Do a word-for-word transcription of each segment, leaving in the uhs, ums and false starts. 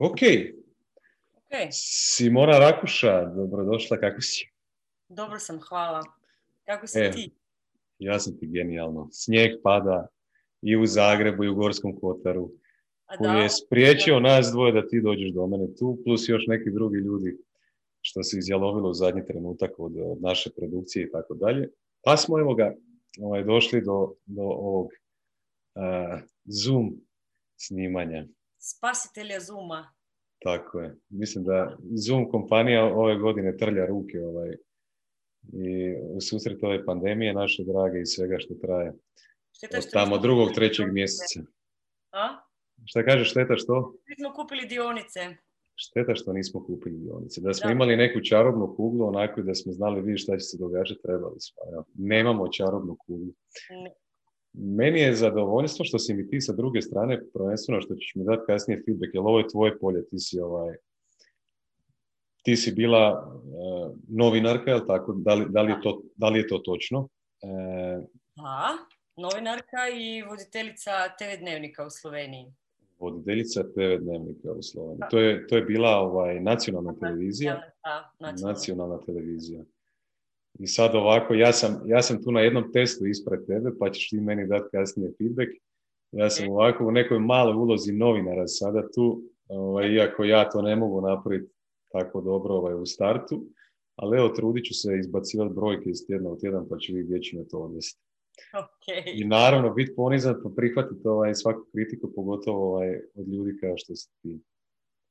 Ok. Okay. Simona Rakuša, dobrodošla, kako si? Dobro sam, hvala. Kako si e, ti? Ja sam ti genijalno. Snijeg pada i u Zagrebu i u Gorskom Kotaru, a koji da? je spriječio nas dvoje da ti dođeš do mene tu, plus još neki drugi ljudi što se izjalovilo u zadnji trenutak od, od naše produkcije i tako dalje. Pa smo evo ga ovaj, došli do, do ovog uh, Zoom snimanja. Spasitelja Zooma. Tako je. Mislim da Zoom kompanija ove godine trlja ruke ovaj, i u susret ove pandemije naše drage i svega što traje. Šteta što tamo drugog, trećeg mjeseca. A? Šta kažeš, šteta što? Nismo kupili dionice. Šteta što nismo kupili dionice. Da smo da. imali neku čarobnu kuglu, onako da smo znali vi šta će se događati, trebali smo. Ja, nemamo čarobnu kuglu. Ne. Meni je zadovoljstvo što si mi ti sa druge strane, prvenstveno što ćeš mi dati kasnije feedback, jer ovo je tvoje polje, ti si, ovaj, ti si bila uh, novinarka, jel tako? Da li, da li, je, to, da li je to točno? Uh, da, novinarka i voditeljica te ve Dnevnika u Sloveniji. Voditeljica te ve Dnevnika u Sloveniji. To je, to je bila ovaj, nacionalna televizija. Da, nacionalna. nacionalna televizija. I sad ovako, ja sam, ja sam tu na jednom testu ispred tebe, pa ćeš ti meni dati kasnije feedback. Ja sam ovako u nekoj maloj ulozi novinara sada tu, ovaj, iako ja to ne mogu napraviti tako dobro ovaj, u startu, ali evo, trudit ću se izbacivati brojke iz tjedna u tjedan, pa ću vidjeti gdje ću me to odvesti. Okay. I naravno, biti ponizan, pa prihvatiti ovaj, svaku kritiku, pogotovo ovaj, od ljudi kao što si ti.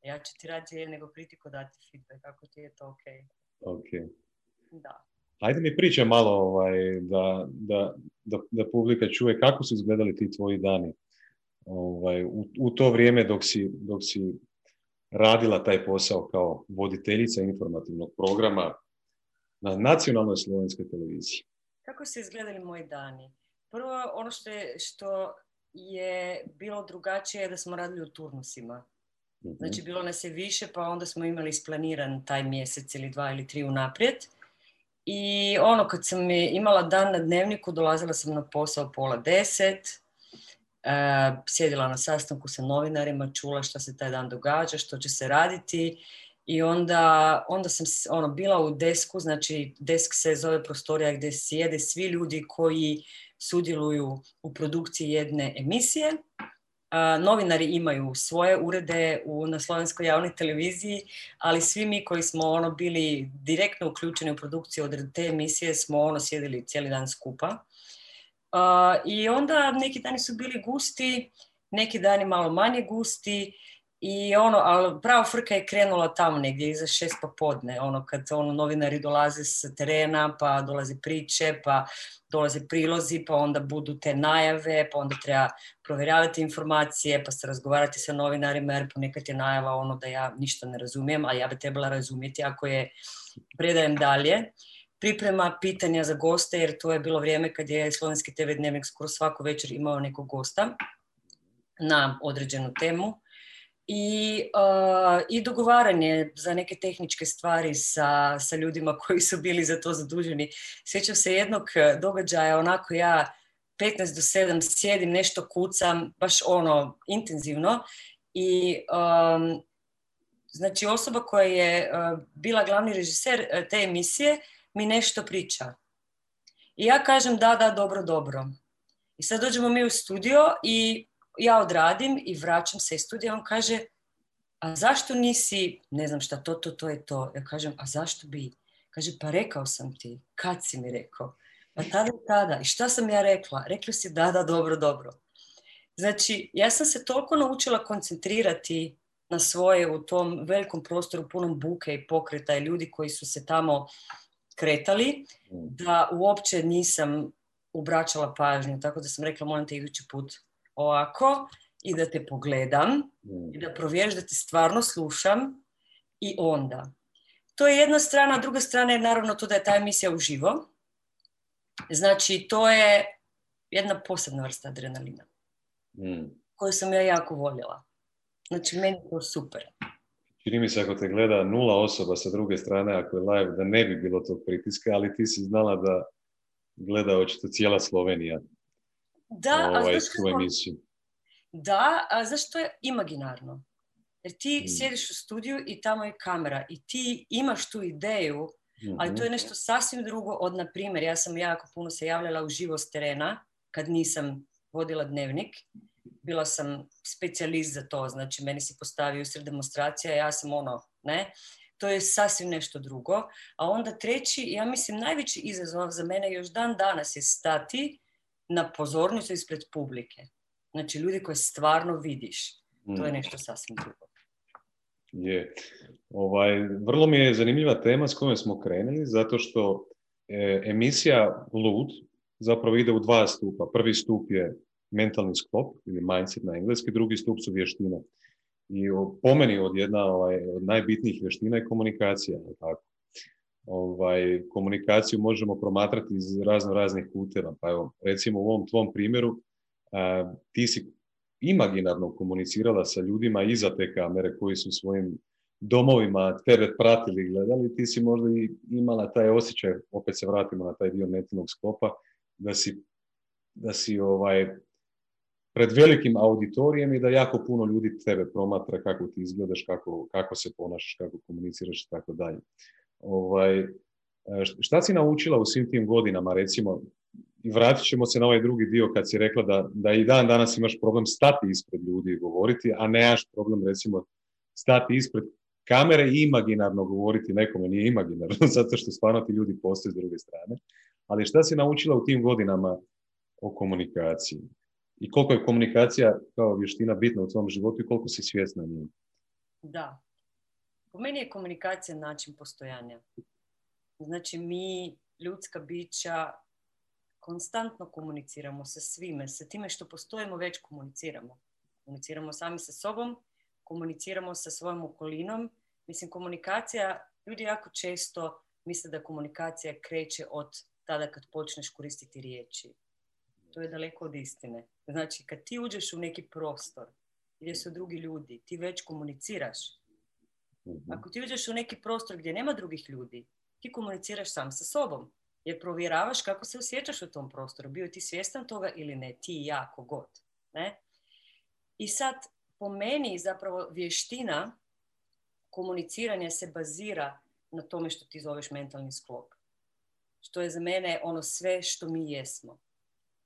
Ja ću ti rađe nego kritiku dati feedback, ako ti je to ok. Ok. Da. Ajde mi pričaj malo ovaj, da, da, da, da publika čuje kako su izgledali ti tvoji dani ovaj, u, u to vrijeme dok si, dok si radila taj posao kao voditeljica informativnog programa na nacionalnoj slovenskoj televiziji. Kako su izgledali moji dani? Prvo, ono što je, što je bilo drugačije je da smo radili u turnusima. Mm-hmm. Znači, bilo nas je više, pa onda smo imali isplaniran taj mjesec ili dva ili tri unaprijed. I ono, kad sam imala dan na Dnevniku, dolazila sam na posao pola deset, e, sjedila na sastanku sa novinarima, čula šta se taj dan događa, što će se raditi i onda, onda sam ono, bila u desku, znači desk se zove prostorija gdje sjede svi ljudi koji sudjeluju u produkciji jedne emisije. Uh, novinari imaju svoje urede u, na slovenskoj javnoj televiziji, ali svi mi koji smo ono, bili direktno uključeni u produkciju od te emisije smo ono, sjedili cijeli dan skupa. Uh, I onda neki dani su bili gusti, neki dani malo manje gusti, i ono, ali prava frka je krenula tamo negdje iza šest popodne, ono, kad ono, novinari dolaze s terena, pa dolaze priče, pa dolaze prilozi, pa onda budu te najave, pa onda treba provjeravati informacije, pa se razgovarati sa novinarima, jer ponekad je najava ono da ja ništa ne razumijem, ali ja bi trebala razumjeti ako je predajem dalje. Priprema pitanja za goste, jer to je bilo vrijeme kad je slovenski te ve Dnevnik skoro svaku večer imao nekog gosta na određenu temu. I, uh, i dogovaranje za neke tehničke stvari sa, sa ljudima koji su bili za to zaduženi. Sjećam se jednog događaja, onako ja petnaest do sedam sjedim, nešto kucam, baš ono, intenzivno. I um, znači osoba koja je uh, bila glavni režiser te emisije mi nešto priča. I ja kažem da, da, dobro, dobro. I sad dođemo mi u studio i ja odradim i vraćam se iz studija, on kaže, a zašto nisi, ne znam šta, to, to, to je to. Ja kažem, a zašto bi? Kaže, pa rekao sam ti, kad si mi rekao? Pa tada i tada. I šta sam ja rekla? Rekli si da, da, dobro, dobro. Znači, ja sam se toliko naučila koncentrirati na svoje u tom velikom prostoru punom buke i pokreta i ljudi koji su se tamo kretali, da uopće nisam obraćala pažnju. Tako da sam rekla, molim te idući put ovako i da te pogledam i da provjeriš da te stvarno slušam i onda. To je jedna strana, a druga strana je naravno to da je ta emisija uživo. Znači, to je jedna posebna vrsta adrenalina koju sam ja jako voljela. Znači, meni je to super. Čini mi se ako te gleda nula osoba sa druge strane, ako je live, da ne bi bilo tog pritiska, ali ti si znala da gleda očito cijela Slovenija. Da, ovaj, a zašto, da, a zašto je imaginarno? Jer ti mm. sjediš u studiju i tamo je kamera i ti imaš tu ideju, mm-hmm. ali to je nešto sasvim drugo od, na primjer, ja sam jako puno se javljala u živo s terena kad nisam vodila dnevnik. Bila sam specijalist za to, znači meni se postavio sred demonstracija, ja sam ono, ne, to je sasvim nešto drugo. A onda treći, ja mislim, najveći izazov za mene još dan danas je stati na pozornicu ispred publike. Znači ljudi koje stvarno vidiš, to je nešto sasvim drugo. Je. Ovaj, vrlo mi je zanimljiva tema s kojom smo krenuli, zato što e, emisija Lud zapravo ide u dva stupa. Prvi stup je mentalni sklop ili mindset na engleski, drugi stup su vještine. I po meni od jedna ovaj, od najbitnijih vještina je komunikacija. Tako. Ovaj, komunikaciju možemo promatrati iz razno raznih kuteva. Pa evo, recimo u ovom tvom primjeru a, ti si imaginarno komunicirala sa ljudima iza te kamere koji su svojim domovima tebe pratili i gledali. Ti si možda i imala taj osjećaj, opet se vratimo na taj dio mentalnog sklopa, da si, da si ovaj, pred velikim auditorijem i da jako puno ljudi tebe promatra kako ti izgledaš, kako, kako se ponašaš, kako komuniciraš i tako dalje. Ovaj, šta si naučila u svim tim godinama, recimo, i vratit ćemo se na ovaj drugi dio kad si rekla da, da i dan danas imaš problem stati ispred ljudi i govoriti, a nemaš problem, recimo, stati ispred kamere i imaginarno govoriti nekome, nije imaginarno, zato što stvarno ti ljudi postoje s druge strane. Ali šta si naučila u tim godinama o komunikaciji? I koliko je komunikacija kao vještina bitna u svom životu i koliko si svjesna njim? Da. Po meni je komunikacija način postojanja. Znači, mi, ljudska bića, konstantno komuniciramo sa svime. Sa time što postojimo, već komuniciramo. Komuniciramo sami sa sobom, komuniciramo sa svojom okolinom. Mislim, komunikacija, ljudi jako često misle da komunikacija kreće od tada kad počneš koristiti riječi. To je daleko od istine. Znači, kad ti uđeš u neki prostor gdje su drugi ljudi, ti već komuniciraš. Ako ti uđeš u neki prostor gdje nema drugih ljudi, ti komuniciraš sam sa sobom. Jer provjeravaš kako se osjećaš u tom prostoru. Bio ti svjestan toga ili ne, ti i ja, kogod. Ne? I sad, po meni, zapravo vještina komuniciranja se bazira na tome što ti zoveš mentalni sklop. Što je za mene ono sve što mi jesmo.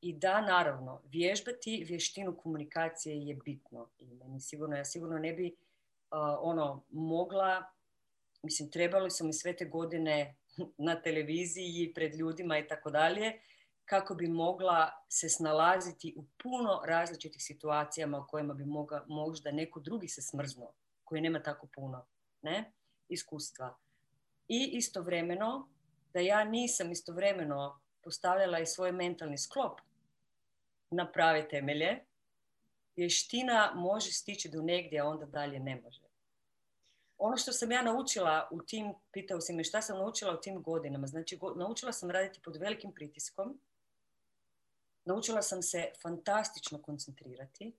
I da, naravno, vježbati vještinu komunikacije je bitno. I meni sigurno, ja sigurno ne bi uh, ono, mogla, mislim, trebalo sam i sve te godine na televiziji, pred ljudima i tako dalje, kako bi mogla se snalaziti u puno različitih situacijama u kojima bi mogla, možda neko drugi se smrznuo, koji nema tako puno, ne, iskustva. I istovremeno, da ja nisam istovremeno postavljala i svoj mentalni sklop na prave temelje, vještina može stići do negdje, a onda dalje ne može. Ono što sam ja naučila u tim, pitao si me šta sam naučila u tim godinama, znači go, naučila sam raditi pod velikim pritiskom, naučila sam se fantastično koncentrirati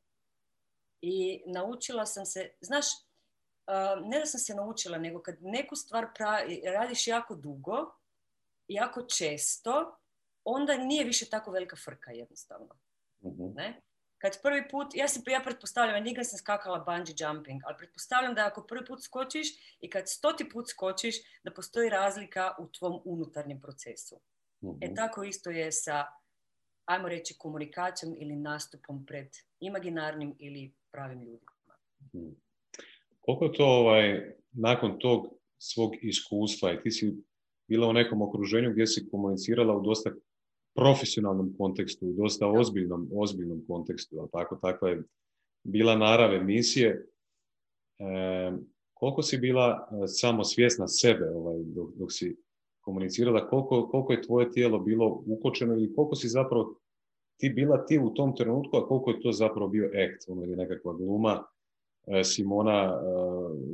i naučila sam se, znaš, uh, ne da sam se naučila, nego kad neku stvar pravi, radiš jako dugo, jako često, onda nije više tako velika frka jednostavno. Mm-hmm. Ne? Kad prvi put, ja, sam, ja pretpostavljam, ja nikad sam skakala bungee jumping, ali pretpostavljam da ako prvi put skočiš i kad stoti put skočiš, da postoji razlika u tvom unutarnjem procesu. Mm-hmm. E tako isto je sa, ajmo reći, komunikacijom ili nastupom pred imaginarnim ili pravim ljudima. Mm-hmm. Koliko je to ovaj, nakon tog svog iskustva, i ti si bila u nekom okruženju gdje si komunicirala u dosta profesionalnom kontekstu i dosta ozbiljnom, ozbiljnom kontekstu, ali tako, takva je bila narav emisije. E, koliko si bila samo svjesna sebe ovaj, dok, dok si komunicirala, koliko, koliko je tvoje tijelo bilo ukočeno i koliko si zapravo ti bila ti u tom trenutku, a koliko je to zapravo bio ekt, ono je nekakva gluma. E, Simona, e,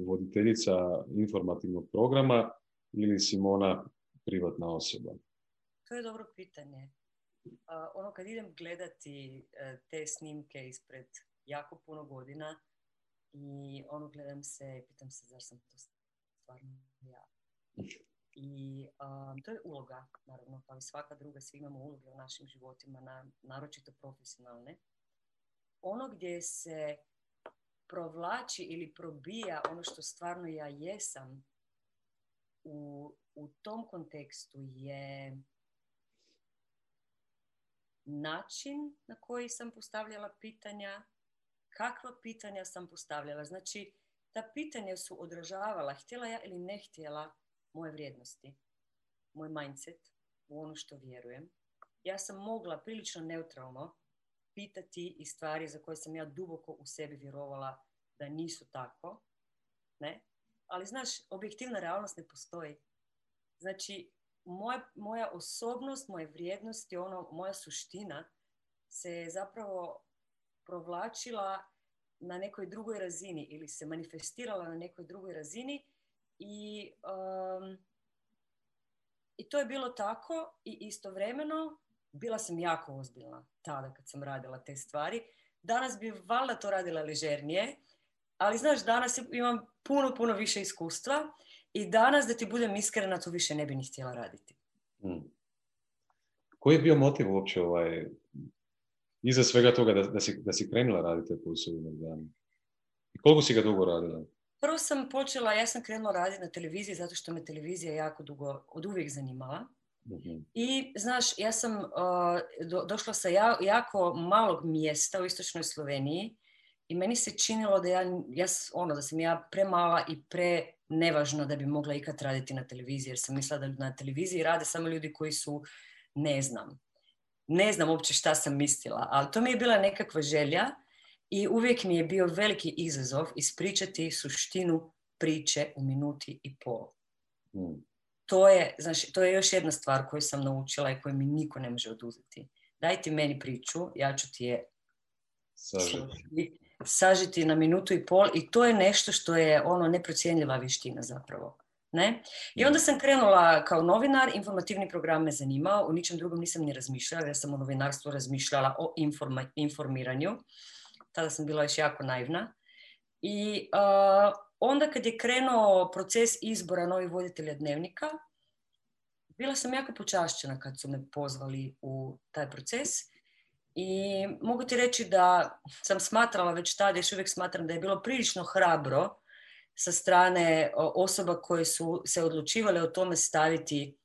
voditeljica informativnog programa, ili Simona, privatna osoba? To je dobro pitanje. Uh, ono kad idem gledati uh, te snimke ispred jako puno godina i ono gledam se, pitam se zar sam to stvarno ja. I um, to je uloga, naravno, kao i svaka druga, svi imamo uloge u našim životima, na, naročito profesionalne. Ono gdje se provlači ili probija ono što stvarno ja jesam u, u tom kontekstu je način na koji sam postavljala pitanja, kakva pitanja sam postavljala. Znači, ta pitanja su odražavala, htjela ja ili ne htjela, moje vrijednosti, moj mindset, u ono što vjerujem. Ja sam mogla prilično neutralno pitati i stvari za koje sam ja duboko u sebi vjerovala da nisu tako. Ne? Ali znaš, objektivna realnost ne postoji. Znači, moja, moja osobnost, moje vrijednosti, ono, moja suština se zapravo provlačila na nekoj drugoj razini ili se manifestirala na nekoj drugoj razini i, um, i to je bilo tako i istovremeno bila sam jako ozbiljna tada kad sam radila te stvari. Danas bi valjda to radila ležernije, ali znaš, danas imam puno, puno više iskustva i danas, da ti budem iskrena, to više ne bi ni htjela raditi. Hmm. Koji je bio motiv uopće ovaj... iza svega toga da, da, si, da si krenula raditi posao u M D M A? I koliko si ga dugo radila? Prvo sam počela, ja sam krenula raditi na televiziji zato što me televizija jako dugo, od uvijek zanimala. Mm-hmm. I, znaš, ja sam uh, do, došla sa ja, jako malog mjesta u istočnoj Sloveniji i meni se činilo da, ja, ja, ono, da sam ja premala i pre nevažno da bi mogla ikad raditi na televiziji, jer sam mislila da na televiziji rade samo ljudi koji su, ne znam, ne znam uopće šta sam mislila, ali to mi je bila nekakva želja i uvijek mi je bio veliki izazov ispričati suštinu priče u minuti i pol. Mm. To je, znači, to je još jedna stvar koju sam naučila i koju mi niko ne može oduzeti. Daj ti meni priču, ja ću ti je sažiti, sažiti na minutu i pol i to je nešto što je ono neprocjenjiva vještina zapravo. Ne? I onda sam krenula kao novinar, informativni program me zanimao, o ničem drugom nisam ni razmišljala, ja sam o novinarstvu razmišljala o informa, informiranju, tada sam bila još jako naivna. I uh, onda kad je krenuo proces izbora novih voditelja dnevnika, bila sam jako počašćena kad su me pozvali u taj proces i mogu ti reći da sam smatrala već tada, još uvijek smatram da je bilo prilično hrabro sa strane osoba koje su se odlučivale o tome staviti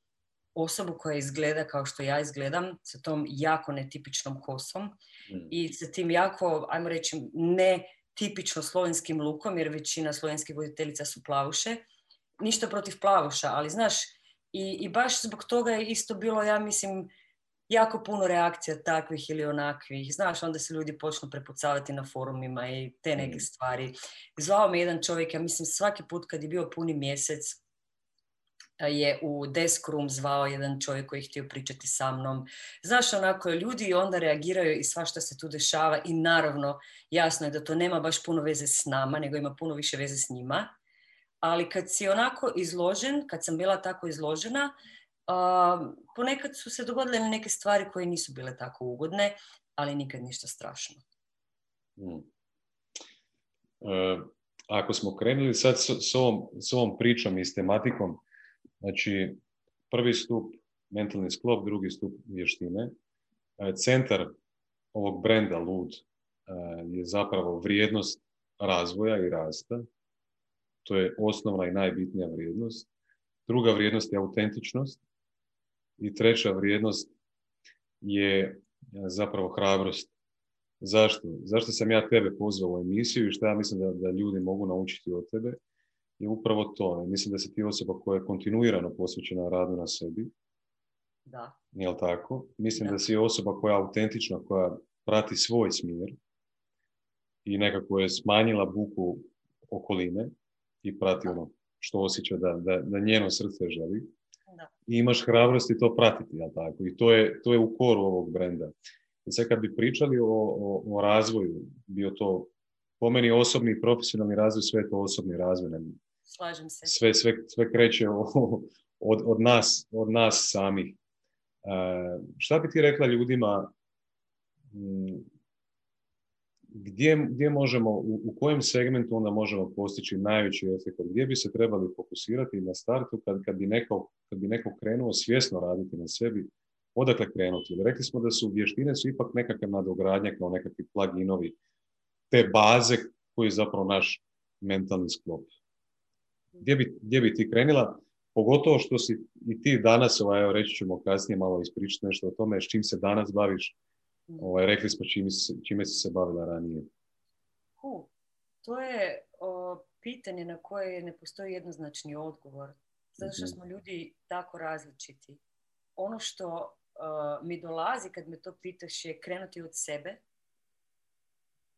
osobu koja izgleda kao što ja izgledam, sa tom jako netipičnom kosom mm. i sa tim jako, ajmo reći, netipično slovenskim lukom, jer većina slovenskih voditeljica su plavuše. Ništa protiv plavuša, ali znaš, i, i baš zbog toga je isto bilo, ja mislim, jako puno reakcija takvih ili onakvih. Znaš, onda se ljudi počnu prepucavati na forumima i te neke stvari. Zvao me jedan čovjek, ja mislim svaki put kad je bio puni mjesec je u desk room zvao jedan čovjek koji je htio pričati sa mnom. Znaš, onako ljudi onda reagiraju i svašta se tu dešava i naravno jasno je da to nema baš puno veze s nama, nego ima puno više veze s njima. Ali kad si onako izložen, kad sam bila tako izložena, Uh, ponekad su se dogodile neke stvari koje nisu bile tako ugodne, ali nikad ništa strašno. Hmm. Uh, ako smo krenuli sad s, s, ovom, s ovom pričom i s tematikom, znači prvi stup mentalni sklop, drugi stup vještine, uh, centar ovog brenda Lud uh, je zapravo vrijednost razvoja i rasta, to je osnovna i najbitnija vrijednost. Druga vrijednost je autentičnost. I treća vrijednost je zapravo hrabrost. Zašto? Zašto sam ja tebe pozvao u emisiju i što ja mislim da, da ljudi mogu naučiti od tebe je upravo to. Mislim da si ti osoba koja je kontinuirano posvećena radu na sebi. Da. Jel' tako? Mislim da, da si osoba koja je autentična, koja prati svoj smjer i nekako je smanjila buku okoline i prati ono što osjeća da, da, da njeno srce želi. Da. I imaš hrabrosti to pratiti, jel' tako? I to je, to je u koru ovog brenda. I sad kad bi pričali o, o, o razvoju, bio to po meni osobni i profesionalni razvoj, sve je to osobni razvoj. Slažem se. Sve, sve, sve kreće od, od, nas, od nas samih. Uh, šta bi ti rekla ljudima, m, gdje, gdje možemo, u, u kojem segmentu onda možemo postići najveći efekt? Gdje bi se trebali fokusirati na startu kad, kad bi neko kad bi neko krenuo svjesno raditi na sebi, odakle krenuti? Rekli smo da su vještine su ipak nekakve nadogradnje kao nekakvi plug-inovi, te baze koji je zapravo naš mentalni sklop. Gdje bi, gdje bi ti krenila? Pogotovo što si i ti danas, ovaj, evo, reći ćemo kasnije malo ispričati nešto o tome, s čim se danas baviš, ovaj, rekli smo čime, čime si se bavila ranije. Uh, to je o, pitanje na koje ne postoji jednoznačni odgovor. Zato što smo ljudi tako različiti. Ono što uh, mi dolazi kad me to pitaš je krenuti od sebe.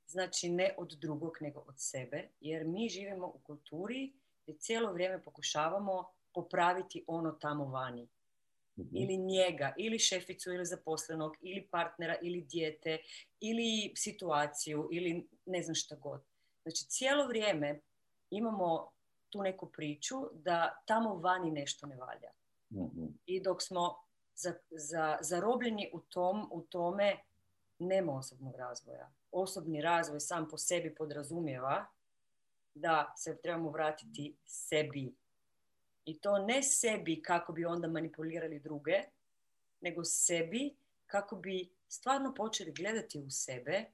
Znači ne od drugog, nego od sebe. Jer mi živimo u kulturi gdje cijelo vrijeme pokušavamo popraviti ono tamo vani. Mm-hmm. Ili njega, ili šeficu, ili zaposlenog, ili partnera, ili dijete, ili situaciju, ili ne znam šta god. Znači cijelo vrijeme imamo tu neku priču da tamo vani nešto ne valja. Mm-hmm. I dok smo za, za, zarobljeni u, tom, u tome, nema osobnog razvoja. Osobni razvoj sam po sebi podrazumijeva da se trebamo vratiti sebi. I to ne sebi kako bi onda manipulirali druge, nego sebi kako bi stvarno počeli gledati u sebe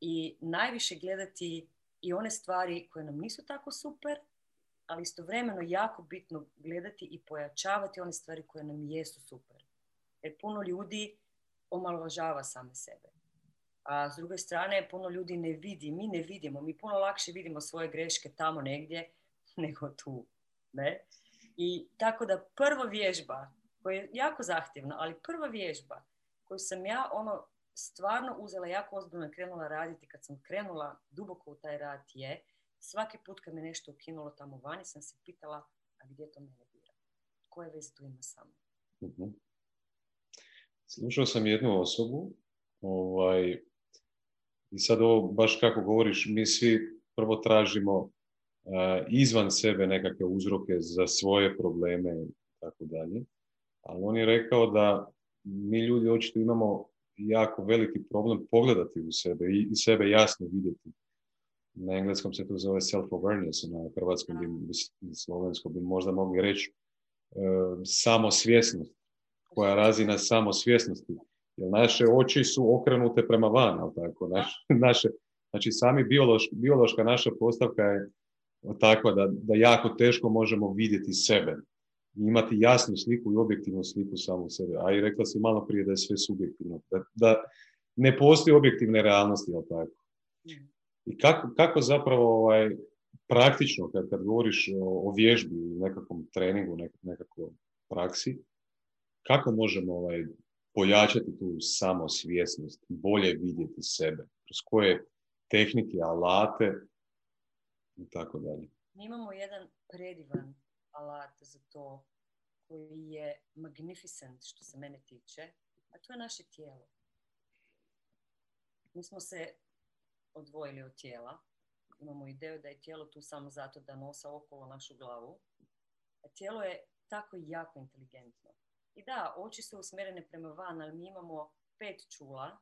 i najviše gledati i one stvari koje nam nisu tako super, ali istovremeno jako bitno gledati i pojačavati one stvari koje nam jesu super. Jer puno ljudi omalovažava same sebe. A s druge strane, puno ljudi ne vidi, mi ne vidimo, mi puno lakše vidimo svoje greške tamo negdje nego tu. Ne? I tako da prva vježba, koja je jako zahtjevna, ali prva vježba koju sam ja ono stvarno uzela jako ozbiljno i krenula raditi kad sam krenula duboko u taj rad je svaki put kad me nešto ukinulo tamo vani sam se pitala a gdje to mene bira? Koje veze tu ima samo? Uh-huh. Slušao sam jednu osobu ovaj, i sad ovo baš kako govoriš, mi svi prvo tražimo izvan sebe nekakve uzroke za svoje probleme i tako dalje. Ali on je rekao da mi ljudi očito imamo jako veliki problem pogledati u sebe i sebe jasno vidjeti. Na engleskom se to zove self-awareness, na hrvatskom i slovenskom bi možda mogli reći e, samosvjesnost, koja razina samosvjesnosti. Jer naše oči su okrenute prema van, ali tako, naš, naše, znači sami biološ, biološka naša postavka je tako da, da jako teško možemo vidjeti sebe i imati jasnu sliku i objektivnu sliku samo sebe. A i rekla si malo prije da je sve subjektivno, da, da ne postoji objektivne realnosti, ali tako. I kako, kako zapravo ovaj, praktično, kad, kad govoriš o, o vježbi ili nekakvom treningu, nek, nekakvoj praksi, kako možemo ovaj, pojačati tu samosvjesnost, bolje vidjeti sebe, kroz koje tehnike, alate, i tako dalje. Mi imamo jedan predivan alat za to koji je magnificent što se mene tiče, a to je naše tijelo. Mi smo se odvojili od tijela. Imamo ideju da je tijelo tu samo zato da nosa okolo našu glavu. A tijelo je tako jako inteligentno. I da, oči su usmjerene prema van, ali mi imamo pet čula,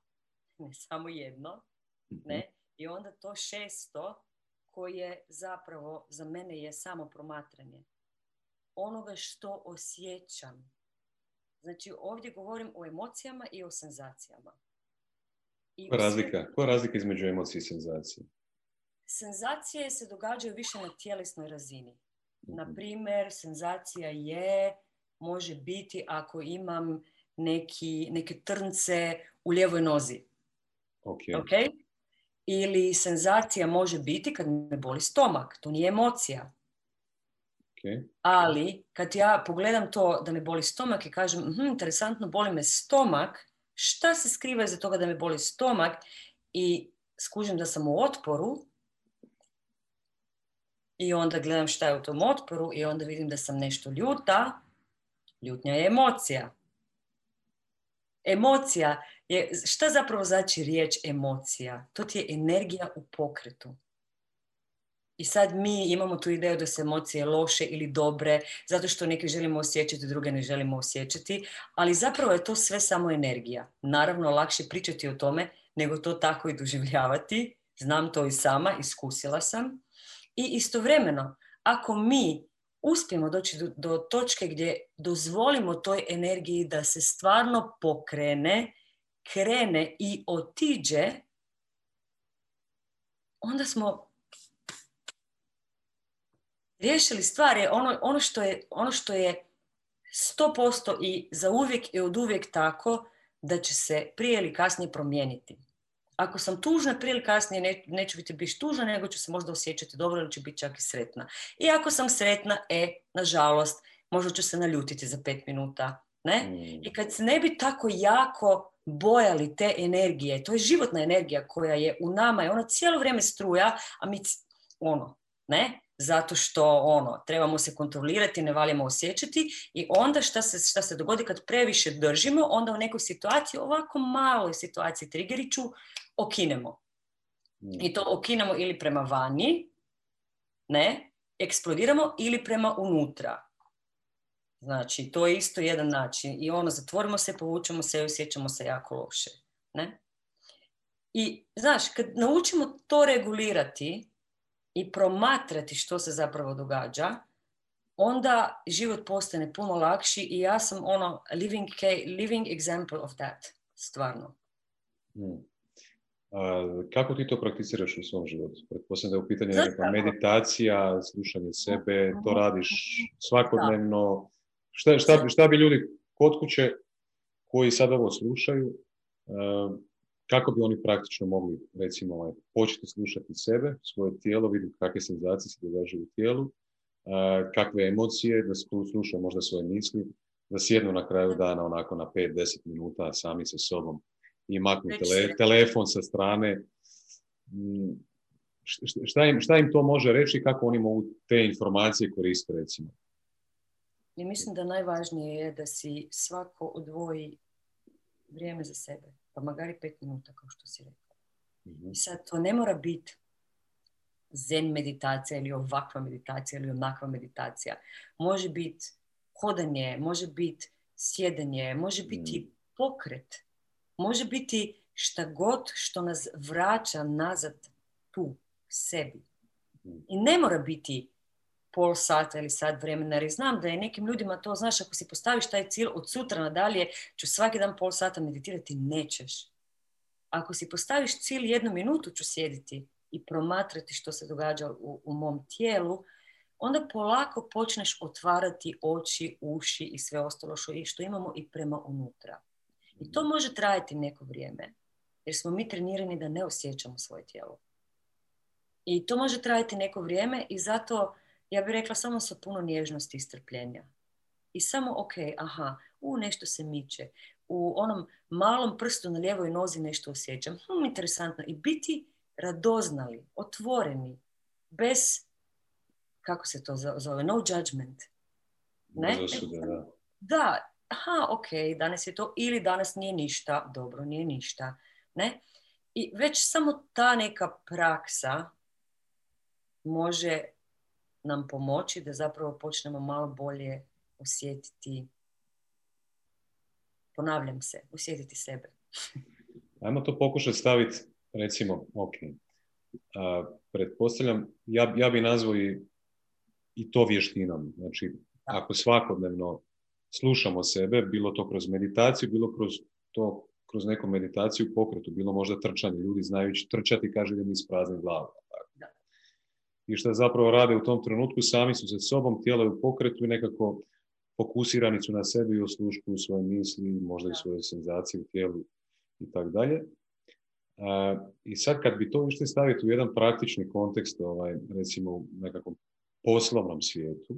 ne samo jedno, ne? I onda to šesto koje zapravo za mene je samo promatranje onoga što osjećam. Znači ovdje govorim o emocijama i o senzacijama. I koja razlika? Koja razlika između emocije i senzacije? Senzacije se događaju više na tjelesnoj razini. Naprimjer, senzacija je, može biti ako imam neki, neke trnce u lijevoj nozi. Ok. Okay? Ili senzacija može biti kad me boli stomak. To nije emocija. Okay. Ali kad ja pogledam to da me boli stomak i kažem hm, interesantno, boli me stomak, šta se skriva iza toga da me boli stomak i skužim da sam u otporu i onda gledam šta je u tom otporu i onda vidim da sam nešto ljuta. Ljutnja je emocija. Emocija je, šta zapravo znači riječ emocija? To ti je energija u pokretu. I sad mi imamo tu ideju da su emocije loše ili dobre, zato što neke želimo osjećati, druge ne želimo osjećati, ali zapravo je to sve samo energija. Naravno, lakše pričati o tome nego to tako i doživljavati. Znam to i sama, iskusila sam. I istovremeno, ako mi uspijemo doći do, do točke gdje dozvolimo toj energiji da se stvarno pokrene, krene i otiđe, onda smo riješili stvari, ono, ono što je, ono što je sto posto i za uvijek i od uvijek tako da će se prije ili kasnije promijeniti. Ako sam tužna, prije ili kasnije ne, neću biti biš tužna, nego ću se možda osjećati dobro ili ću biti čak i sretna. I ako sam sretna, e, nažalost, možda ću se naljutiti za pet minuta. Ne? I kad se ne bi tako jako bojali te energije, to je životna energija koja je u nama i ona cijelo vrijeme struja, a mi ono, ne? Zato što ono, trebamo se kontrolirati, ne valimo osjećati i onda šta se, šta se dogodi kad previše držimo, onda u nekoj situaciji, ovako maloj situaciji trigeriću, okinemo. I to okinemo ili prema vani, ne, eksplodiramo ili prema unutra. Znači, to je isto jedan način. I ono, zatvorimo se, povučemo se i osjećamo se jako loše. Ne? I, znaš, kad naučimo to regulirati i promatrati što se zapravo događa, onda život postane puno lakši i ja sam ono living, living example of that, stvarno. Hmm. A kako ti to prakticiraš u svom životu? Pretpostavljam da je u pitanju neka meditacija, slušanje sebe, to radiš svakodnevno. Šta, šta, šta bi ljudi kod kuće koji sad ovo slušaju, kako bi oni praktično mogli, recimo, početi slušati sebe, svoje tijelo, vidjeti kakve senzacije se događaju u tijelu, kakve emocije, da slušaju možda svoje misli, da sjednu na kraju dana onako na pet do deset minuta sami sa sobom i maknu tele, telefon sa strane. Šta im, šta im to može reći, kako oni mogu te informacije koristiti, recimo? I mislim da najvažnije je da si svako odvoji vrijeme za sebe. Pa makar i pet minuta, kao što si rekao. Mm-hmm. I sad, to ne mora biti zen meditacija ili ovakva meditacija ili onakva meditacija. Može biti hodanje, može biti sjedanje, može biti mm. pokret. Može biti šta god što nas vraća nazad tu, sebi. Mm. I ne mora biti pol sata ili sat vremena, jer znam da je nekim ljudima to, znaš, ako si postaviš taj cilj od sutra nadalje, ću svaki dan pol sata meditirati, nećeš. Ako si postaviš cilj jednu minutu ću sjediti i promatrati što se događa u, u mom tijelu, onda polako počneš otvarati oči, uši i sve ostalo što, što imamo i prema unutra. I to može trajati neko vrijeme, jer smo mi trenirani da ne osjećamo svoje tijelo. I to može trajati neko vrijeme i zato ja bih rekla samo sa puno nježnosti i strpljenja. I samo, ok, aha, u nešto se miče. U onom malom prstu na lijevoj nozi nešto osjećam. Hm, interesantno. I biti radoznali, otvoreni, bez, kako se to zove, no judgment. Ne? Zasude, da. Da, aha, ok, danas je to, ili danas nije ništa, dobro, nije ništa. Ne? I već samo ta neka praksa može nam pomoći da zapravo počnemo malo bolje osjetiti, ponavljam se, osjetiti sebe. Ajmo to pokušati staviti, recimo, ok, uh, pretpostavljam, ja, ja bi nazvao i, i to vještinom. Znači, da. Ako svakodnevno slušamo sebe, bilo to kroz meditaciju, bilo kroz to, kroz neku meditaciju u pokretu, bilo možda trčanje, ljudi znajući trčati, kaže da mi isprazni glavu. I što zapravo rade u tom trenutku, sami su sa sobom, tijelo je u pokretu i nekako fokusirani su na sebi i osluškuju svoje misli, možda i svoje senzacije u tijelu i tako dalje. I sad kad bi to išli staviti u jedan praktični kontekst, ovaj, recimo u nekakvom poslovnom svijetu,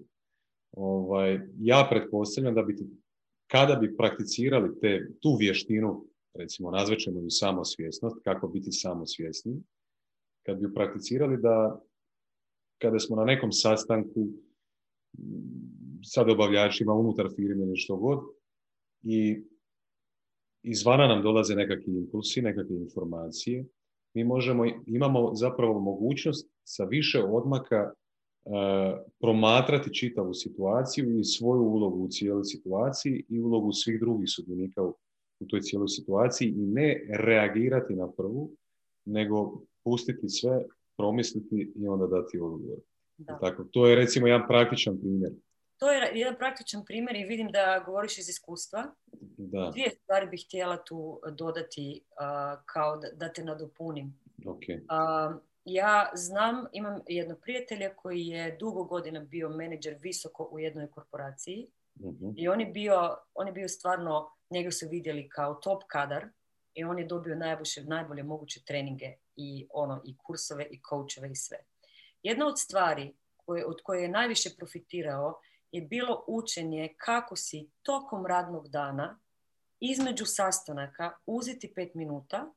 ovaj, ja pretpostavljam da bi, kada bi prakticirali te, tu vještinu, recimo nazvećemo ju samosvjesnost, kako biti samosvjesni, kad bi ju prakticirali da kada smo na nekom sastanku sa dobavljačima unutar firme ili što god i izvana nam dolaze nekakvi impulsi, nekakve informacije, mi možemo, imamo zapravo mogućnost sa više odmaka uh, promatrati čitavu situaciju i svoju ulogu u cijeloj situaciji i ulogu svih drugih sudionika u, u toj cijeloj situaciji i ne reagirati na prvu, nego pustiti sve, promisliti i onda dati odgovor. Da. Tako, to je recimo jedan praktičan primjer. To je jedan praktičan primjer i vidim da govoriš iz iskustva. Da. Dvije stvari bih htjela tu dodati uh, kao da, da te nadopunim. Okay. Uh, Ja znam, imam jednog prijatelja koji je dugo godina bio menadžer visoko u jednoj korporaciji, mm-hmm. i on je, bio, on je bio stvarno, njega su vidjeli kao top kadar i on je dobio najbolje, najbolje moguće treninge i, ono, i kursove i coachove i sve. Jedna od stvari koje, od koje je najviše profitirao je bilo učenje kako si tokom radnog dana između sastanaka uzeti pet minuta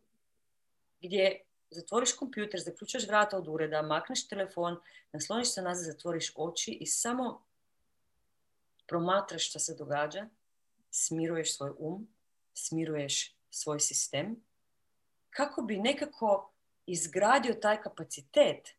gdje zatvoriš kompjuter, zaključaš vrata od ureda, makneš telefon, nasloniš se nazad, zatvoriš oči i samo promatraš što se događa, smiruješ svoj um, smiruješ svoj sistem, kako bi nekako izgradio taj kapacitet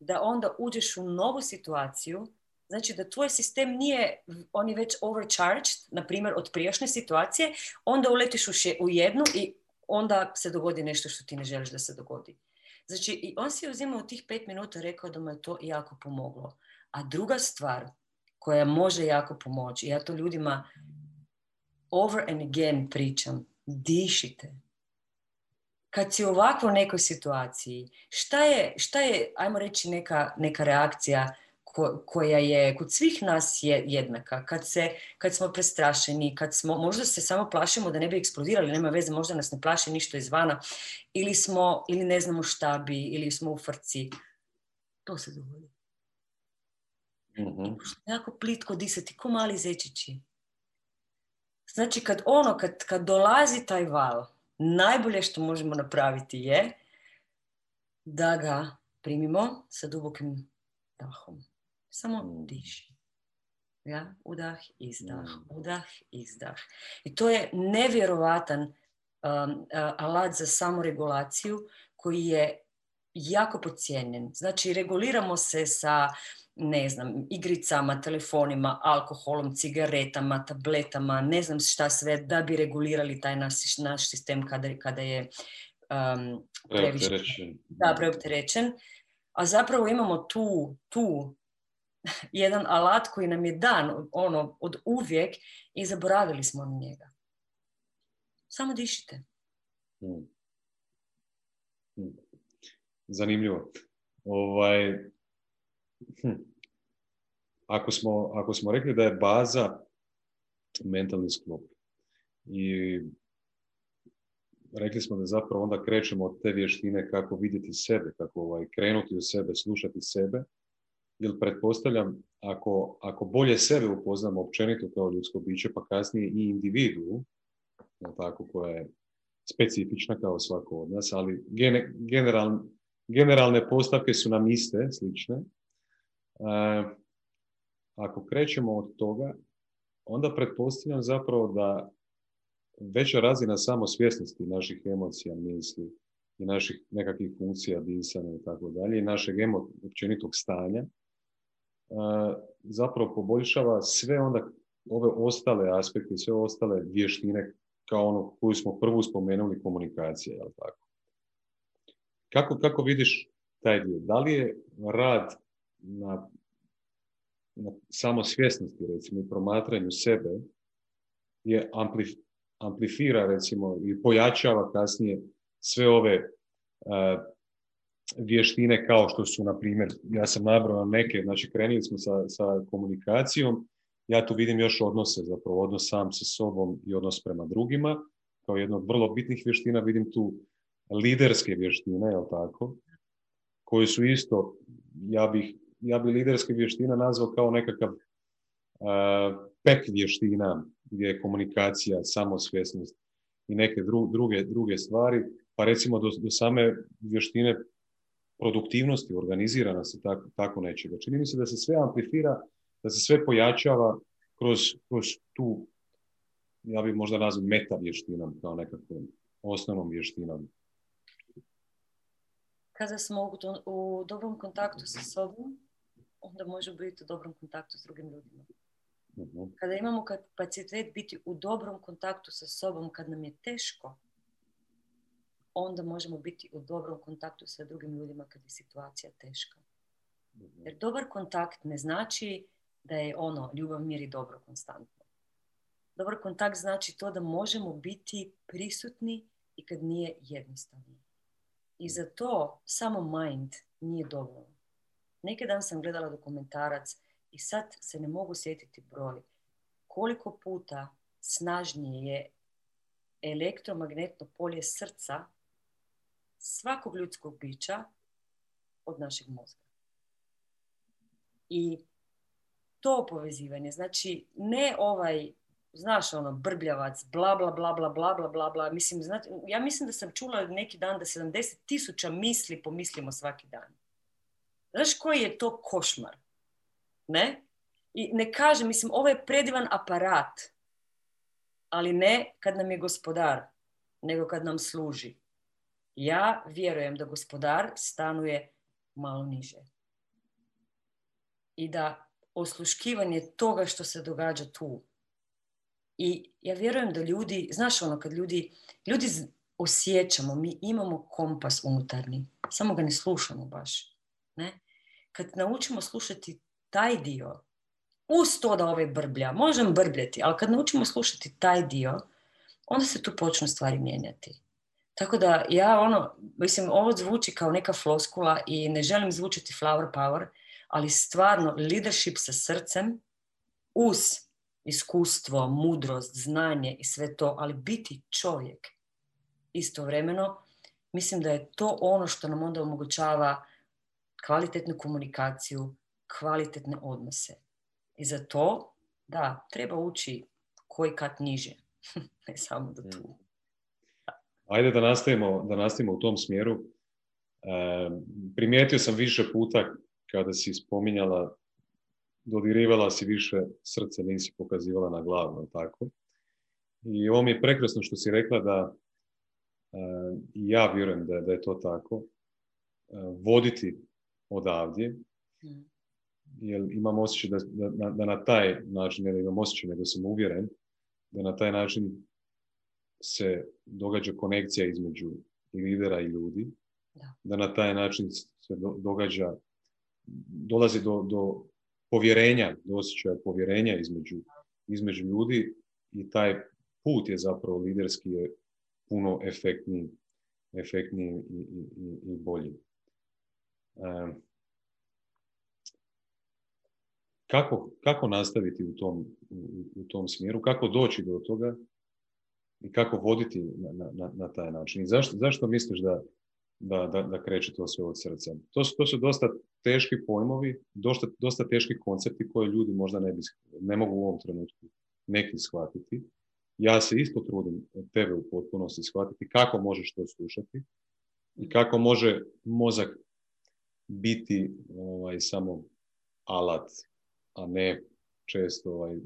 da onda uđeš u novu situaciju. Znači da tvoj sistem nije, on je već overcharged, na primjer od prijašnje situacije, onda uletiš u, še, u jednu i onda se dogodi nešto što ti ne želiš da se dogodi. Znači, i on si je uzimao tih pet minuta i rekao da mu je to jako pomoglo. A druga stvar koja može jako pomoći, ja to ljudima over and again pričam, dišite. Kad si u ovakvoj nekoj situaciji, šta je, šta je ajmo reći, neka, neka reakcija ko, koja je kod svih nas je jednaka? Kad, se, kad smo prestrašeni, kad smo, možda se samo plašimo da ne bi eksplodirali, nema veze, možda nas ne plaši ništa izvana, ili smo, ili ne znamo šta bi, ili smo u frci. To se dogodi. Mm-hmm. Jako plitko disati, ko mali zečići. Znači, kad ono, kad, kad dolazi taj val, najbolje što možemo napraviti je da ga primimo sa dubokim dahom. Samo diši. Ja? Udah, izdah, udah, izdah. I to je nevjerovatan um, uh, alat za samoregulaciju koji je jako podcijenjen. Znači, reguliramo se sa, ne znam, igricama, telefonima, alkoholom, cigaretama, tabletama, ne znam šta sve, da bi regulirali taj naš, naš sistem kada, kada je um, preopterećen. Da, preopterećen. A zapravo imamo tu, tu jedan alat koji nam je dan ono, od uvijek i zaboravili smo na njega. Samo dišite. Zanimljivo. Ovaj... Hm. Ako smo, ako smo rekli da je baza mentalni sklop i rekli smo da zapravo onda krećemo od te vještine kako vidjeti sebe, kako ovaj, krenuti u sebe, slušati sebe, jer pretpostavljam ako, ako bolje sebe upoznamo općenito kao ljudsko biće, pa kasnije i individu, tako, koja je specifična kao svako od nas, ali gene, general, generalne postavke su nam iste, slične. Uh, ako krećemo od toga, onda pretpostavljam zapravo da veća razina samosvjesnosti naših emocija, misli i naših nekakvih funkcija, disanja i tako dalje, i našeg emo, općenitog stanja, uh, zapravo poboljšava sve onda ove ostale aspekte, sve ostale vještine kao ono koju smo prvu spomenuli, komunikacija, jel tako? Kako, kako vidiš taj dio? Da li je rad Na, na samosvjesnosti, recimo, i promatranju sebe je amplif, amplifira, recimo, i pojačava kasnije sve ove uh, vještine kao što su, na primjer, ja sam nabrao neke, znači krenili smo sa, sa komunikacijom, ja tu vidim još odnose, zapravo odnos sam sa sobom i odnos prema drugima, kao jedna od vrlo bitnih vještina, vidim tu liderske vještine, jel tako, koje su isto, ja bih ja bi liderske vještina nazvao kao nekakav uh, pek vještina gdje je komunikacija, samosvjesnost i neke dru, druge, druge stvari, pa recimo do, do same vještine produktivnosti, organiziranosti, tako, tako nečega. Čini mi se da se sve amplifira, da se sve pojačava kroz, kroz tu, ja bih možda nazvao meta vještinom, kao nekakvom osnovnom vještinom. Kada smo u dobrom kontaktu sa sobom, onda možemo biti u dobrom kontaktu s drugim ljudima. Kada imamo kapacitet biti u dobrom kontaktu sa sobom kad nam je teško, onda možemo biti u dobrom kontaktu sa drugim ljudima kad je situacija teška. Jer dobar kontakt ne znači da je ono ljubav, mir i dobro konstantno. Dobar kontakt znači to da možemo biti prisutni i kad nije jednostavno. I za to samo mind nije dovoljno. Neki dan sam gledala dokumentarac i sad se ne mogu sjetiti broj. Koliko puta snažnije je elektromagnetno polje srca svakog ljudskog bića od našeg mozga. I to povezivanje, znači ne ovaj, znaš ono, brbljavac, bla, bla, bla, bla, bla, bla, bla. Mislim, znate, ja mislim da sam čula neki dan da sedamdeset tisuća misli pomislimo svaki dan. Znaš koji je to košmar? Ne? I ne kažem, mislim, ovo je predivan aparat, ali ne kad nam je gospodar, nego kad nam služi. Ja vjerujem da gospodar stanuje malo niže. I da osluškivanje toga što se događa tu. I ja vjerujem da ljudi, znaš ono, kad ljudi, ljudi osjećamo, mi imamo kompas unutarnji, samo ga ne slušamo baš. Ne? Kad naučimo slušati taj dio, uz to da ovaj brblja, možemo brbljati, ali kad naučimo slušati taj dio, onda se tu počnu stvari mijenjati. Tako da ja ono, mislim, ovo zvuči kao neka floskula i ne želim zvučiti flower power, ali stvarno leadership sa srcem uz iskustvo, mudrost, znanje i sve to, ali biti čovjek istovremeno, mislim da je to ono što nam onda omogućava kvalitetnu komunikaciju, kvalitetne odnose. I za to, da, treba ući koji kat niže, ne samo do tu. Ajde da nastavimo, da nastavimo u tom smjeru. E, primijetio sam više puta kada si spominjala, dodirivala si više srce, nisi pokazivala na glavu, tako. I ovo mi je prekrasno što si rekla da, e, ja vjerujem da, da je to tako, e, voditi odavdje, mm. jer imam osjećaj da, da, da na taj način, ne da imam osjećaj, nego sam uvjeren, da na taj način se događa konekcija između lidera i ljudi, da, da na taj način se do, događa, dolazi do, do povjerenja, do osjećaja povjerenja između, između ljudi i taj put je zapravo liderski je puno efektniji, efektniji i, i, i bolji. Um, Kako, kako nastaviti u tom, u, u tom smjeru, kako doći do toga i kako voditi na, na, na taj način? I zašto, zašto misliš da, da, da, da kreće to sve od srca? To su, to su dosta teški pojmovi, dosta, dosta teški koncepti koje ljudi možda ne, bi, ne mogu u ovom trenutku neki shvatiti. Ja se isto trudim tebe u potpunosti shvatiti kako možeš to slušati i kako može mozak biti ovaj, samo alat, a ne često ovaj,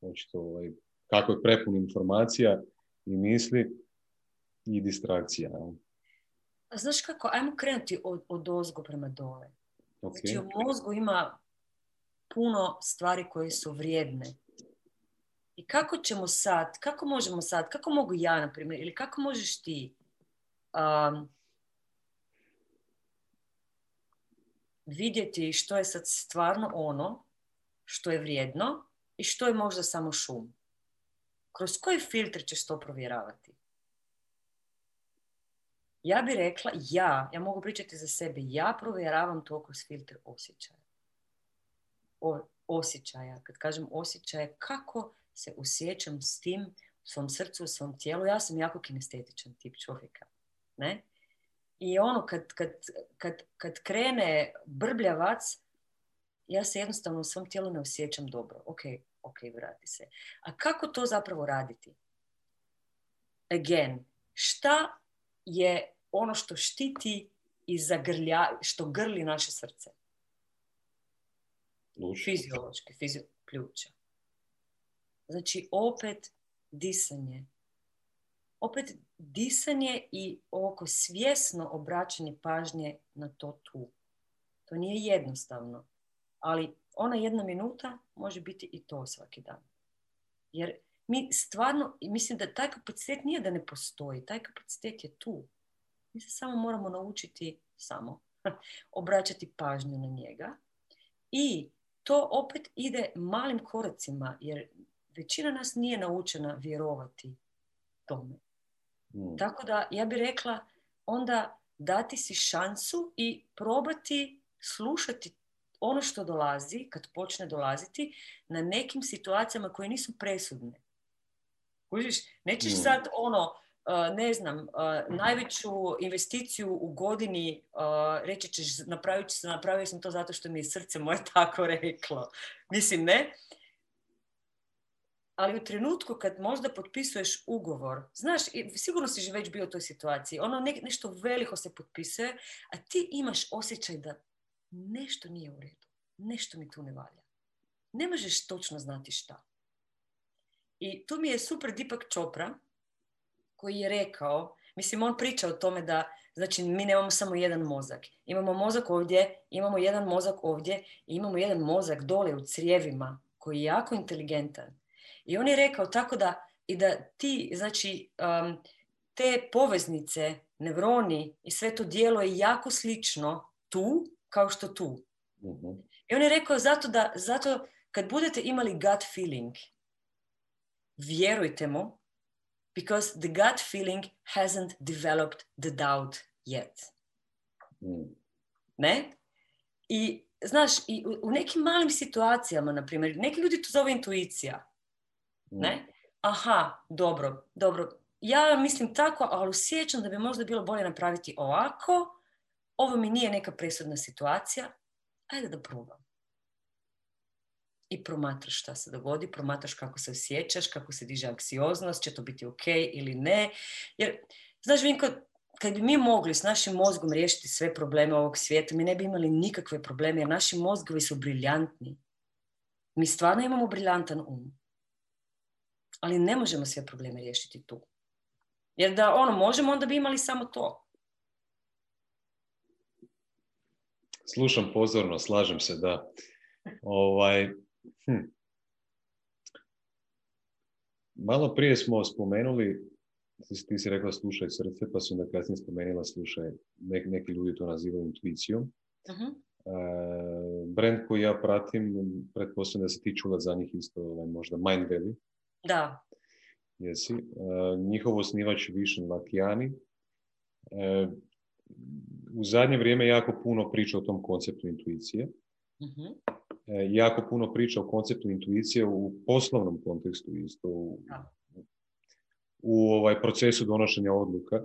očito, ovaj, kako je prepun informacija i misli i distrakcija. A znaš kako, ajmo krenuti od, od ozgo prema dole. Okay. Znači, u mozgu ima puno stvari koje su vrijedne. I kako ćemo sad, kako možemo sad, kako mogu ja, na primjer, ili kako možeš ti um, vidjeti što je sad stvarno ono što je vrijedno i što je možda samo šum. Kroz koji filtr ćeš to provjeravati? Ja bih rekla, ja, ja mogu pričati za sebe, ja provjeravam to kroz filtr osjećaja. O, osjećaja, kad kažem osjećaja, kako se osjećam s tim, u svom srcu, u svom tijelu. Ja sam jako kinestetičan tip čovjeka. Ne? I ono, kad, kad, kad, kad krene brbljavac, ja se jednostavno u svom tijelu ne osjećam dobro. Ok, ok, vrati se. A kako to zapravo raditi? Again, šta je ono što štiti i zagrlja, što grli naše srce? Luč. Fiziološki, fizio, ključa. Znači, opet disanje. Opet disanje i oko svjesno obraćanje pažnje na to tu. To nije jednostavno. Ali ona jedna minuta može biti i to svaki dan. Jer mi stvarno, mislim da taj kapacitet nije da ne postoji, taj kapacitet je tu. Mi se samo moramo naučiti samo obraćati pažnju na njega. I to opet ide malim koracima, jer većina nas nije naučena vjerovati tome. Mm. Tako da ja bih rekla, onda dati si šansu i probati slušati ono što dolazi, kad počne dolaziti, na nekim situacijama koje nisu presudne. Kužiš, nećeš sad ono, ne znam, najveću investiciju u godini reći ćeš, napravit ću se, napravio sam to zato što mi je srce moje tako reklo. Mislim, ne? Ali u trenutku kad možda potpisuješ ugovor, znaš, sigurno si već bio u toj situaciji, ono ne, nešto veliko se potpisuje, a ti imaš osjećaj da nešto nije u redu, nešto mi tu ne valja. Ne možeš točno znati šta. I tu mi je super Deepak Chopra, koji je rekao, mislim, on priča o tome da, znači, mi nemamo samo jedan mozak. Imamo mozak ovdje, imamo jedan mozak ovdje i imamo jedan mozak dole u crijevima, koji je jako inteligentan. I on je rekao tako da, i da ti, znači, um, te poveznice, nevroni i sve to dijelo je jako slično tu kao što tu. Mm-hmm. I on je rekao zato da, zato kad budete imali gut feeling, vjerujte mu, because the gut feeling hasn't developed the doubt yet. Mm. Ne? I, znaš, i u, u nekim malim situacijama, na primjer, neki ljudi to zove intuicija. Ne? Aha, dobro, dobro. Ja mislim tako, ali osjećam da bi možda bilo bolje napraviti ovako. Ovo mi nije neka presudna situacija. Ajde da probam. I promatraš šta se dogodi, promatraš kako se osjećaš, kako se diže anksioznost, će to biti ok ili ne. Jer, znaš, Vinko, kad bi mi mogli s našim mozgom riješiti sve probleme ovog svijeta, mi ne bi imali nikakve probleme, jer naši mozgovi su briljantni. Mi stvarno imamo briljantan um. Ali ne možemo sve probleme riješiti tu. Jer da ono možemo, onda bi imali samo to. Slušam pozorno, slažem se, da. Ovaj, hm. Malo prije smo spomenuli, ti si rekla slušaj srce, pa si onda kasnije spomenula slušaj, nek, neki ljudi to nazivaju intuicijom. Uh-huh. Uh, brand koji ja pratim, pretpostavljam da si ti čula za njih isto, ovaj, možda Mindvalley. Da. Jesi. Uh, njihov osnivač Višen Lakijani. Uh, u zadnje vrijeme jako puno priča o tom konceptu intuicije. Uh-huh. Uh, jako puno priča o konceptu intuicije u poslovnom kontekstu isto. U, u, u ovaj, procesu donošenja odluka.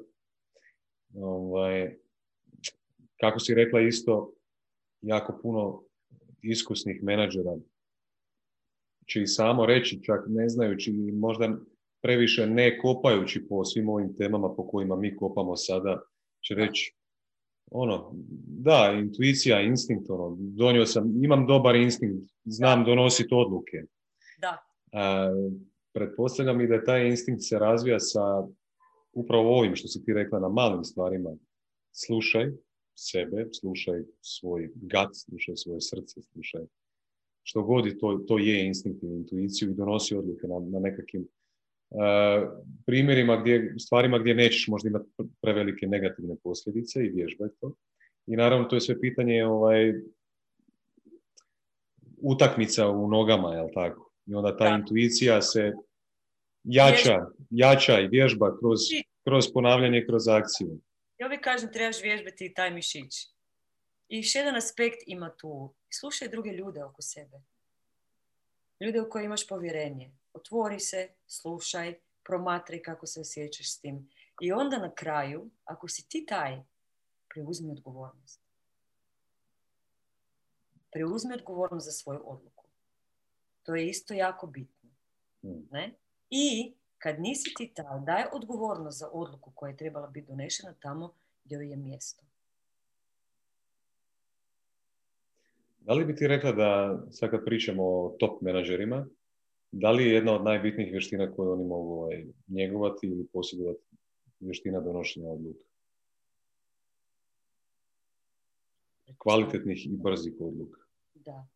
Ovaj, kako si rekla isto, jako puno iskusnih menadžera će i samo reći, čak ne znajući, možda previše ne kopajući po svim ovim temama po kojima mi kopamo sada, će reći, ono, da, intuicija, instinkt, ono, donio sam, imam dobar instinkt, znam donositi odluke. Da. A, pretpostavljam i da taj instinkt se razvija sa upravo ovim što si ti rekla, na malim stvarima. Slušaj sebe, slušaj svoj gut, slušaj svoje srce, slušaj što god to, to je instinktivnu intuiciju i donosi odluke na, na nekakvim uh, primjerima, gdje, stvarima gdje nećeš možda imati prevelike negativne posljedice i vježbaj to. I naravno to je sve pitanje ovaj, utakmica u nogama, jel tako? I onda ta da. Intuicija se jača, jača i vježba kroz, kroz ponavljanje, kroz akciju. Ja uvijek kažem, trebaš vježbati i taj mišić. I još jedan aspekt ima tu. Slušaj druge ljude oko sebe. Ljude u koje imaš povjerenje. Otvori se, slušaj, promatraj kako se osjećaš s tim. I onda na kraju, ako si ti taj, preuzmi odgovornost. Preuzmi odgovornost za svoju odluku. To je isto jako bitno. Ne? I kad nisi ti taj, daj odgovornost za odluku koja je trebala biti donešena tamo gdje je mjesto. Da li bi ti rekla da, sad kad pričamo o top menadžerima, da li je jedna od najbitnijih vještina koju oni mogu ovaj, njegovati ili posjedovati vještina donošenja odluka? Kvalitetnih i brzih odluka. Da.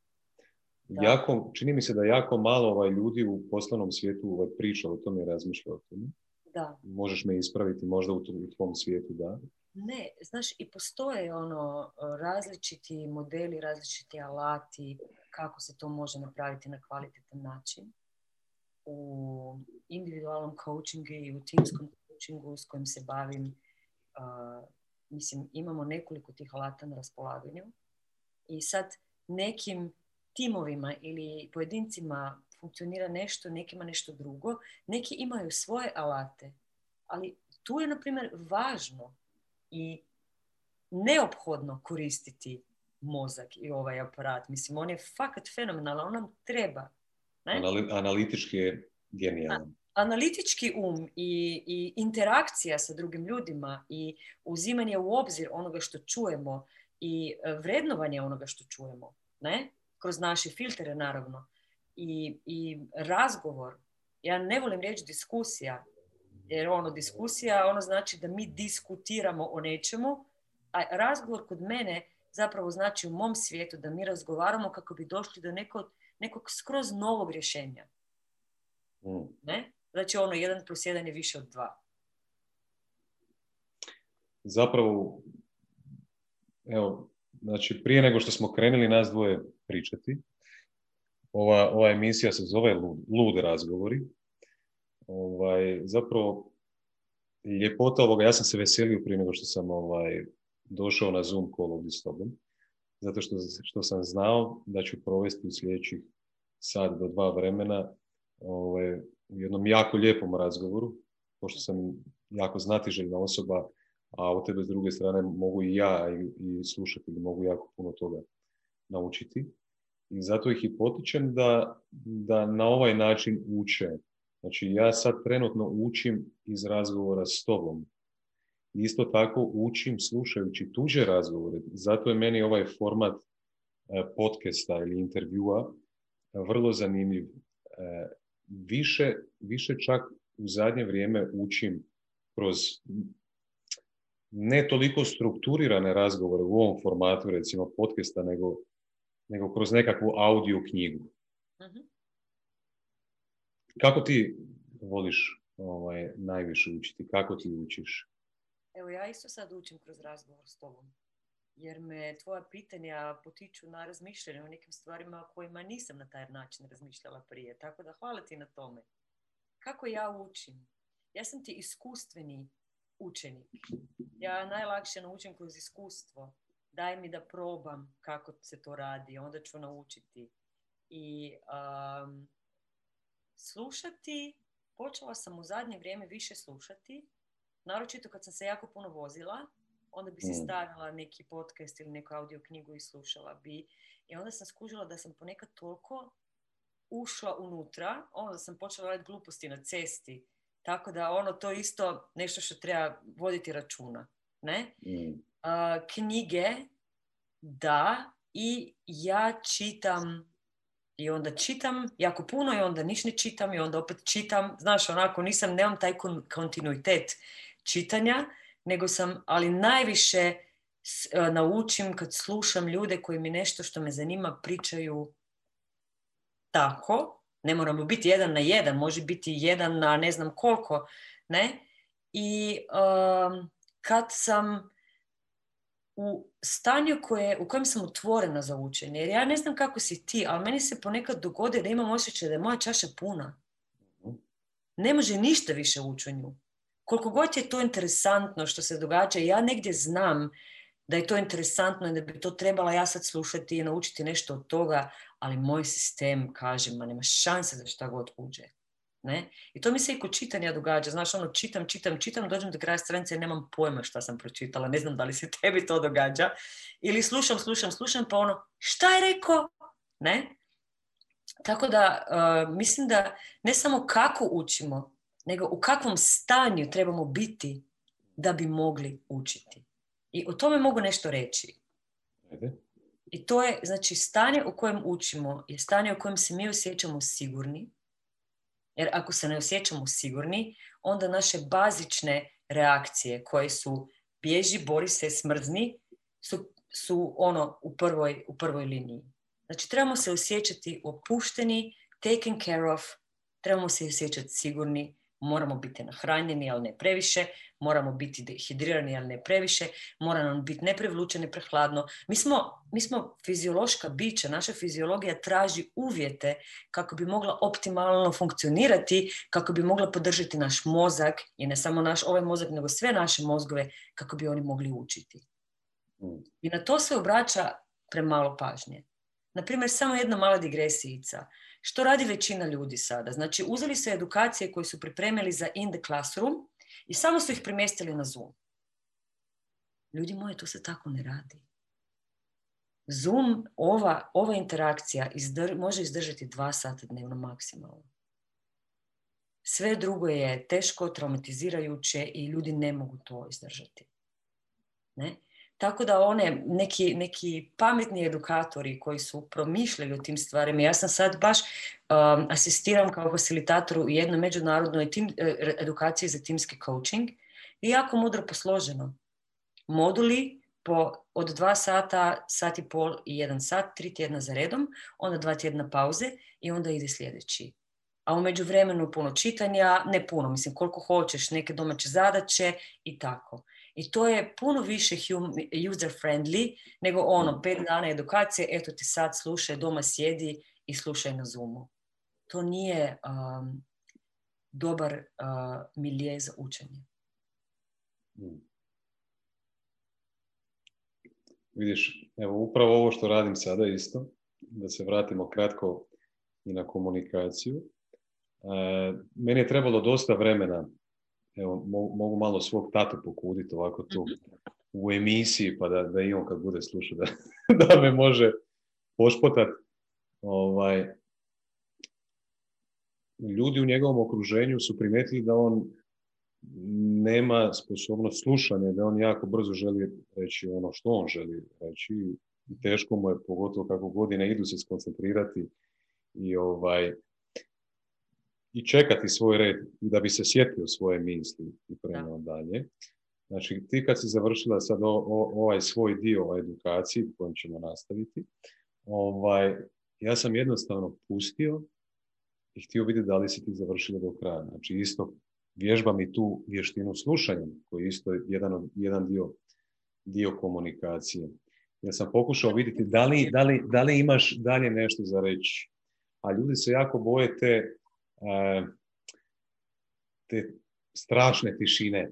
Da. Jako, čini mi se da jako malo ovaj, ljudi u poslovnom svijetu ovaj, priča o tome i razmišlja o tome. Da. Možeš me ispraviti možda u tvom svijetu, da? Ne, znaš, i postoje ono različiti modeli, različiti alati kako se to može napraviti na kvalitetan način. U individualnom coachingu i u timskom coachingu s kojim se bavim uh, mislim, imamo nekoliko tih alata na raspolaganju i sad nekim timovima ili pojedincima funkcionira nešto, nekima nešto drugo, neki imaju svoje alate, ali tu je, na primjer, važno i neophodno koristiti mozak i ovaj aparat. Mislim, on je fakat fenomenalan, on nam treba. Anali- analitički je genijalan. Analitički um i, i interakcija sa drugim ljudima i uzimanje u obzir onoga što čujemo i vrednovanje onoga što čujemo, ne? Kroz naše filtere, naravno. I, i razgovor. Ja ne volim reći diskusija, jer ono diskusija, ono znači da mi diskutiramo o nečemu, a razgovor kod mene zapravo znači u mom svijetu da mi razgovaramo kako bi došli do neko, nekog skroz novog rješenja. Mm. Ne? Znači ono jedan plus jedan je više od dva. Zapravo, evo, znači prije nego što smo krenuli nas dvoje pričati, ova, ova emisija se zove Lud, Lud razgovori. Ovaj, zapravo, ljepota ovoga, ja sam se veselio prije nego što sam ovaj, došao na Zoom call ovdje s tobom, zato što, što sam znao da ću provesti u sljedećih sat do dva vremena ovaj, u jednom jako lijepom razgovoru, pošto sam jako znatiželjna osoba, a od tebe s druge strane mogu i ja i, i slušatelji mogu jako puno toga naučiti. I zato ih i potičem da, da na ovaj način uče. Znači, ja sad trenutno učim iz razgovora s tobom. Isto tako učim slušajući tuđe razgovore. Zato je meni ovaj format podcasta ili intervjua vrlo zanimljiv. Više, više čak u zadnje vrijeme učim kroz ne toliko strukturirane razgovore u ovom formatu, recimo podcasta, nego, nego kroz nekakvu audio knjigu. Uh-huh. Kako ti voliš ovaj, najviše učiti? Kako ti učiš? Evo, ja isto sad učim kroz razgovor s tobom. Jer me tvoja pitanja potiču na razmišljanje o nekim stvarima o kojima nisam na taj način razmišljala prije. Tako da hvala ti na tome. Kako ja učim? Ja sam ti iskustveni učenik. Ja najlakše naučim kroz iskustvo. Daj mi da probam kako se to radi, onda ću naučiti. I... Um, Slušati, počela sam u zadnje vrijeme više slušati, naročito kad sam se jako puno vozila, onda bi si stavila neki podcast ili neku audio knjigu i slušala bi. I onda sam skužila da sam ponekad toliko ušla unutra, onda sam počela raditi gluposti na cesti, tako da ono to isto nešto što treba voditi računa. Ne? Mm. A, knjige, da, i ja čitam... I onda čitam jako puno i onda niš ne čitam i onda opet čitam. Znaš, onako nisam, nemam taj kontinuitet čitanja, nego sam, ali najviše s, uh, naučim kad slušam ljude koji mi nešto što me zanima pričaju tako. Ne moramo biti jedan na jedan, može biti jedan na ne znam koliko, ne? I um, kad sam... u stanju koje, u kojem sam otvorena za učenje. Jer ja ne znam kako si ti, ali meni se ponekad dogodi da imam osjećaj da je moja čaša puna. Ne može ništa više ući u nju. Koliko god je to interesantno što se događa, ja negdje znam da je to interesantno i da bi to trebala ja sad slušati i naučiti nešto od toga, ali moj sistem, kažem, ma nema šanse za šta god uđe. Ne? I to mi se i kod čitanja događa. Znaš, ono, čitam, čitam, čitam, dođem do kraja stranice i nemam pojma šta sam pročitala. Ne znam da li se tebi to događa. Ili slušam, slušam, slušam, pa ono, šta je rekao? Ne? Tako da, uh, mislim da ne samo kako učimo, nego u kakvom stanju trebamo biti da bi mogli učiti. I o tome mogu nešto reći. I to je, znači, stanje u kojem učimo je stanje u kojem se mi osjećamo sigurni. Jer ako se ne osjećamo sigurni, onda naše bazične reakcije koje su bježi, bori se, smrzni, su, su ono u prvoj, u prvoj liniji. Znači, trebamo se osjećati opušteni, taken care of, trebamo se osjećati sigurni, Moramo biti nahranjeni, ali ne previše, moramo biti dehidrirani, ali ne previše, moramo biti neprivlučeni, prehladno. Mi smo, mi smo fiziološka bića, naša fiziologija traži uvjete kako bi mogla optimalno funkcionirati, kako bi mogla podržati naš mozak, i ne samo naš ovaj mozak, nego sve naše mozgove, kako bi oni mogli učiti. I na to se obraća premalo pažnje. Naprimjer, samo jedna mala digresijica. Što radi većina ljudi sada? Znači, uzeli su edukacije koje su pripremili za in the classroom i samo su ih premjestili na Zoom. Ljudi moji, to se tako ne radi. Zoom, ova, ova interakcija izdr- može izdržati dva sata dnevno maksimalno. Sve drugo je teško, traumatizirajuće i ljudi ne mogu to izdržati. Ne? Tako da one, neki, neki pametni edukatori koji su promišljali o tim stvarima, ja sam sad baš um, asistiram kao facilitator u jednoj međunarodnoj tim, edukaciji za timski coaching, i jako mudro posloženo. Moduli po, od dva sata, sat i pol i jedan sat, tri tjedna za redom, onda dva tjedna pauze i onda ide sljedeći. A u međuvremenu puno čitanja, ne puno, mislim koliko hoćeš, neke domaće zadaće i tako. I to je puno više user-friendly nego ono, pet dana edukacije, eto ti sad slušaj, doma sjedi i slušaj na Zoomu. To nije um, dobar uh, milije za učenje. Hmm. Vidiš, evo upravo ovo što radim sada isto, da se vratimo kratko i na komunikaciju. E, meni je trebalo dosta vremena. Evo, mogu malo svog tatu pokuditi ovako tu u emisiji, pa da, da i on kad bude slušao da, da me može pošpotati. Ovaj, ljudi u njegovom okruženju su primijetili da on nema sposobnost slušanja, da on jako brzo želi reći ono što on želi reći. I teško mu je, pogotovo kako godine idu, se skoncentrirati i ovaj... i čekati svoj red da bi se sjetio svoje misli i prenio dalje. Znači, ti kad si završila sad o, o, ovaj svoj dio o edukaciji u kojem ćemo nastaviti, ovaj, ja sam jednostavno pustio i htio vidjeti da li si ti završila do kraja. Znači, isto vježbam i tu vještinu slušanja, koji je isto jedan, jedan dio, dio komunikacije. Ja sam pokušao vidjeti da li, da li, da li imaš dalje nešto za reći. A ljudi se jako boje te te strašne tišine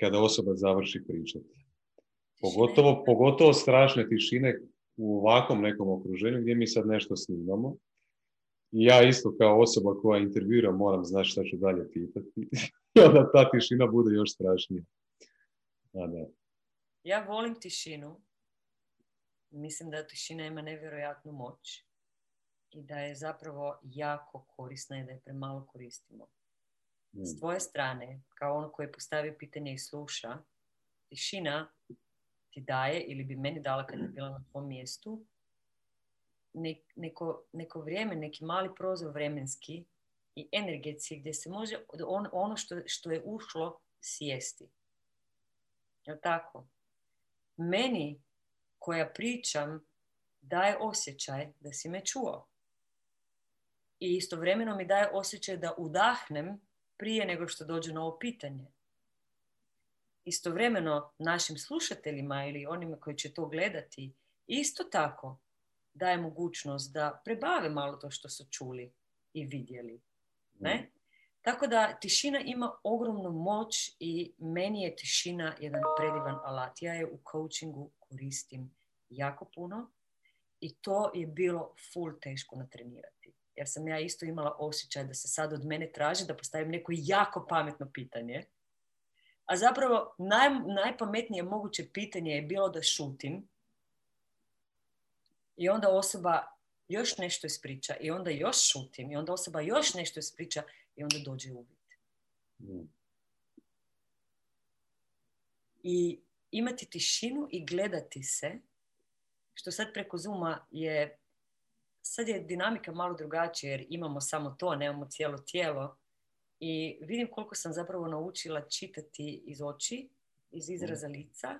kada osoba završi pričati. Pogotovo, pogotovo strašne tišine u ovakvom nekom okruženju gdje mi sad nešto snimamo. I ja isto kao osoba koja intervjura moram znati šta ću dalje pitati. I onda ta tišina bude još strašnija. A da. Ja volim tišinu. Mislim da tišina ima nevjerojatnu moć. I da je zapravo jako korisna i da je premalo koristimo. S tvoje strane, kao ono koji postavi pitanje i sluša, tišina ti daje, ili bi meni dala kad je bila na tvom mjestu, ne, neko, neko vrijeme, neki mali prozor vremenski i energetski gdje se može on, ono što, što je ušlo sjesti. Jel' tako? Meni koja pričam daje osjećaj da si me čuo. I istovremeno mi daje osjećaj da udahnem prije nego što dođe novo pitanje. Istovremeno našim slušateljima ili onima koji će to gledati isto tako daje mogućnost da prebave malo to što su čuli i vidjeli. Ne? Tako da tišina ima ogromnu moć i meni je tišina jedan predivan alat. Ja je u coachingu koristim jako puno i to je bilo full teško natrenirati. Jer sam ja isto imala osjećaj da se sad od mene traži da postavim neko jako pametno pitanje. A zapravo naj, najpametnije moguće pitanje je bilo da šutim. I onda osoba još nešto ispriča. I onda još šutim. I onda osoba još nešto ispriča. I onda dođe uvid. I imati tišinu i gledati se, što sad preko Zooma je... Sad je dinamika malo drugačija jer imamo samo to, nemamo cijelo tijelo. I vidim koliko sam zapravo naučila čitati iz oči, iz izraza lica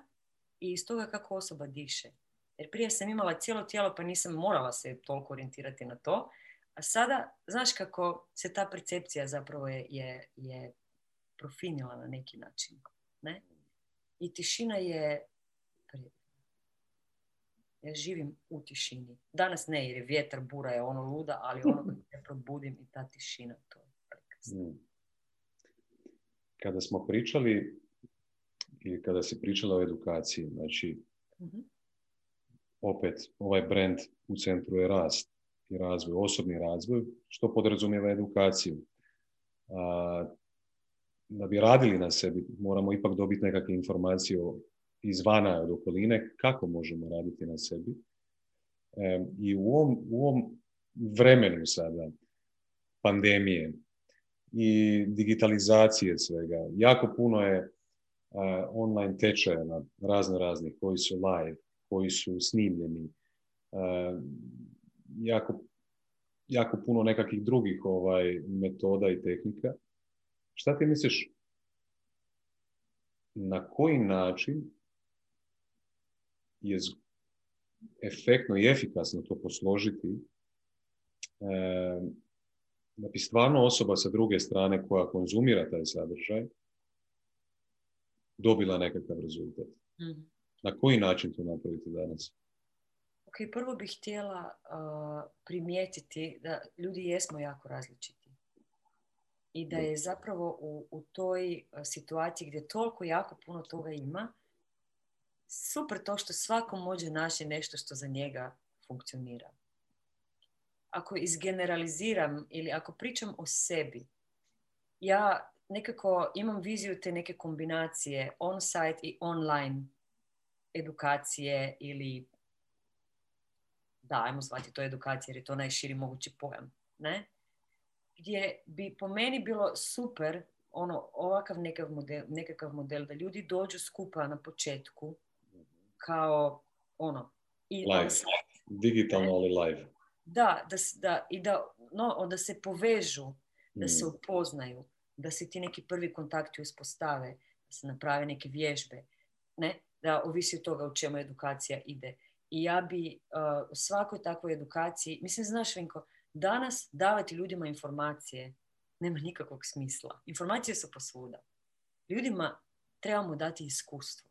i iz toga kako osoba diše. Jer prije sam imala cijelo tijelo pa nisam morala se toliko orijentirati na to, A sada, znaš kako se ta percepcija zapravo je, je, je profinila na neki način. Ne? I tišina je... Ja živim u tišini. Danas ne, jer je vjetar, bura je ono luda, ali ono kad se probudim i ta tišina, to je prekrasno. Kada smo pričali i kada se pričalo o edukaciji, znači uh-huh. opet ovaj brand u centru je rast i razvoj, osobni razvoj, što podrazumijeva edukaciju. A, da bi radili na sebi, moramo ipak dobiti nekakve informacije o izvana od okoline, kako možemo raditi na sebi. E, I u ovom, u ovom vremenu sada, pandemije i digitalizacije svega, jako puno je a, online tečaja na razno raznih, koji su live, koji su snimljeni, a, jako, jako puno nekakvih drugih ovaj, metoda i tehnika. Šta ti misliš, na koji način je efektno i efikasno to posložiti e, da bi stvarno osoba sa druge strane koja konzumira taj sadržaj dobila nekakav rezultat? Mm. Na koji način to napraviti danas? Ok, prvo bih htjela uh, primijetiti da ljudi jesmo jako različiti. I da je zapravo u, u toj situaciji gdje toliko jako puno toga ima, super to što svako može naći nešto što za njega funkcionira. Ako izgeneraliziram ili ako pričam o sebi, ja nekako imam viziju te neke kombinacije on-site i online edukacije ili, da, ajmo zvati to edukacije jer je to najširi mogući pojam, ne? Gdje bi po meni bilo super ono, ovakav nekakav model, nekakav model da ljudi dođu skupa na početku kao ono... I live. On, digitalno, ali live. Da, da, da, i da, no, da se povežu, da mm. se upoznaju, da se ti neki prvi kontakti uspostave, da se naprave neke vježbe, ne? Da ovisi od toga u čemu edukacija ide. I ja bi uh, u svakoj takvoj edukaciji, mislim, znaš, Vinko, danas davati ljudima informacije nema nikakvog smisla. Informacije su posvuda. Ljudima trebamo dati iskustvo.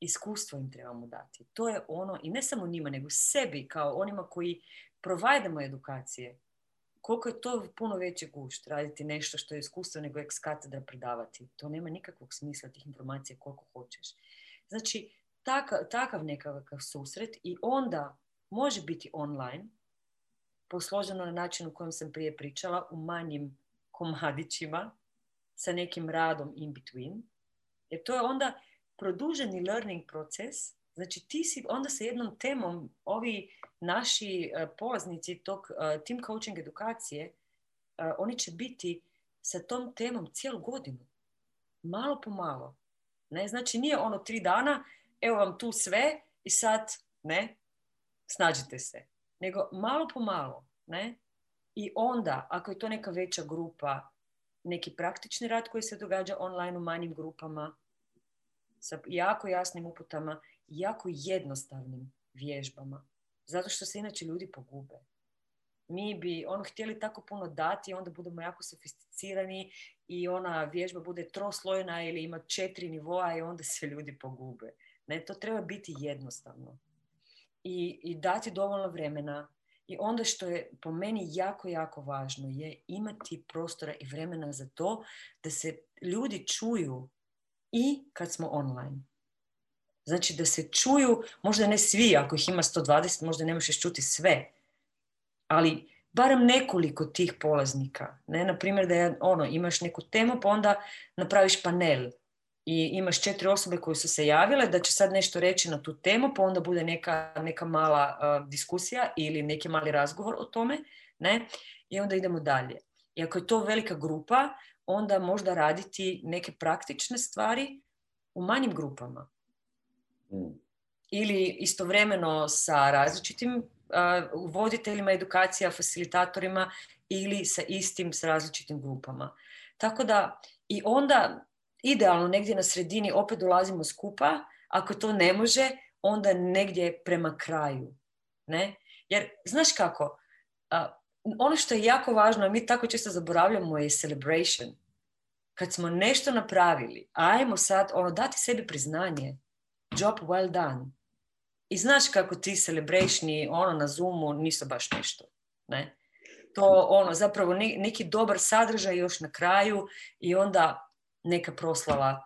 Iskustvo im trebamo dati. To je ono, i ne samo njima, nego sebi, kao onima koji provajdemo edukacije. Koliko je to puno veći gušt raditi nešto što je iskustvo nego ex katedra predavati. To nema nikakvog smisla, tih informacija koliko hoćeš. Znači, takav, takav nekakav susret i onda može biti online, posloženo na način u kojem sam prije pričala, u manjim komadićima, sa nekim radom in between. Jer to je onda produženi learning proces. Znači, ti si onda sa jednom temom, ovi naši uh, polaznici tog uh, team coaching edukacije, uh, oni će biti sa tom temom cijelu godinu. Malo po malo. Ne? Znači, nije ono tri dana, evo vam tu sve i sad, ne, snađite se. Nego malo po malo, ne? I onda, ako je to neka veća grupa, neki praktični rad koji se događa online u manjim grupama, sa jako jasnim uputama, jako jednostavnim vježbama. Zato što se inače ljudi pogube. Mi bi ono htjeli tako puno dati, onda budemo jako sofisticirani i ona vježba bude troslojna ili ima četiri nivoa i onda se ljudi pogube. Ne, to treba biti jednostavno. I, i dati dovoljno vremena. I onda što je po meni jako, jako važno je imati prostora i vremena za to da se ljudi čuju i kad smo online. Znači da se čuju, možda ne svi, ako ih ima sto dvadeset, možda ne možeš čuti sve, ali barem nekoliko tih polaznika. Ne? Naprimjer da je, ono, imaš neku temu pa onda napraviš panel. I imaš četiri osobe koje su se javile da će sad nešto reći na tu temu, pa onda bude neka, neka mala uh, diskusija ili neki mali razgovor o tome, ne? I onda idemo dalje. I ako je to velika grupa, onda možda raditi neke praktične stvari u manjim grupama. Mm. Ili istovremeno sa različitim uh, voditeljima edukacija, facilitatorima ili sa istim, sa različitim grupama. Tako da, i onda... Idealno, negdje na sredini opet dolazimo skupa, ako to ne može, onda negdje prema kraju. Ne? Jer, znaš kako, ono što je jako važno, a mi tako često zaboravljamo, je celebration. Kad smo nešto napravili, ajmo sad ono, dati sebi priznanje. Job well done. I znaš kako ti celebrationi ono, na Zoomu nisu baš nešto. Ne? To ono, zapravo ne, neki dobar sadržaj još na kraju i onda neka proslava.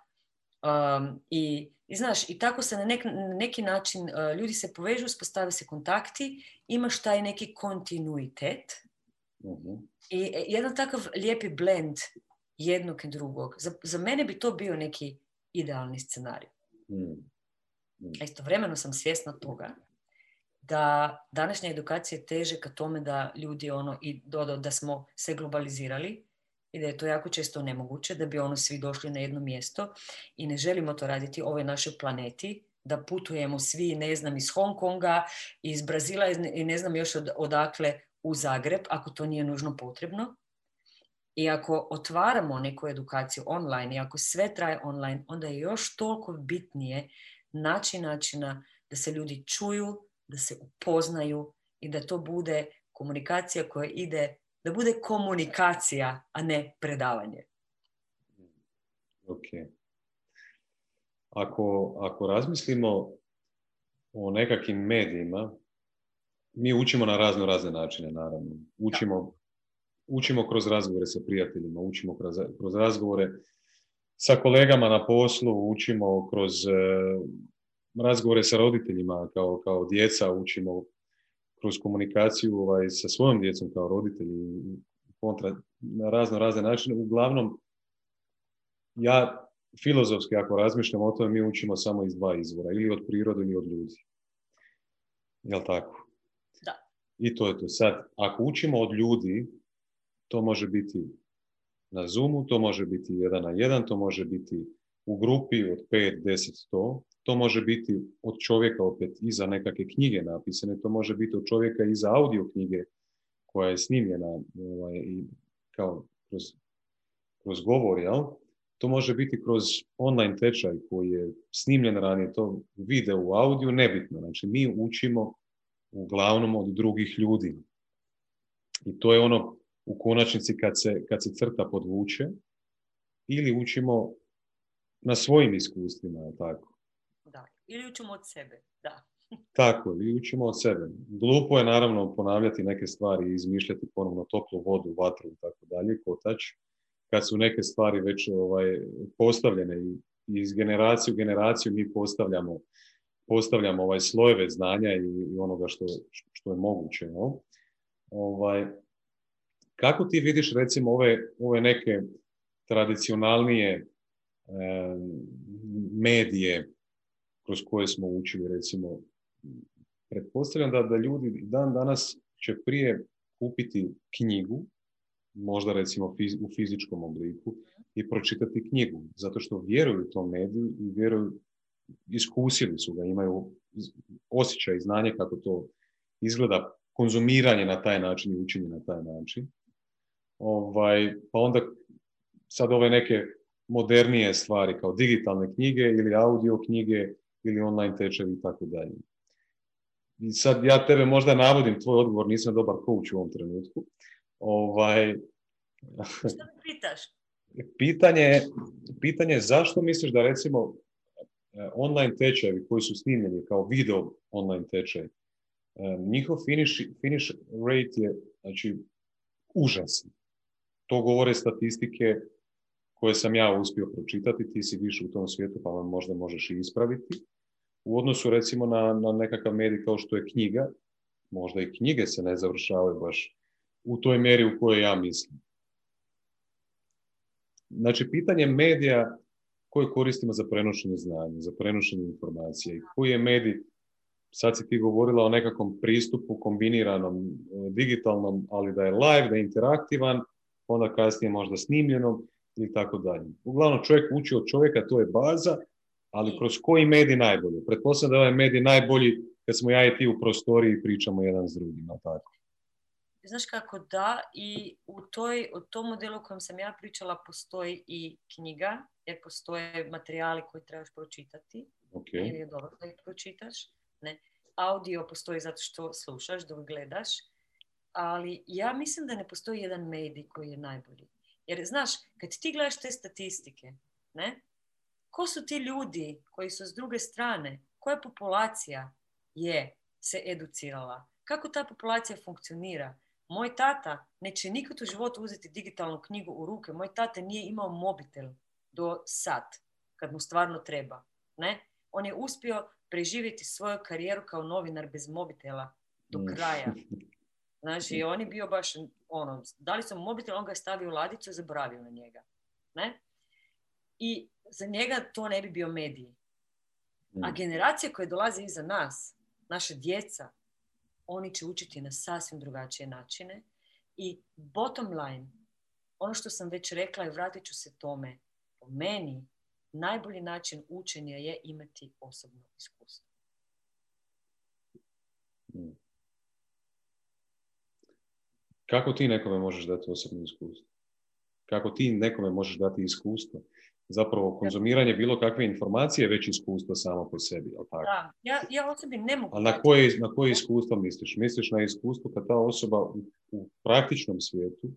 Um, i, i znaš, i tako se na nek, neki način uh, ljudi se povežu, spostave se kontakti, imaš taj neki kontinuitet. Mm-hmm. I jedan takav lijepi blend jednog i drugog. Za, za mene bi to bio neki idealni scenarij. Mm. Mm. Istovremeno sam svjesna toga da današnja edukacija teže ka tome da ljudi ono i doda, da smo se globalizirali i da je to jako često nemoguće, da bi ono svi došli na jedno mjesto i ne želimo to raditi ovoj našoj planeti, da putujemo svi, ne znam, iz Hong Konga, iz Brazila i ne znam još od, odakle u Zagreb, ako to nije nužno potrebno. I ako otvaramo neku edukaciju online i ako sve traje online, onda je još toliko bitnije naći načina da se ljudi čuju, da se upoznaju i da to bude komunikacija koja ide, da bude komunikacija, a ne predavanje. Ok. Ako, ako razmislimo o nekakvim medijima, mi učimo na razno razne načine, naravno. Učimo... Da. Učimo kroz razgovore sa prijateljima, učimo kroz, kroz razgovore sa kolegama na poslu, učimo kroz e, razgovore sa roditeljima kao, kao djeca, učimo kroz komunikaciju ovaj, sa svojom djecom kao roditelji, kontra, na razno razne načine. Uglavnom, ja filozofski ako razmišljam o tome, mi učimo samo iz dva izvora, ili od prirode ili od ljudi. Jel' tako? Da. I to je to. Sad, ako učimo od ljudi, to može biti na Zoomu, to može biti jedan na jedan, to može biti u grupi od pet, deset, sto, to može biti od čovjeka opet iza nekakve knjige napisane, to može biti od čovjeka iza audio knjige koja je snimljena ovaj, i kao kroz, kroz govor, jel? To može biti kroz online tečaj koji je snimljen ranije, to video u audio, nebitno. Znači, mi učimo uglavnom od drugih ljudi. I to je ono u konačnici kad se, kad se crta podvuče, ili učimo na svojim iskustvima, tako? Da, ili učimo od sebe, da. Tako, ili učimo od sebe. Glupo je naravno ponavljati neke stvari i izmišljati ponovno toplu vodu, vatru i tako dalje, kotač, kad su neke stvari već ovaj, postavljene i iz generacije u generaciju mi postavljamo, postavljamo ovaj slojeve znanja i, i onoga što, što je moguće. No? Ovaj, Kako ti vidiš, recimo, ove, ove neke tradicionalnije e, medije kroz koje smo učili, recimo, pretpostavljam da, da ljudi dan danas će prije kupiti knjigu, možda recimo fiz, u fizičkom obliku, i pročitati knjigu, zato što vjeruju tom mediju i vjeruju, iskusili su ga, imaju osjećaj i znanje kako to izgleda, konzumiranje na taj način i učenje na taj način. Ovaj, pa onda sad ove neke modernije stvari kao digitalne knjige ili audio knjige ili online tečevi i tako dalje. I sad ja tebe možda navodim, tvoj odgovor, nisam dobar coach u ovom trenutku. Ovaj, Što mi pitaš? Pitanje, pitanje je zašto misliš da recimo online tečevi koji su snimljeni kao video online tečaj, njihov finish, finish rate je, znači, užasan. To govore statistike koje sam ja uspio pročitati, ti si više u tom svijetu pa možda možeš i ispraviti. U odnosu recimo na, na nekakav medij kao što je knjiga, možda i knjige se ne završavaju baš u toj mjeri u kojoj ja mislim. Znači, pitanje medija koje koristimo za prenošenje znanja, za prenošenje informacija i koji je medij. Sad si ti govorila o nekakvom pristupu kombiniranom, digitalnom, ali da je live, da je interaktivan, onda kasnije možda snimljenom i tako dalje. Uglavnom, čovjek uči od čovjeka, to je baza, ali kroz koji medij najbolji? Pretpostavljam da je ovaj medij najbolji kad smo ja i ti u prostoriji pričamo jedan s drugim, tako? Znaš kako, da, i u, toj, u tom modelu u kojem sam ja pričala postoji i knjiga, jer postoje materijali koje trebaš pročitati, okay. Jer je dobro da ih pročitaš. Ne. Audio postoji zato što slušaš, dok gledaš. ali ja mislim da ne postoji jedan medij koji je najbolji. Jer, znaš, kad ti gledaš te statistike, ne, ko su ti ljudi koji su s druge strane, koja populacija je se educirala, kako ta populacija funkcionira. Moj tata neće nikad u životu uzeti digitalnu knjigu u ruke. Moj tata nije imao mobitel do sad, kad mu stvarno treba. Ne? On je uspio preživjeti svoju karijeru kao novinar bez mobitela do kraja. Znači, on je bio baš ono, dali sam mobitel, on ga je stavio u ladicu i zaboravio na njega. Ne? I za njega to ne bi bio medij. A generacije koje dolaze iza nas, naša djeca, oni će učiti na sasvim drugačije načine. I bottom line, ono što sam već rekla i vratit ću se tome, po meni najbolji način učenja je imati osobno iskustvo. Kako ti nekome možeš dati osobno iskustvo? Kako ti nekome možeš dati iskustvo? Zapravo, konzumiranje bilo kakve informacije je već iskustvo samo po sebi, ali tako? Da, ja, ja osobi ne mogu... A na koje, na koje iskustvo misliš? Misliš na iskustvo kad ta osoba u, u praktičnom svijetu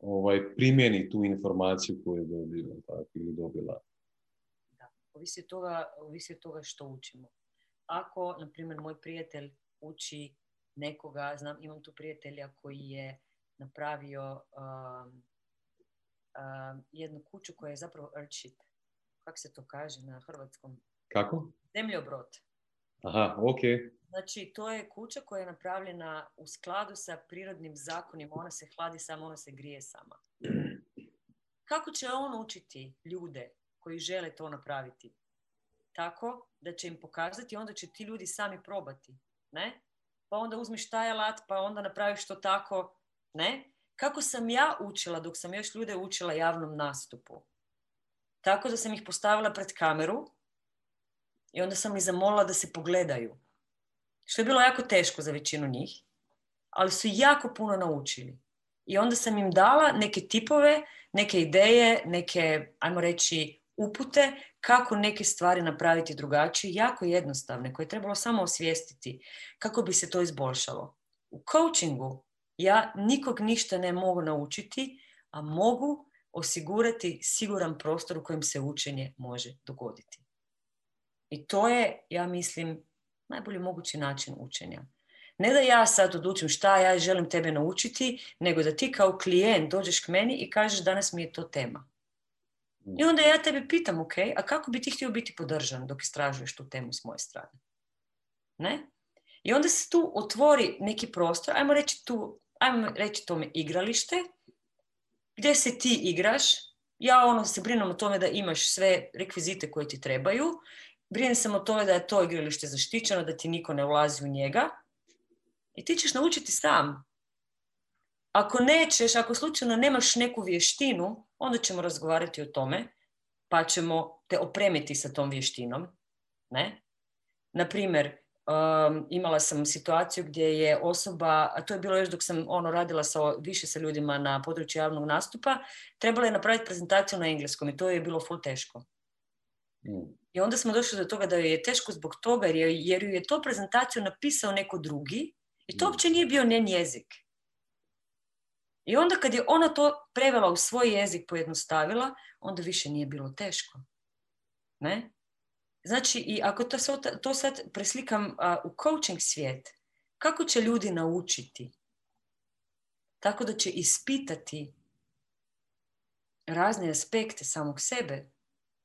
ovaj, primjeni tu informaciju koju je dobila, tako, ili dobila? Da, ovisi od toga, ovisi od toga što učimo. Ako, na primjer, moj prijatelj uči nekoga, znam, imam tu prijatelja koji je napravio... Um, Uh, jednu kuću koja je zapravo earthship. Kako se to kaže na hrvatskom? Kako? Zemljobrod. Aha, ok. Znači, to je kuća koja je napravljena u skladu sa prirodnim zakonima. Ona se hladi sama, ona se grije sama. Kako će on učiti ljude koji žele to napraviti? Tako da će im pokazati, onda će ti ljudi sami probati. Ne? Pa onda uzmiš taj alat, pa onda napraviš to tako. Ne? Kako sam ja učila dok sam još ljude učila javnom nastupu? Tako da sam ih postavila pred kameru i onda sam ih zamolila da se pogledaju. Što je bilo jako teško za većinu njih, ali su jako puno naučili. I onda sam im dala neke tipove, neke ideje, neke, ajmo reći, upute kako neke stvari napraviti drugačije, jako jednostavne, koje je trebalo samo osvijestiti kako bi se to izboljšalo. U coachingu ja nikog ništa ne mogu naučiti, a mogu osigurati siguran prostor u kojem se učenje može dogoditi. I to je, ja mislim, najbolji mogući način učenja. Ne da ja sad odlučim šta ja želim tebe naučiti, nego da ti kao klijent dođeš k meni i kažeš danas mi je to tema. I onda ja tebe pitam, ok, a kako bi ti htio biti podržan dok istražuješ tu temu s moje strane? Ne? I onda se tu otvori neki prostor, ajmo reći tu, ajmo reći tome igralište, gdje se ti igraš, ja ono se brinem o tome da imaš sve rekvizite koje ti trebaju, brinem se o tome da je to igralište zaštićeno, da ti niko ne ulazi u njega i ti ćeš naučiti sam. Ako nećeš, ako slučajno nemaš neku vještinu, onda ćemo razgovarati o tome, pa ćemo te opremiti sa tom vještinom. Ne? Naprimjer, Um, imala sam situaciju gdje je osoba, a to je bilo još dok sam ono radila sa, više sa ljudima na području javnog nastupa, trebala je napraviti prezentaciju na engleskom i to je bilo full teško. Mm. I onda smo došli do toga da joj je teško zbog toga jer, je, jer ju je to prezentaciju napisao neko drugi i to uopće nije bio njen jezik. I onda kad je ona to prevela u svoj jezik, pojednostavila, onda više nije bilo teško. Ne? Znači, i ako to, to sad preslikam a, u coaching svijet, kako će ljudi naučiti? Tako da će ispitati razne aspekte samog sebe,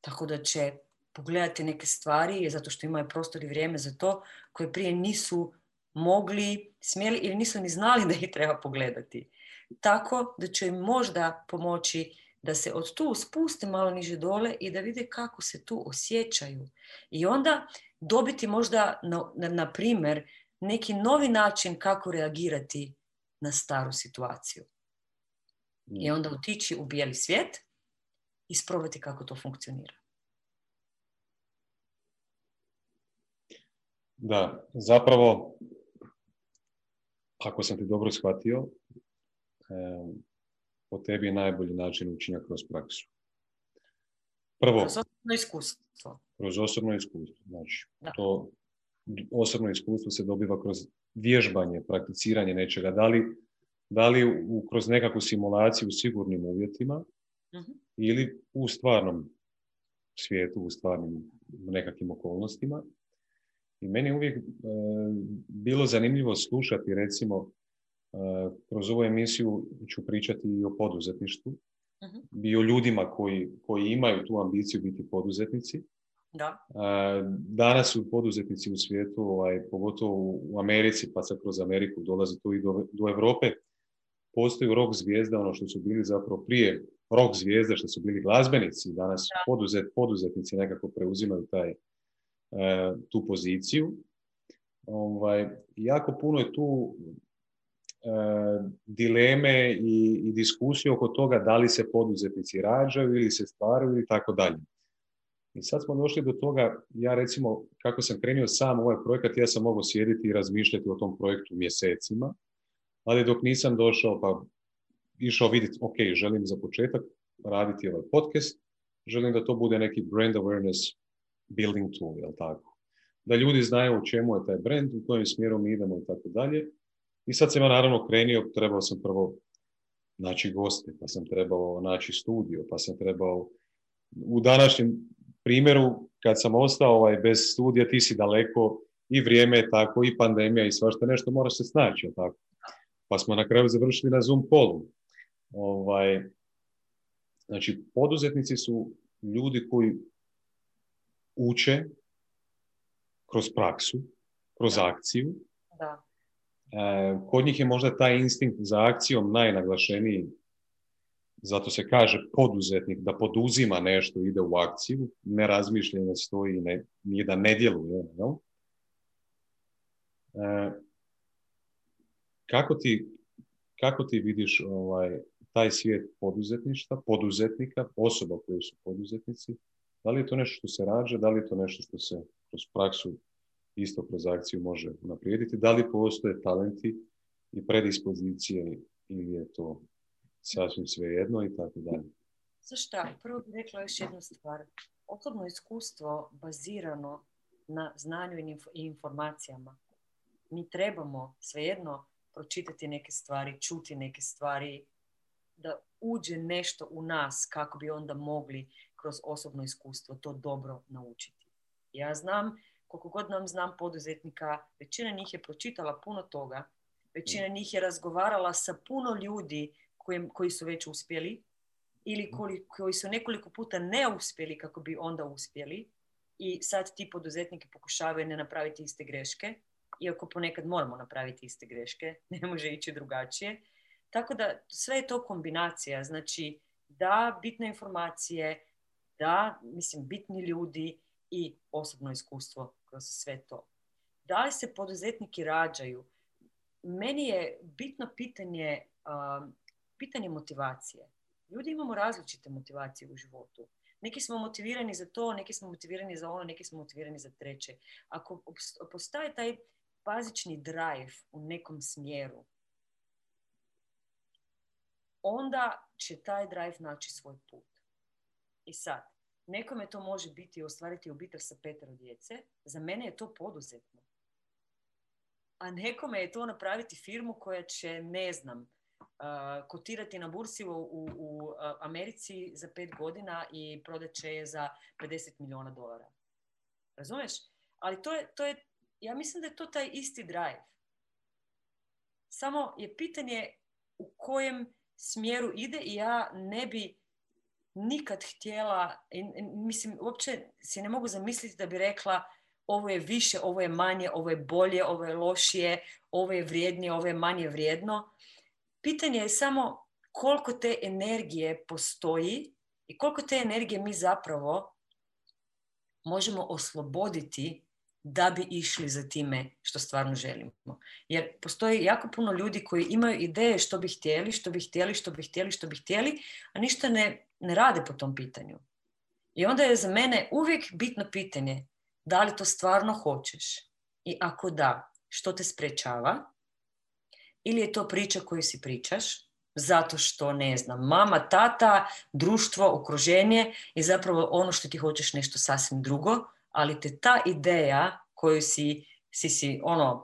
tako da će pogledati neke stvari, zato što imaju prostor i vrijeme za to, koje prije nisu mogli, smjeli ili nisu ni znali da ih treba pogledati. Tako da će im možda pomoći da se od tu spuste malo niže dole i da vide kako se tu osjećaju. I onda dobiti možda, na, na, na primjer, neki novi način kako reagirati na staru situaciju. Mm. I onda otići u bijeli svijet i sprobati kako to funkcionira. Da, zapravo, ako sam ti dobro shvatio, um, po tebi je najbolji način učenja kroz praksu. Prvo, kroz osobno iskustvo. Kroz osobno iskustvo. Znači, to osobno iskustvo se dobiva kroz vježbanje, prakticiranje nečega. Da li da li u, kroz nekakvu simulaciju u sigurnim uvjetima uh-huh. ili u stvarnom svijetu, u stvarnim nekakvim okolnostima. I meni je uvijek e, bilo zanimljivo slušati, recimo, e, kroz ovu emisiju ću pričati i o poduzetništvu, uh-huh. i o ljudima koji, koji imaju tu ambiciju biti poduzetnici. Da. Danas su poduzetnici u svijetu, ovaj, pogotovo u Americi, pa sad kroz Ameriku dolazi tu i do, do Europe, postoji rock zvijezda, ono što su bili zapravo prije rock zvijezda, što su bili glazbenici, danas poduzet, poduzetnici nekako preuzimaju taj, tu poziciju. Ovaj, jako puno je tu dileme i, i diskusije oko toga da li se poduzetnici rađaju ili se stvaraju ili tako dalje. I sad smo došli do toga, ja recimo, kako sam krenuo sam ovaj projekat, ja sam mogao sjediti i razmišljati o tom projektu mjesecima, ali dok nisam došao, pa išao vidjeti, ok, želim za početak raditi ovaj podcast, želim da to bude neki brand awareness building tool, jel tako? Da ljudi znaju o čemu je taj brand, u kojem smjeru mi idemo i tako dalje. I sad sam ja naravno krenuo, trebao sam prvo naći goste, pa sam trebao naći studio, pa sam trebao u današnjem primjeru, kad sam ostao ovaj, bez studija, ti si daleko, i vrijeme je tako, i pandemija, i svašta nešto, moraš se snaći, jel tako? Pa smo na kraju završili na Zoom callu. Ovaj, znači, poduzetnici su ljudi koji uče kroz praksu, kroz da. akciju. Da. E, kod njih je možda taj instinkt za akcijom najnaglašeniji. Zato se kaže poduzetnik da poduzima nešto, ide u akciju, ne razmišlja, ne stoji, ne, nije da ne djeluje. No? E, kako, ti, kako ti vidiš ovaj, taj svijet poduzetništva, poduzetnika, osoba koji su poduzetnici? Da li je to nešto što se rađa, da li je to nešto što se kroz praksu, isto kroz akciju može naprijediti? Da li postoje talenti i predispozicije ili je to sasvim svejedno i tako dalje? Znaš šta, prvo bih rekla još jednu stvar. Osobno iskustvo bazirano na znanju i informacijama. Mi trebamo svejedno pročitati neke stvari, čuti neke stvari, da uđe nešto u nas kako bi onda mogli kroz osobno iskustvo to dobro naučiti. Ja znam, koliko god nam znam poduzetnika, većina njih je pročitala puno toga, većina njih je razgovarala sa puno ljudi koji su već uspjeli ili koji, koji su nekoliko puta ne uspjeli kako bi onda uspjeli, i sad ti poduzetnike pokušavaju ne napraviti iste greške, iako ponekad moramo napraviti iste greške, ne može ići drugačije. Tako da sve je to kombinacija, znači da, bitne informacije, da, mislim, bitni ljudi i osobno iskustvo kroz sve to. Da li se poduzetniki rađaju? Meni je bitno pitanje um, pitanje motivacije. Ljudi imamo različite motivacije u životu. Neki smo motivirani za to, neki smo motivirani za ono, neki smo motivirani za treće. Ako postaje taj bazični drive u nekom smjeru, onda će taj drive naći svoj put. I sad, nekome to može biti ostvariti obitelj sa petero djece, za mene je to poduzetno. A nekome je to napraviti firmu koja će, ne znam, Uh, kotirati na bursi u, u, u Americi za pet godina i prodat će je za pedeset milijuna dolara. Razumeš? Ali to je, to je, ja mislim da je to taj isti drive. Samo je pitanje u kojem smjeru ide, i ja ne bi nikad htjela, mislim, uopće si ne mogu zamisliti da bi rekla ovo je više, ovo je manje, ovo je bolje, ovo je lošije, ovo je vrijednije, ovo je manje vrijedno. Pitanje je samo koliko te energije postoji i koliko te energije mi zapravo možemo osloboditi da bi išli za time što stvarno želimo. Jer postoji jako puno ljudi koji imaju ideje što bi htjeli, što bi htjeli, što bi htjeli, što bi htjeli, a ništa ne, ne rade po tom pitanju. I onda je za mene uvijek bitno pitanje da li to stvarno hoćeš, i ako da, što te sprečava? Ili je to priča koju si pričaš zato što, ne znam, mama, tata, društvo, okruženje i zapravo ono što ti hoćeš nešto sasvim drugo, ali te ta ideja koju si, si, si ono,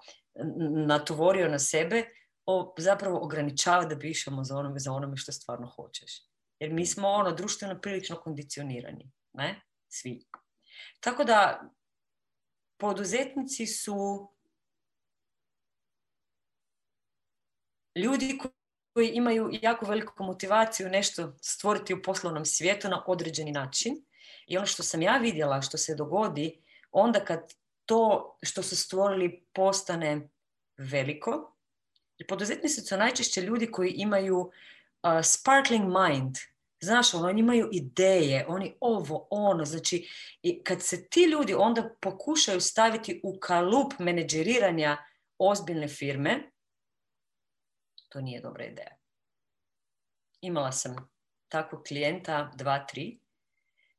natovorio na sebe, o, zapravo ograničava da bišemo za onome, za onome što stvarno hoćeš. Jer mi smo ono društveno prilično kondicionirani, ne? Svi. Tako da poduzetnici su ljudi koji imaju jako veliku motivaciju nešto stvoriti u poslovnom svijetu na određeni način. I ono što sam ja vidjela, što se dogodi, onda kad to što su stvorili postane veliko, poduzetnici su najčešće ljudi koji imaju uh, sparkling mind. Znaš, ono, oni imaju ideje, oni ovo, ono, znači, i kad se ti ljudi onda pokušaju staviti u kalup menedžeriranja ozbiljne firme, to nije dobra ideja. Imala sam takvog klijenta, dva, tri,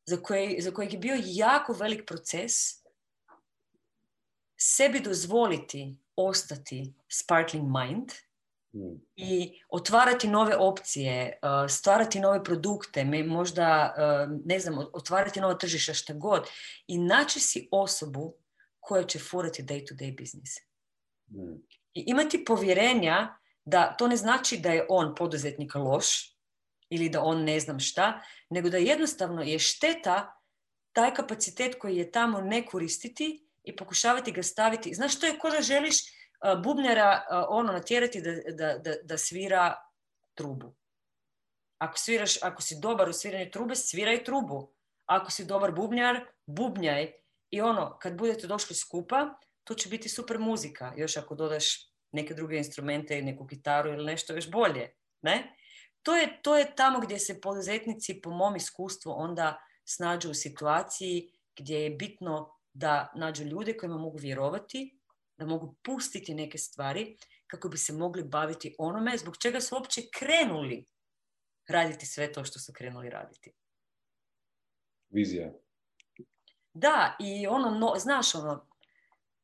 za, koje, za kojeg je bio jako velik proces sebi dozvoliti ostati sparkling mind i otvarati nove opcije, stvarati nove produkte, možda, ne znam, otvarati nova tržišta, šta god. I naći si osobu koja će furati day-to-day business. I imati povjerenja da to ne znači da je on poduzetnik loš ili da on ne znam šta, nego da jednostavno je šteta taj kapacitet koji je tamo ne koristiti i pokušavati ga staviti. Znaš, to je ko da želiš uh, bubnjara uh, ono natjerati da, da, da, da svira trubu. Ako sviraš, ako si dobar u sviranju trube, sviraj trubu. Ako si dobar bubnjar, bubnjaj. I ono, kad budete došli skupa, to će biti super muzika. Još ako dodaš neke druge instrumente, neku gitaru ili nešto još bolje. Ne? To je, to je tamo gdje se poduzetnici, po mom iskustvu, onda snađu u situaciji gdje je bitno da nađu ljude kojima mogu vjerovati, da mogu pustiti neke stvari kako bi se mogli baviti onome zbog čega su uopće krenuli raditi sve to što su krenuli raditi. Vizija. Da, i ono, no, znaš, ono,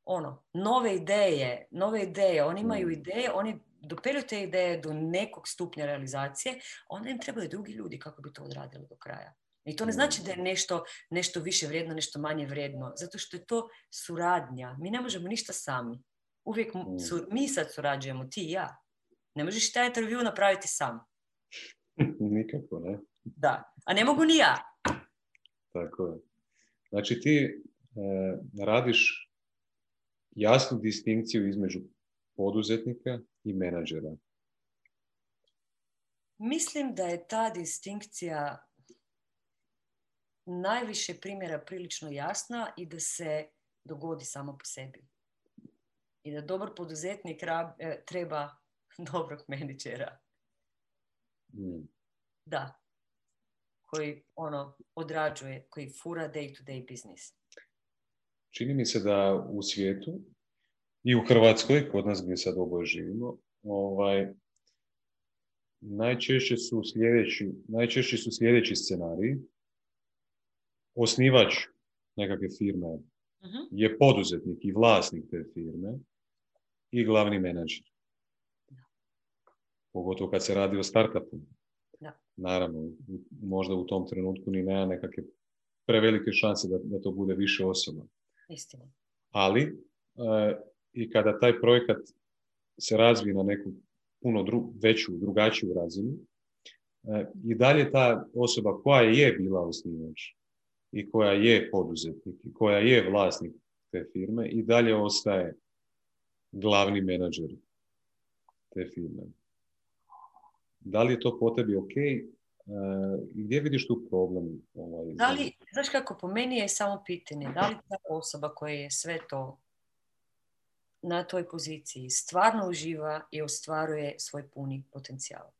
ono, nove ideje, nove ideje, oni imaju ideje, oni dopelju te ideje do nekog stupnja realizacije, onda im trebaju drugi ljudi kako bi to odradili do kraja. I to ne znači da je nešto, nešto više vrijedno, nešto manje vrijedno, zato što je to suradnja. Mi ne možemo ništa sami. Uvijek su, mi sad surađujemo, ti i ja. Ne možeš taj intervju napraviti sam. Nikako, ne? Da, a ne mogu ni ja. Tako je. Znači ti e, radiš jasnu distinkciju između poduzetnika i menadžera. Mislim da je ta distinkcija najviše primjera prilično jasna i da se dogodi samo po sebi. I da dobar poduzetnik rab, e, treba dobrog menadžera. Mm. Da. Koji ono odrađuje, koji fura day-to-day business. Čini mi se da u svijetu i u Hrvatskoj, kod nas gdje sad oboje živimo, ovaj, najčešće su sljedeći, najčešći su sljedeći scenariji. Osnivač nekakve firme uh-huh. je poduzetnik i vlasnik te firme i glavni menadžer. Da. Pogotovo kad se radi o startupu. Da. Naravno, možda u tom trenutku ni nema nekakve prevelike šanse da, da to bude više osoba. Istina. Ali e, i kada taj projekat se razvije na neku puno dru- veću, drugačiju razinu, e, i dalje ta osoba koja je bila osnivač i koja je poduzetnik i koja je vlasnik te firme i dalje ostaje glavni menadžer te firme. Da li je to po tebi ok? E, gdje vidiš tu problem? Ovaj, da li, znaš kako, po meni je samo pitanje, da li ta osoba koja je sve to na toj poziciji stvarno uživa i ostvaruje svoj puni potencijal?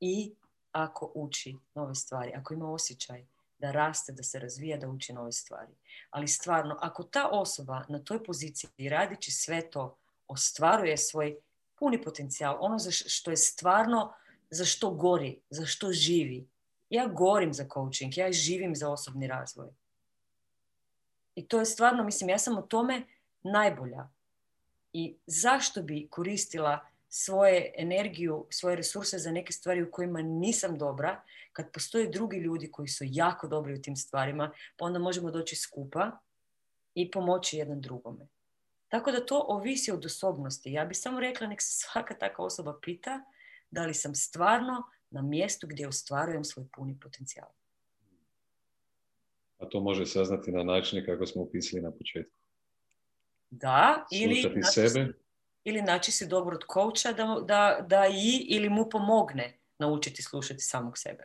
I ako uči nove stvari, ako ima osjećaj da raste, da se razvija, da uči nove stvari. Ali stvarno, ako ta osoba na toj poziciji radići sve to ostvaruje svoj puni potencijal, ono za što je stvarno, za što gori, za što živi. Ja gorim za coaching, ja živim za osobni razvoj. I to je stvarno, mislim, ja sam o tome najbolja. I zašto bi koristila svoje energiju, svoje resurse za neke stvari u kojima nisam dobra, kad postoje drugi ljudi koji su jako dobri u tim stvarima, pa onda možemo doći skupa i pomoći jedan drugome. Tako da to ovisi od osobnosti. Ja bih samo rekla, nek se svaka takva osoba pita da li sam stvarno na mjestu gdje ostvarujem svoj puni potencijal. A to može saznati na način kako smo opisali na početku. Da, ili naći, sebe. ili naći si dobro od coacha da, da, da i ili mu pomogne naučiti slušati samog sebe.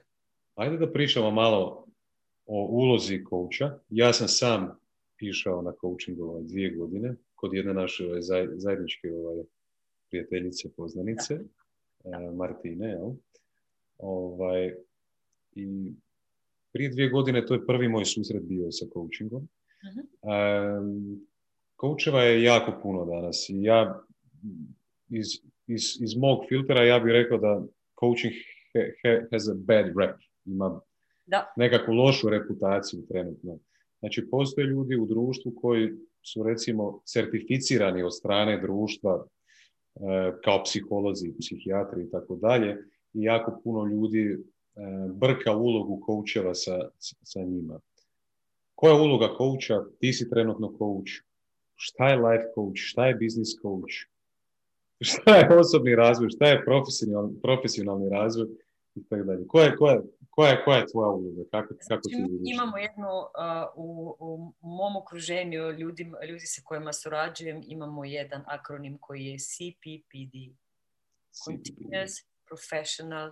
Ajde da pričamo malo o ulozi coacha. Ja sam sam išao na coaching ovaj dvije godine kod jedne naše ovaj, zaj, zajedničke ovaj, prijateljice, poznanice, da. Da. Martine. Jel? Ovaj, i prije dvije godine to je prvi moj susret bio sa coachingom. Uh-huh. Um, Coacheva je jako puno danas. I ja iz, iz, iz mog filtera ja bih rekao da coaching he, he, has a bad rep. Ima da. nekakvu lošu reputaciju trenutno. Znači, postoje ljudi u društvu koji su recimo certificirani od strane društva e, kao psiholozi, psihijatri i tako dalje. I jako puno ljudi e, brka ulogu coacheva sa, sa njima. Koja je uloga coacha? Ti si trenutno coach. Šta je life coach, šta je business coach, šta je osobni razvoj, šta je profesionalni, profesionalni razvoj i tako dalje. Koja je, koja je, koja je, koja je tvoja uloga? Kako, kako ti vidiš? Imamo jednu, uh, u, u mom okruženju ljudi, ljudi sa kojima surađujem, imamo jedan akronim koji je C P P D. Continuous Professional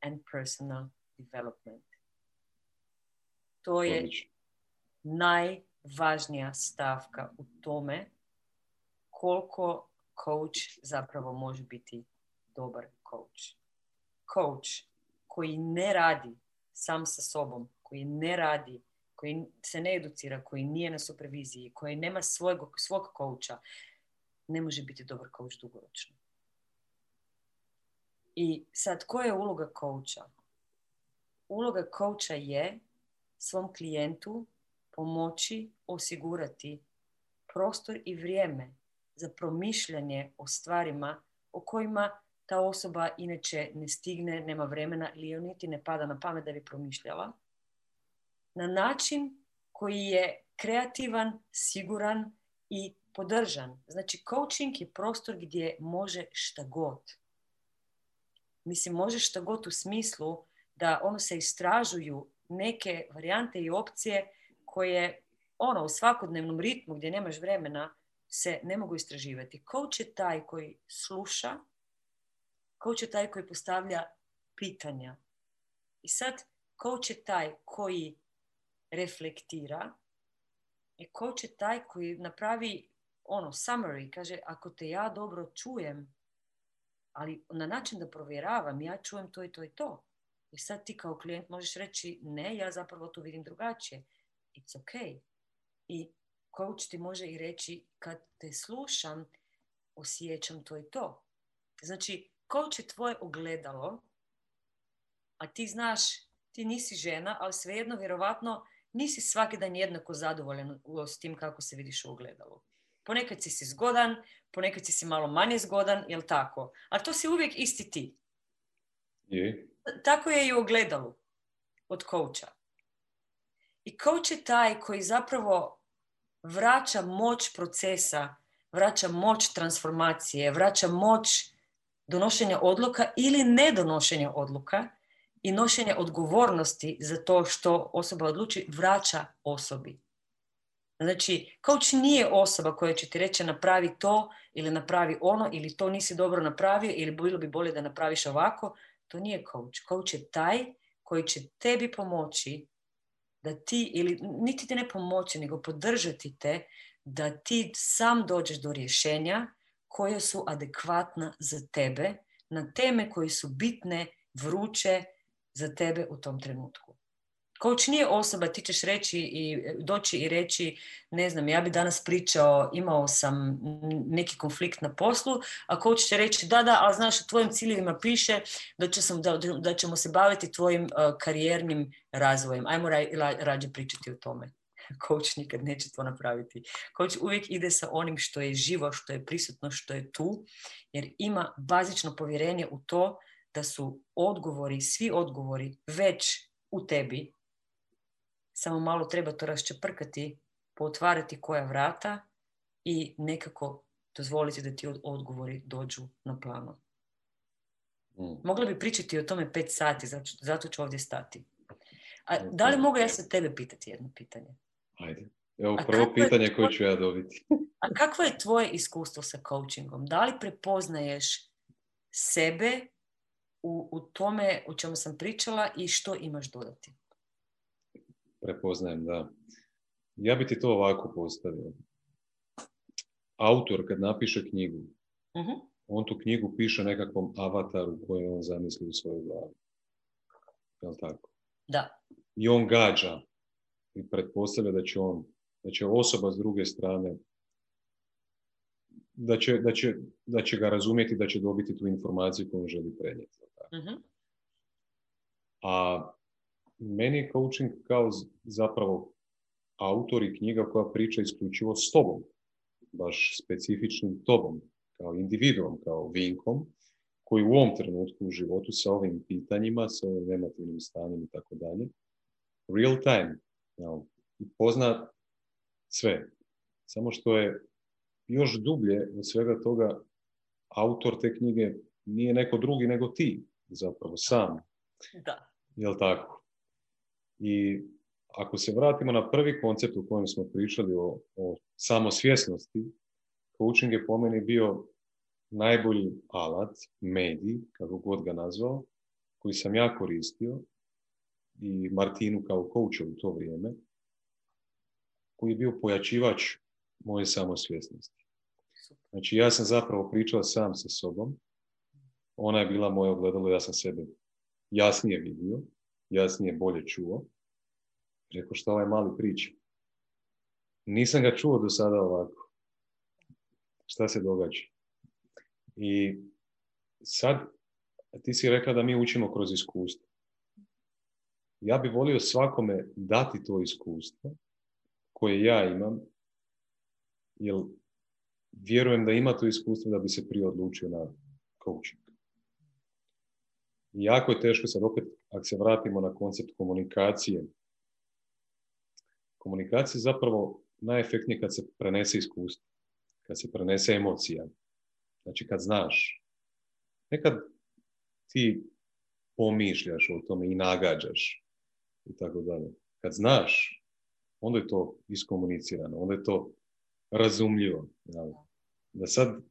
and Personal Development. To je Odlično. naj... važnija stavka u tome koliko coach zapravo može biti dobar coach. Coach koji ne radi sam sa sobom, koji ne radi, koji se ne educira, koji nije na superviziji, koji nema svojeg, svog coacha, ne može biti dobar coach dugoročno. I sad, koja je uloga coacha? Uloga coacha je svom klijentu pomoći osigurati prostor i vrijeme za promišljanje o stvarima o kojima ta osoba inače ne stigne, nema vremena ili joj niti ne pada na pamet da bi promišljala. Na način koji je kreativan, siguran i podržan. Znači, coaching je prostor gdje može šta god. Mislim, može šta god u smislu da ono se istražuju neke varijante i opcije koje ono, u svakodnevnom ritmu gdje nemaš vremena se ne mogu istraživati. Coach je taj koji sluša, coach je taj koji postavlja pitanja. I sad, coach je taj koji reflektira i coach je taj koji napravi ono, summary, kaže, ako te ja dobro čujem, ali na način da provjeravam, ja čujem to i to i to. I sad ti kao klijent možeš reći, ne, ja zapravo to vidim drugačije. It's okay. I coach ti može i reći, kad te slušam, osjećam to i to. Znači, coach je tvoje ogledalo, a ti znaš, ti nisi žena, ali svejedno, vjerovatno, nisi svaki dan jednako zadovoljan s tim kako se vidiš u ogledalu. Ponekad si si zgodan, ponekad si si malo manje zgodan, jel tako? A to si uvijek isti ti. Je. Tako je i u ogledalu od coacha. I coach je taj koji zapravo vraća moć procesa, vraća moć transformacije, vraća moć donošenja odluka ili ne donošenja odluka i nošenja odgovornosti za to što osoba odluči, vraća osobi. Znači, coach nije osoba koja će ti reći napravi to ili napravi ono ili to nisi dobro napravio ili bilo bi bolje da napraviš ovako. To nije coach. Coach je taj koji će tebi pomoći da ti, ili niti te ne pomoći, nego podržati te, da ti sam dođeš do rješenja koja su adekvatna za tebe, na teme koje su bitne, vruće za tebe u tom trenutku. Coach nije osoba, ti ćeš reći i doći i reći, ne znam, ja bi danas pričao, imao sam neki konflikt na poslu, a coach će reći, da, da, ali znaš, u tvojim ciljevima piše da, će sam, da, da ćemo se baviti tvojim uh, karijernim razvojem. Ajmo ra, ra, rađe pričati o tome. Coach nikad neće to napraviti. Coach uvijek ide sa onim što je živo, što je prisutno, što je tu, jer ima bazično povjerenje u to da su odgovori, svi odgovori već u tebi. Samo malo treba to raščeprkati, pootvarati koja vrata i nekako dozvoliti da ti odgovori dođu na plano. Mm. Mogla bi pričati o tome pet sati, zato ću ovdje stati. A okay. Da li mogu ja sad tebe pitati jedno pitanje? Ajde. Evo prvo pitanje tvoj... koje ću ja dobiti. A kakvo je tvoje iskustvo sa coachingom? Da li prepoznaješ sebe u, u tome o čemu sam pričala i što imaš dodati? Prepoznajem, da. Ja bi ti to ovako postavio. Autor kad napiše knjigu, uh-huh. on tu knjigu piše nekakvom avataru koju on zamisli u svojoj glavi. Je li tako? Da. I on gađa i pretpostavlja da će on, da će osoba s druge strane, da će, da će, da će ga razumjeti, da će dobiti tu informaciju koju on želi prenijeti. Uh-huh. A meni je coaching kao zapravo autori knjiga koja priča isključivo s tobom, baš specifičnim tobom, kao individuom, kao Vinkom, koji u ovom trenutku u životu sa ovim pitanjima, sa ovim emotivnim stanjem i tako dalje, real time, no, pozna sve. Samo što je još dublje od svega toga, autor te knjige nije neko drugi nego ti, zapravo sam. Da. Jel tako? I ako se vratimo na prvi koncept u kojem smo pričali o, o samosvjesnosti, coaching je po meni bio najbolji alat, medij, kako god ga nazvao, koji sam ja koristio i Martinu kao coacha u to vrijeme, koji je bio pojačivač moje samosvjesnosti. Znači, ja sam zapravo pričao sam sa sobom, ona je bila moje ogledalo, ja sam sebe jasnije vidio, jasnije bolje čuo. Rekao, što ovaj mali priča? Nisam ga čuo do sada ovako. Šta se događa? I sad, ti si rekla da mi učimo kroz iskustvo. Ja bih volio svakome dati to iskustvo koje ja imam, jer vjerujem da ima to iskustvo da bi se prije odlučio na coaching. I jako je teško sad opet, ako se vratimo na koncept komunikacije, komunikacija je zapravo najefektnije kad se prenese iskustvo, kad se prenese emocija. Znači kad znaš. Nekad ti pomišljaš o tome i nagađaš i tako dalje. Kad znaš, onda je to iskomunicirano, onda je to razumljivo. Da sad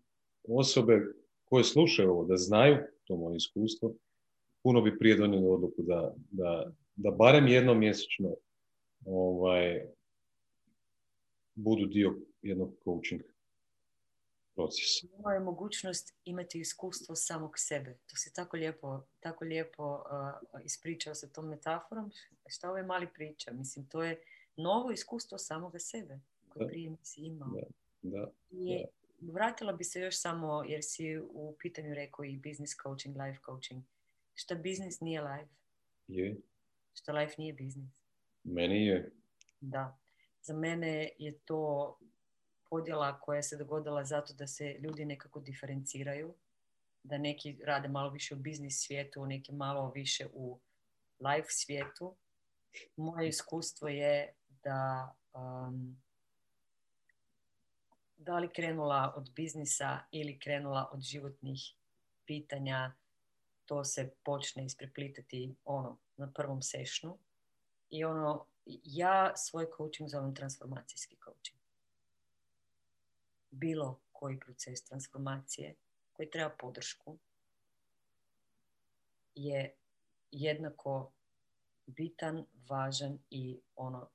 osobe koje slušaju ovo, da znaju to moje iskustvo, puno bi prije donijeli odluku da, da, da barem jednom mjesečno ovaj, budu dio jednog coaching procesa. Ovo je mogućnost imati iskustvo samog sebe. To si tako lijepo, tako lijepo uh, ispričao sa tom metaforom. Šta ovo je mali priča? Mislim, to je novo iskustvo samoga sebe koje da. prije nisi imao. Da. Da. I da. Vratila bi se još samo, jer si u pitanju rekao i business coaching, life coaching. Šta business nije life? Je. Šta life nije business? Meni je. Da. Za mene je to podjela koja se dogodila zato da se ljudi nekako diferenciraju. Da neki rade malo više u biznis svijetu, neki malo više u life svijetu. Moje iskustvo je da um, da li krenula od biznisa ili krenula od životnih pitanja, to se počne ispreplitati ono, na prvom sešnu. I ono, ja svoj coaching zovem transformacijski coaching. Bilo koji proces transformacije koji treba podršku je jednako bitan, važan i ono,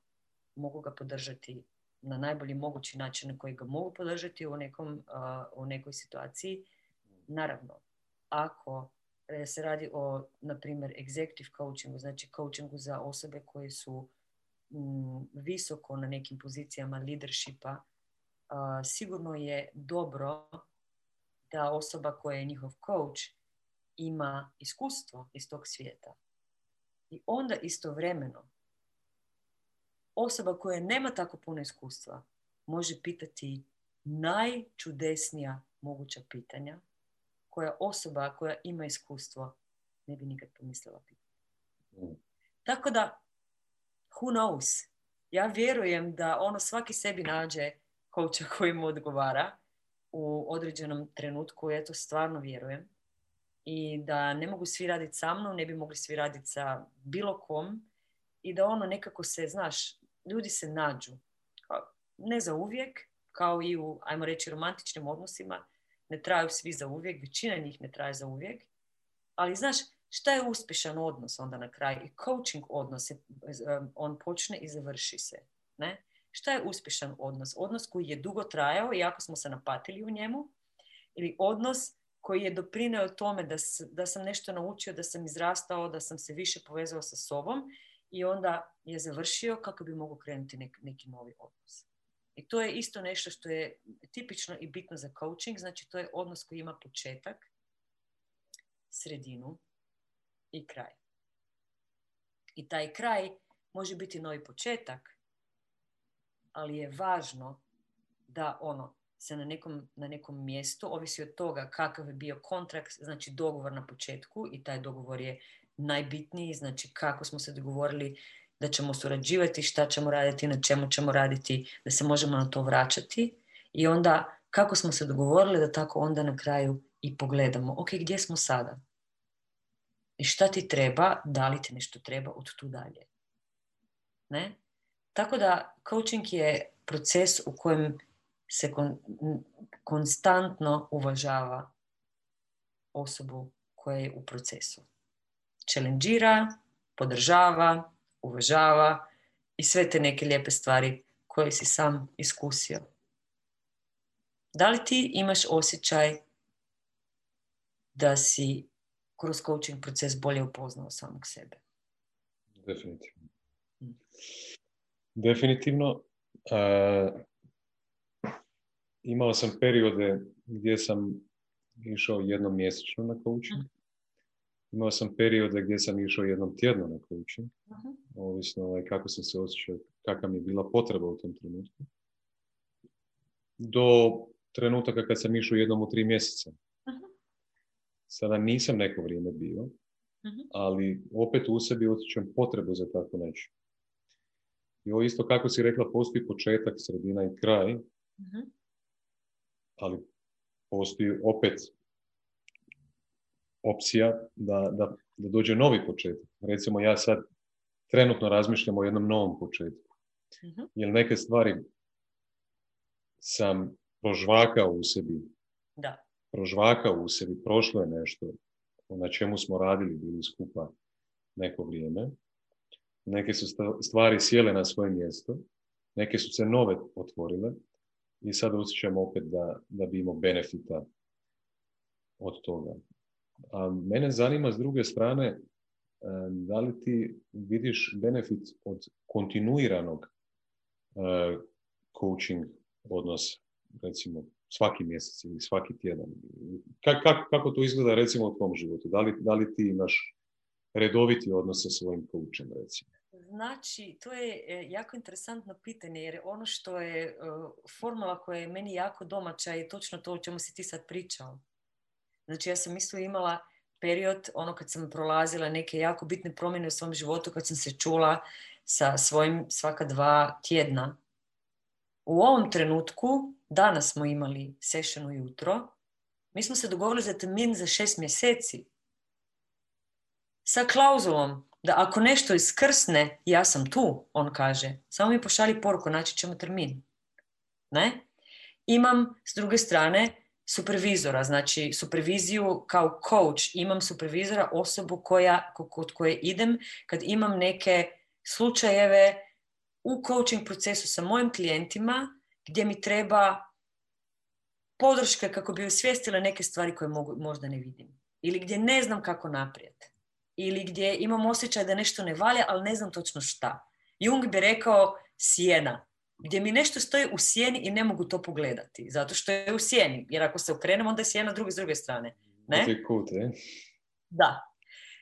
mogu ga podržati na najbolji mogući način na koji ga mogu podržati u, nekom, uh, u nekoj situaciji. Naravno, ako se radi o, na primjer, executive coachingu, znači coachingu za osobe koje su m, visoko na nekim pozicijama leadershipa, a, sigurno je dobro da osoba koja je njihov coach ima iskustvo iz tog svijeta. I onda istovremeno osoba koja nema tako puno iskustva može pitati najčudesnija moguća pitanja koja osoba koja ima iskustvo ne bi nikad pomislila pitati. Mm. Tako da, who knows? Ja vjerujem da ono svaki sebi nađe coacha koji mu odgovara u određenom trenutku, ja to stvarno vjerujem. I da ne mogu svi raditi sa mnom, ne bi mogli svi raditi sa bilo kom. I da ono nekako se, znaš, ljudi se nađu. Ne za uvijek, kao i u, ajmo reći, romantičnim odnosima. Ne traju svi za uvijek, većina njih ne traje za uvijek. Ali, znaš, šta je uspješan odnos onda na kraju? I coaching odnos, on počne i završi se. Ne? Šta je uspješan odnos? Odnos koji je dugo trajao i ako smo se napatili u njemu. Ili odnos koji je doprineo tome da, da sam nešto naučio, da sam izrastao, da sam se više povezao sa sobom i onda je završio kako bi mogao krenuti nek, neki novi odnos. I to je isto nešto što je tipično i bitno za coaching. Znači, to je odnos koji ima početak, sredinu i kraj. I taj kraj može biti novi početak, ali je važno da ono se na nekom, na nekom mjestu, ovisi od toga kakav je bio kontrakt, znači dogovor na početku, i taj dogovor je najbitniji, znači kako smo se dogovorili da ćemo surađivati, šta ćemo raditi, na čemu ćemo raditi, da se možemo na to vraćati, i onda kako smo se dogovorili da tako onda na kraju i pogledamo, ok, gdje smo sada? I šta ti treba, da li ti nešto treba od tu dalje? Ne? Tako da, coaching je proces u kojem se kon, konstantno uvažava osobu koja je u procesu. Challengeira, podržava, uvažava i sve te neke lijepe stvari koje si sam iskusio. Da li ti imaš osjećaj da si kroz coaching proces bolje upoznao samog sebe? Definitivno. Hmm. Definitivno. Uh, imao sam periode gdje sam išao jednom mjesečno na coaching. Hmm. Imao sam periode gdje sam išao jednom tjedno na coaching. Uh-huh. Ovisno ovaj, kako sam se osjećao, kakva mi je bila potreba u tom trenutku. Do trenutaka kad sam išao jednom u tri mjeseca. Uh-huh. Sada nisam neko vrijeme bio, uh-huh. ali opet u sebi osjećam potrebu za tako nešto. I ovo isto kako si rekla, postoji početak, sredina i kraj, uh-huh. ali postoji opet opcija da, da, da dođe novi početak. Recimo ja sad trenutno razmišljam o jednom novom početku. Uh-huh. Jer neke stvari sam prožvakao u sebi. Da. Prožvakao u sebi, prošlo je nešto na čemu smo radili, bili skupa neko vrijeme. Neke su stvari sjele na svoje mjesto, neke su se nove otvorile i sad osjećam opet da, da bi imao benefita od toga. A mene zanima s druge strane, da li ti vidiš benefit od kontinuiranog uh, coaching odnosa, recimo svaki mjesec ili svaki tjedan? Ka- ka- kako to izgleda recimo u tvom životu? Da li, da li ti imaš redoviti odnos sa svojim coachom, recimo? Znači, to je jako interesantno pitanje, jer ono što je uh, formula koja je meni jako domaća je točno to o čemu si ti sad pričao. Znači, ja sam isto imala period, ono kad sam prolazila neke jako bitne promjene u svom životu, kad sam se čula sa svojim svaka dva tjedna. U ovom trenutku, danas smo imali session ujutro, mi smo se dogovorili za termin za šest mjeseci. Sa klauzulom da ako nešto iskrsne, ja sam tu, on kaže. Samo mi pošalji poruku, naći ćemo termin. Ne? Imam, s druge strane, supervizora, znači superviziju kao coach, imam supervizora, osobu koja, kod koje idem kad imam neke slučajeve u coaching procesu sa mojim klijentima gdje mi treba podrška kako bi osvijestila neke stvari koje mogu, možda ne vidim, ili gdje ne znam kako naprijed, ili gdje imam osjećaj da nešto ne valja, ali ne znam točno šta. Jung bi rekao sjena, gdje mi nešto stoji u sjeni i ne mogu to pogledati, zato što je u sjeni. Jer ako se okrenem, onda je sjena druge, s druge strane. Ne? Kut, eh? Da.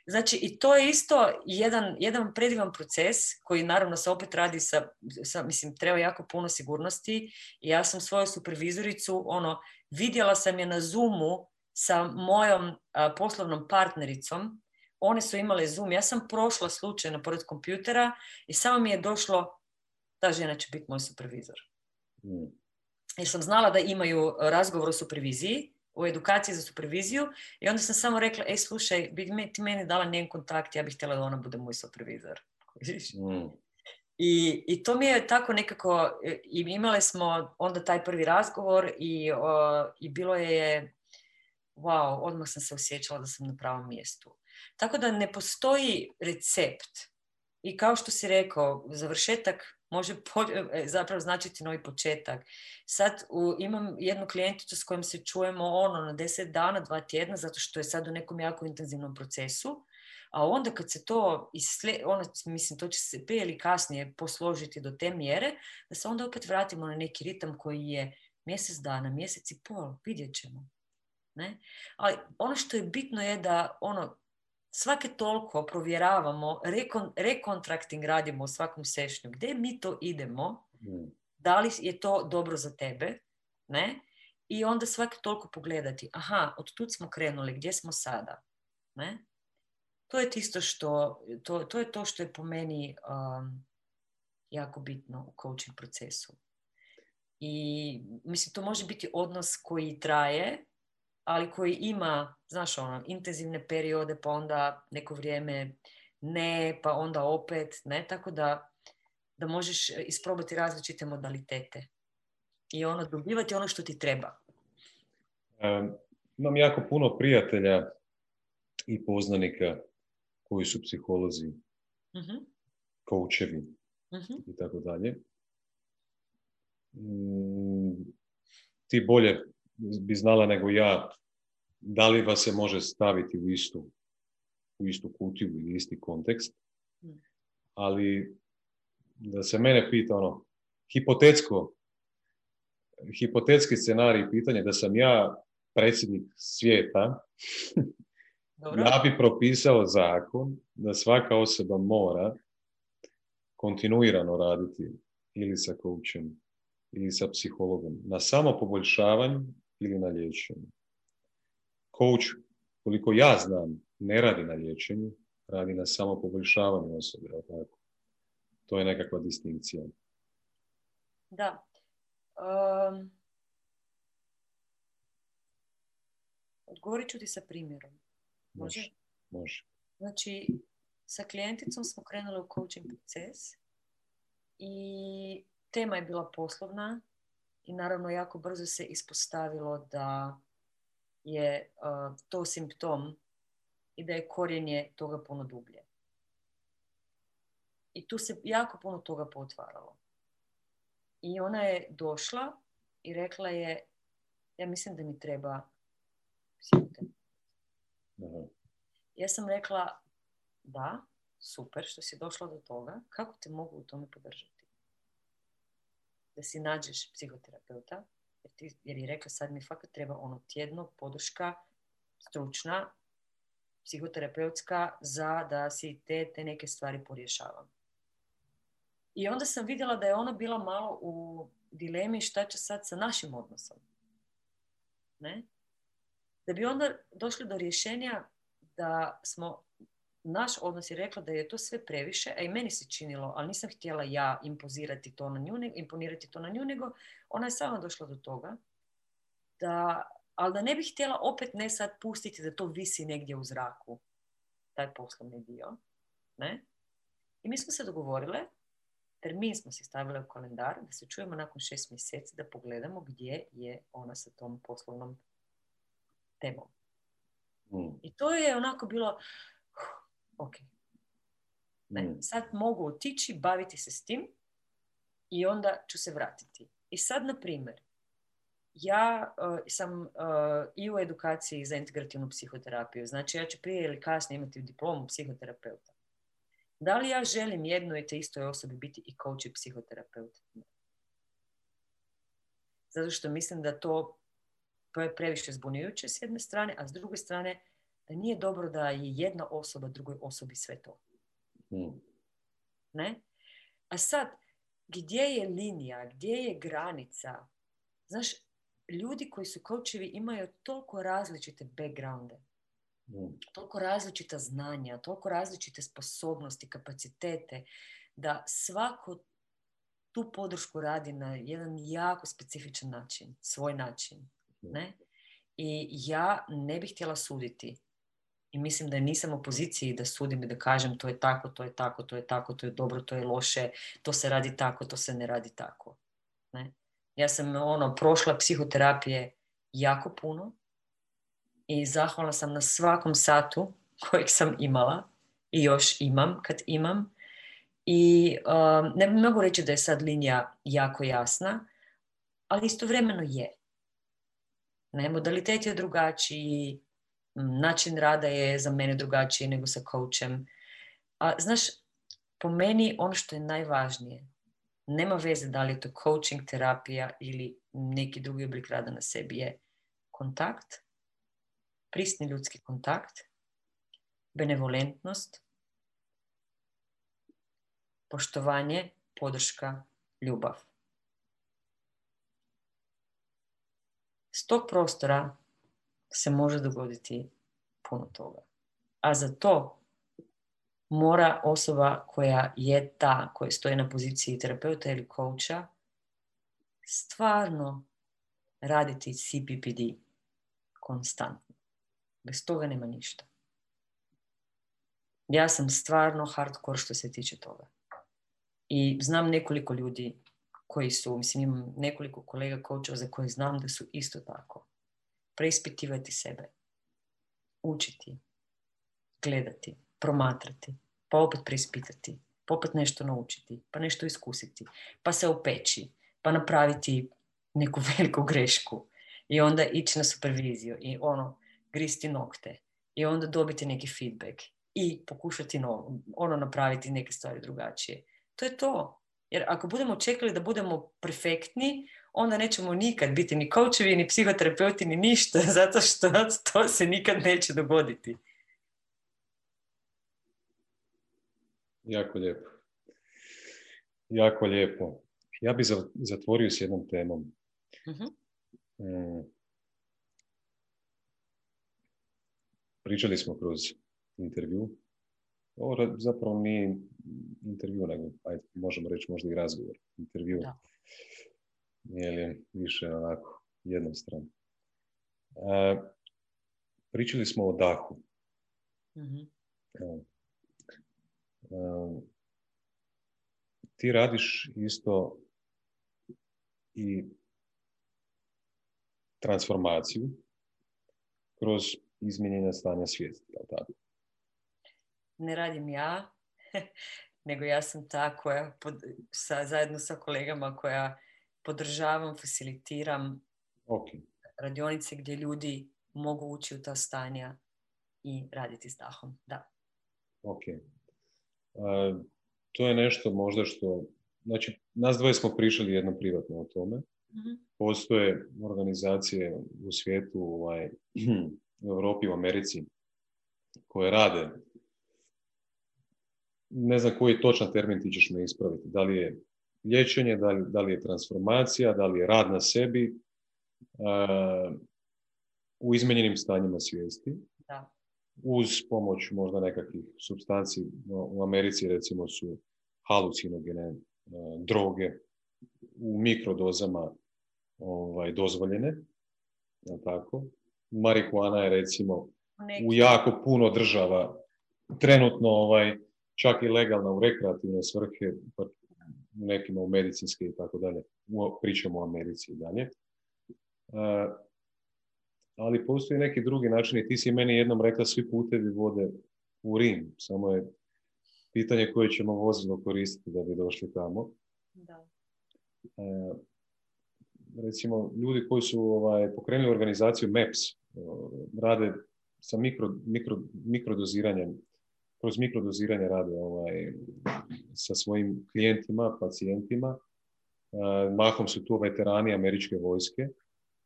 Znači, i to je isto jedan, jedan predivan proces koji naravno se opet radi sa, sa, mislim, treba jako puno sigurnosti. I ja sam svoju supervizoricu, ono, vidjela sam je na Zoomu sa mojom a, poslovnom partnericom. One su imale Zoom. Ja sam prošla slučajno pored kompjutera i samo mi je došlo ta žena će biti moj supervizor. Mm. jer sam znala da imaju razgovor o superviziji, o edukaciji za superviziju, i onda sam samo rekla, ej, slušaj, bi me, ti meni dala njen kontakt, ja bih htjela da ona bude moj supervizor. Mm. I, I to mi je tako nekako, i imali smo onda taj prvi razgovor i, o, i bilo je, wow, odmah sam se osjećala da sam na pravom mjestu. Tako da ne postoji recept. I kao što si rekao, završetak može po, zapravo značiti novi početak. Sad u, imam jednu klijenticu s kojom se čujemo ono na deset dana, dva tjedna, zato što je sad u nekom jako intenzivnom procesu. A onda kad se to, isle, ono, mislim, to će se prije ili kasnije posložiti do te mjere, da se onda opet vratimo na neki ritam koji je mjesec dana, mjesec i pol, vidjet ćemo. Ne? Ali ono što je bitno je da ono, svake toliko provjeravamo, rekon, recontacting radimo u svakom sešnju, gdje mi to idemo, da li je to dobro za tebe, ne? I onda svake toliko pogledati, aha, od tud smo krenuli, gdje smo sada, ne? To je tisto što, to, to je to što je po meni um, jako bitno u coaching procesu. I mislim, to može biti odnos koji traje, ali koji ima, znaš, ono, intenzivne periode, pa onda neko vrijeme ne, pa onda opet ne, tako da, da možeš isprobati različite modalitete i ono, dobivati ono što ti treba. Um, imam jako puno prijatelja i poznanika koji su psiholozi, uh-huh. koučevi uh-huh. i tako dalje. Mm, ti bolje bi znala nego ja, da li vas se može staviti u istu, u istu kutiju ili isti kontekst, ali da se mene pita ono, hipotetsko, hipotetski scenarij pitanje da sam ja predsjednik svijeta, dobro. Ja bi propisao zakon da svaka osoba mora kontinuirano raditi ili sa coachem ili sa psihologom na samopoboljšavanju ili na liječenju. Coach, koliko ja znam, ne radi na liječenju, radi na samopoboljšavanju osobe. Tako. To je nekakva distinkcija. Da. Um, odgovorit ću ti sa primjerom. Može? Može. Može. Znači, sa klijenticom smo krenuli u coaching proces i tema je bila poslovna i naravno jako brzo se ispostavilo da je uh, to simptom i da je korijenje toga puno dublje. I tu se jako puno toga potvaralo. I ona je došla i rekla je, ja mislim da mi treba psihoterapija. Uh-huh. Ja sam rekla, da, super što si došla do toga, kako te mogu u tome podržati? Da si nađeš psihoterapeuta, jer, ti, jer je rekla, sad mi fakat treba ono tjedno podrška, stručna, psihoterapeutska, za da si te, te neke stvari porješavam. I onda sam vidjela da je ona bila malo u dilemi šta će sad sa našim odnosom. Ne? Da bi onda došli do rješenja da smo, naš odnos je rekla da je to sve previše, a i meni se činilo, ali nisam htjela ja impozirati to na nju, imponirati to na nju, nego ona je sama došla do toga, da, ali da ne bih htjela opet ne sad pustiti da to visi negdje u zraku, taj poslovni dio. Ne? I mi smo se dogovorile, termin smo si stavile u kalendar, da se čujemo nakon šest mjeseci, da pogledamo gdje je ona sa tom poslovnom temom. Mm. I to je onako bilo, ok, ne, sad mogu otići, baviti se s tim i onda ću se vratiti. I sad, na primjer, ja uh, sam uh, i u edukaciji za integrativnu psihoterapiju, znači ja ću prije ili kasnije imati diplomu psihoterapeuta. Da li ja želim jednoj i te istoj osobi biti i coach i psihoterapeut? Zato što mislim da to To je previše zbunjujuće s jedne strane, a s druge strane da nije dobro da je jedna osoba drugoj osobi sve to. Mm. Ne? A sad, gdje je linija, gdje je granica? Znaš, ljudi koji su coachevi imaju toliko različite backgrounde, mm. toliko različita znanja, toliko različite sposobnosti, kapacitete, da svako tu podršku radi na jedan jako specifičan način, svoj način. Ne? I ja ne bih htjela suditi. I mislim da nisam u poziciji da sudim i da kažem to je tako, to je tako, to je tako, to je dobro, to je loše, to se radi tako, to se ne radi tako. Ne? Ja sam ono, prošla psihoterapije jako puno i zahvalna sam na svakom satu kojeg sam imala i još imam kad imam. I um, ne mogu reći da je sad linija jako jasna, ali istovremeno je. Ne, modalitet je drugačiji, način rada je za mene drugačiji nego sa coachem. A, znaš, po meni ono što je najvažnije, nema veze da li je to coaching, terapija ili neki drugi oblik rada na sebi, je kontakt, prisni ljudski kontakt, benevolentnost, poštovanje, podrška, ljubav. S tog prostora se može dogoditi puno toga. A za to mora osoba koja je ta, koja stoji na poziciji terapeuta ili coacha, stvarno raditi C P P D konstantno. Bez toga nema ništa. Ja sam stvarno hardcore što se tiče toga. I znam nekoliko ljudi koji su, mislim, imam nekoliko kolega coacha za koje znam da su isto tako. Preispitivati sebe, učiti, gledati, promatrati, pa opet preispitati, pa opet nešto naučiti, pa nešto iskusiti, pa se opeći, pa napraviti neku veliku grešku i onda ići na superviziju i ono, gristi nokte i onda dobiti neki feedback i pokušati novo, ono, napraviti neke stvari drugačije. To je to. Jer ako budemo čekali da budemo perfektni, onda nećemo nikad biti ni coachevi, ni psihoterapeuti, ni ništa, zato što to se nikad neće dogoditi. Jako lijepo. Jako lijepo. Ja bih zatvorio s jednom temom. Uh-huh. Pričali smo kroz intervju. Ovo zapravo nije intervju, nego ajde, možemo reći možda i razgovor. Intervju. Da. Ili više onako jednostrano. E, pričali smo o dahu. Mm-hmm. E, e, ti radiš isto i transformaciju kroz izmjenjenje stanja svijesti. Tako? Ne radim ja, nego ja sam ta koja pod, sa, zajedno sa kolegama koja podržavam, facilitiram okay. radionice gdje ljudi mogu ući u ta stanja i raditi s dahom. Da. Ok. A, to je nešto možda što... Znači, nas dvoje smo pričali jedno privatno o tome. Mm-hmm. Postoje organizacije u svijetu, ovaj, u Europi, u Americi, koje rade... Ne znam koji je točan termin, ti ćeš me ispraviti. Da li je liječenje, da li, da li je transformacija, da li je rad na sebi uh, u izmijenjenim stanjima svijesti, da. Uz pomoć možda nekakvih supstanci. No, u Americi recimo su halucinogene uh, droge u mikrodozama ovaj, dozvoljene. Tako? Marihuana je recimo Neki. u jako puno država trenutno ovaj, čak i legalna u rekreativne svrhe, nekima u medicinske i tako dalje. Pričamo o Americi i dalje. Uh, ali postoji neki drugi način i ti si meni jednom rekla svi putevi vode u Rim. Samo je pitanje koje ćemo vozilo koristiti da bi došli tamo. Da. Uh, recimo, ljudi koji su ovaj, pokrenuli organizaciju MAPS, uh, rade sa mikro, mikro, mikrodoziranjem kroz mikrodoziranje rade ovaj, sa svojim klijentima, pacijentima. Uh, mahom su tu veterani američke vojske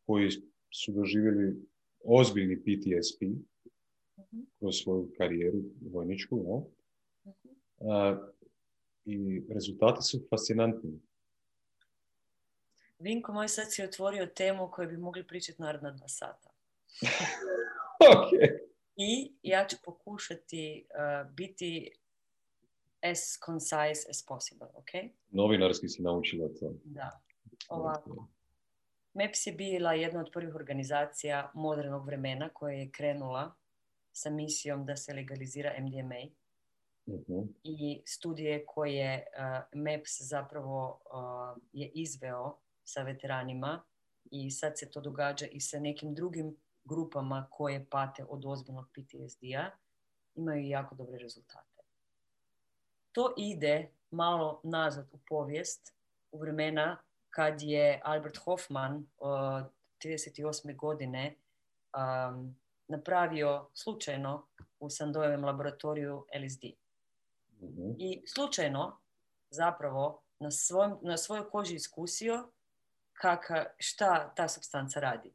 koji su doživjeli ozbiljni P T S P kroz svoju karijeru vojničku. No? Uh, I rezultati su fascinantni. Vinko, moj sad si otvorio temu koju bi mogli pričati naredna dva sata. Ok. I ja ću pokušati uh, biti as concise as possible, ok? Novinarski si naučila to. Da, ovako. M A P S je bila jedna od prvih organizacija modernog vremena koja je krenula sa misijom da se legalizira M D M A. Uh-huh. I studije koje uh, M A P S zapravo uh, je izveo sa veteranima i sad se to događa i sa nekim drugim grupama koje pate od ozbiljnog P T S D-a, imaju jako dobre rezultate. To ide malo nazad u povijest, u vremena kad je Albert Hofmann uh, trideset osme godine um, napravio slučajno u Sandovem laboratoriju L S D. Mm-hmm. I slučajno zapravo na, svojom, na svojoj koži iskusio kaka, šta ta supstanca radi.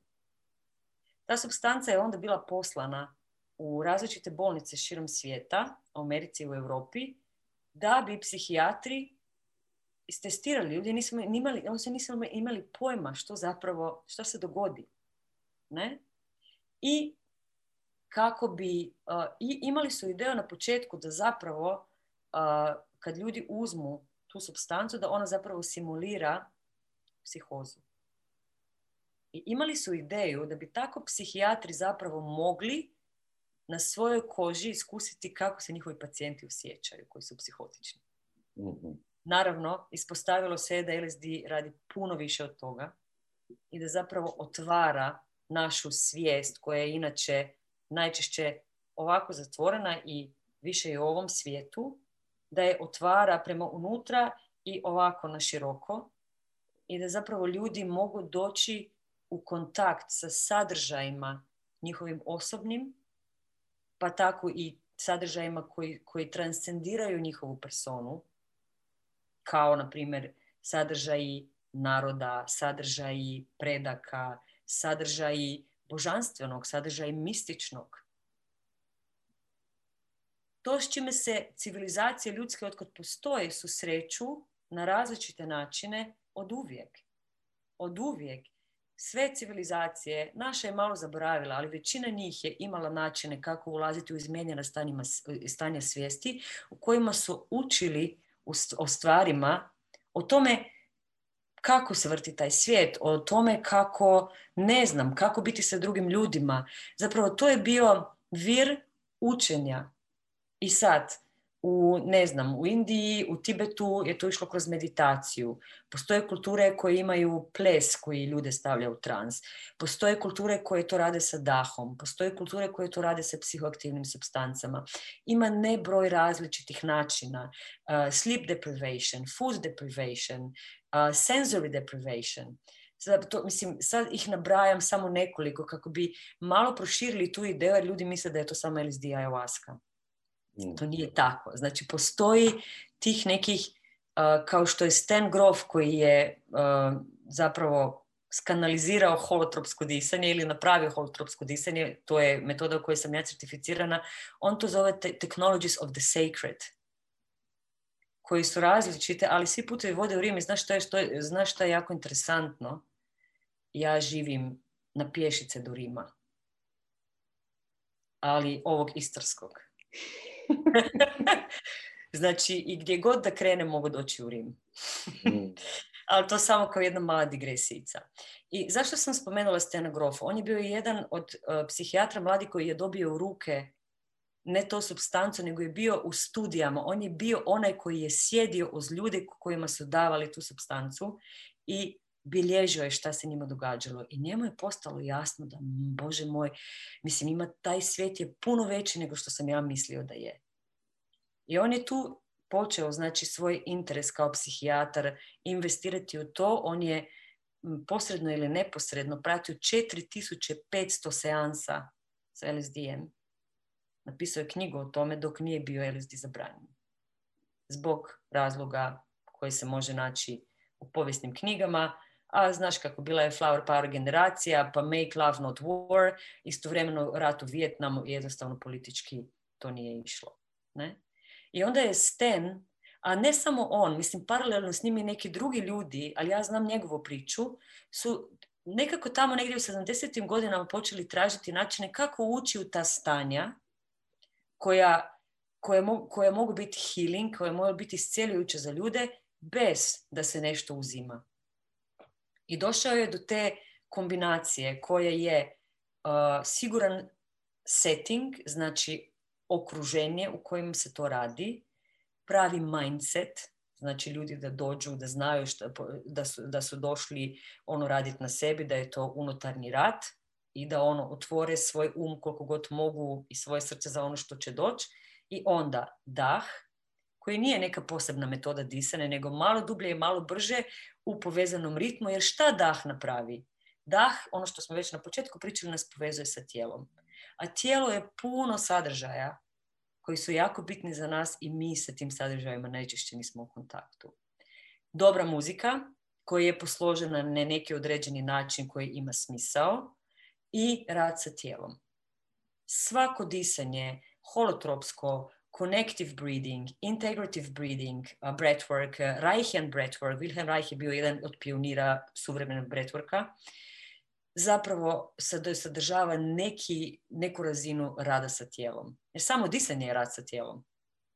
Ta supstanca je onda bila poslana u različite bolnice širom svijeta, u Americi i u Europi, da bi psihijatri istestirali. Ljudi nismo imali, oni se nismo imali pojma što zapravo, što se dogodi. Ne? I kako bi, uh, i imali su ideju na početku da zapravo uh, kad ljudi uzmu tu supstancu, da ona zapravo simulira psihozu. I imali su ideju da bi tako psihijatri zapravo mogli na svojoj koži iskusiti kako se njihovi pacijenti osjećaju koji su psihotični. Mm-hmm. Naravno, ispostavilo se da L S D radi puno više od toga i da zapravo otvara našu svijest koja je inače najčešće ovako zatvorena i više i u ovom svijetu, da je otvara prema unutra i ovako na široko i da zapravo ljudi mogu doći u kontakt sa sadržajima njihovim osobnim, pa tako i sadržajima koji, koji transcendiraju njihovu personu, kao, na primjer, sadržaji naroda, sadržaji predaka, sadržaji božanstvenog, sadržaji mističnog. To s čime se civilizacije ljudske od kad postoje susreću na različite načine od uvijek. Od uvijek. Sve civilizacije, naša je malo zaboravila, ali većina njih je imala načine kako ulaziti u izmijenjena stanja svijesti u kojima su učili o stvarima, o tome kako se vrti taj svijet, o tome kako, ne znam, kako biti sa drugim ljudima. Zapravo to je bio vir učenja. I sad, u, ne znam, u Indiji, u Tibetu je to išlo kroz meditaciju. Postoje kulture koje imaju ples koji ljude stavlja u trans. Postoje kulture koje to rade sa dahom. Postoje kulture koje to rade sa psihoaktivnim substancama. Ima nebroj različitih načina. Uh, sleep deprivation, food deprivation, uh, sensory deprivation. Sad, to, mislim, sad ih nabrajam samo nekoliko kako bi malo proširili tu ideju jer ljudi misle da je to samo L S D i ayahuasca. To nije tako. Znači, postoji tih nekih, uh, kao što je Stan Grof koji je uh, zapravo skanalizirao holotropsko disanje ili napravio holotropsko disanje, to je metoda u kojoj sam ja certificirana, on to zove te- Technologies of the Sacred, koji su različite, ali svi putevi vode u Rim. Znaš šta je, što je, znaš šta je jako interesantno? Ja živim na pješice do Rima, ali ovog istarskog. Znači, i gdje god da krenem mogu doći u Rim. Ali to samo kao jedna mala digresijica. I zašto sam spomenula Stena Grofa? On je bio jedan od uh, psihijatra mladi koji je dobio u ruke ne to supstancu, nego je bio u studijama. On je bio onaj koji je sjedio uz ljude kojima su davali tu supstancu i bilježio je šta se njima događalo i njemu je postalo jasno da, bože moj, mislim, ima, taj svijet je puno veći nego što sam ja mislio da je. I on je tu počeo, znači, svoj interes kao psihijatar investirati u to. On je posredno ili neposredno pratio četiri tisuće petsto seansa s L S D-em. Napisao je knjigu o tome dok nije bio L S D zabranjen. Zbog razloga koji se može naći u povijesnim knjigama, a znaš kako, bila je flower power generacija, pa make love not war, istovremeno rat u Vijetnamu i jednostavno politički to nije išlo. Ne? I onda je Stan, a ne samo on, mislim paralelno s njim i neki drugi ljudi, ali ja znam njegovu priču, su nekako tamo negdje u sedamdesetim godinama počeli tražiti načine kako ući u ta stanja koja koje, mo- koje mogu biti healing, koje mogu biti iscjeljujuće za ljude bez da se nešto uzima. I došao je do te kombinacije koja je uh, siguran setting, znači okruženje u kojem se to radi, pravi mindset, znači ljudi da dođu, da znaju što, da, su, da su došli ono raditi na sebi, da je to unutarnji rat i da ono otvore svoj um koliko god mogu i svoje srce za ono što će doći. I onda dah, koji nije neka posebna metoda disanja, nego malo dublje i malo brže u povezanom ritmu, jer šta dah napravi? Dah, ono što smo već na početku pričali, nas povezuje sa tijelom. A tijelo je puno sadržaja koji su jako bitni za nas i mi sa tim sadržajima najčešće nismo u kontaktu. Dobra muzika koja je posložena na neki određeni način koji ima smisao i rad sa tijelom. Svako disanje, holotropsko, connective breathing, integrative breathing, uh, breathwork, uh, Reichian breathwork, Wilhelm Reich je bio jedan od pionira suvremenog breathworka, zapravo sadržava neki, neku razinu rada sa tijelom. Jer samo disanje je rad sa tijelom.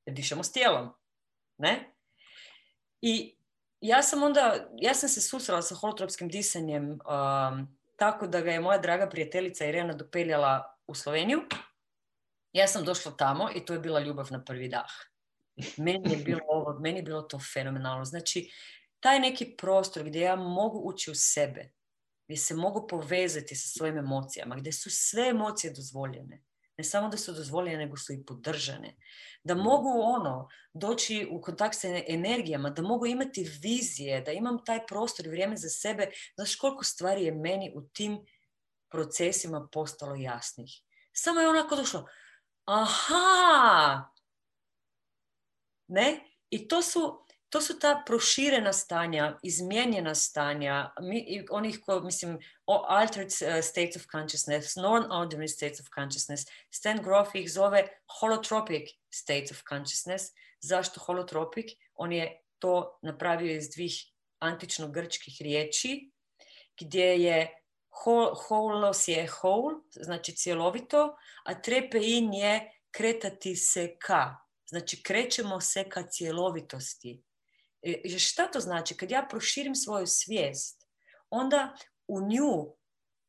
Jer dišemo s tijelom. Ne? I ja sam onda, ja sam se susrela sa holotropskim disanjem um, tako da ga je moja draga prijateljica Irena dopeljala u Sloveniju. Ja sam došla tamo i to je bila ljubav na prvi dah. Meni je bilo ovo, meni je bilo to fenomenalno. Znači, taj neki prostor gdje ja mogu ući u sebe, gdje se mogu povezati sa svojim emocijama, gdje su sve emocije dozvoljene. Ne samo da su dozvoljene, nego su i podržane. Da mogu ono doći u kontakt sa energijama, da mogu imati vizije, da imam taj prostor i vrijeme za sebe. Znaš koliko stvari je meni u tim procesima postalo jasnih. Samo je onako došlo, aha! Ne? I to su... To su ta proširena stanja, izmijenjena stanja, mi, onih koji, mislim, altered states of consciousness, non-ordinary states of consciousness. Stan Grof ih zove holotropic states of consciousness. Zašto holotropic? On je to napravio iz dvih antično-grčkih riječi, gdje je hol, holos je whole, znači cjelovito, a trepein je kretati se ka. Znači, krećemo se ka cjelovitosti. Šta to znači? Kad ja proširim svoju svijest, onda u nju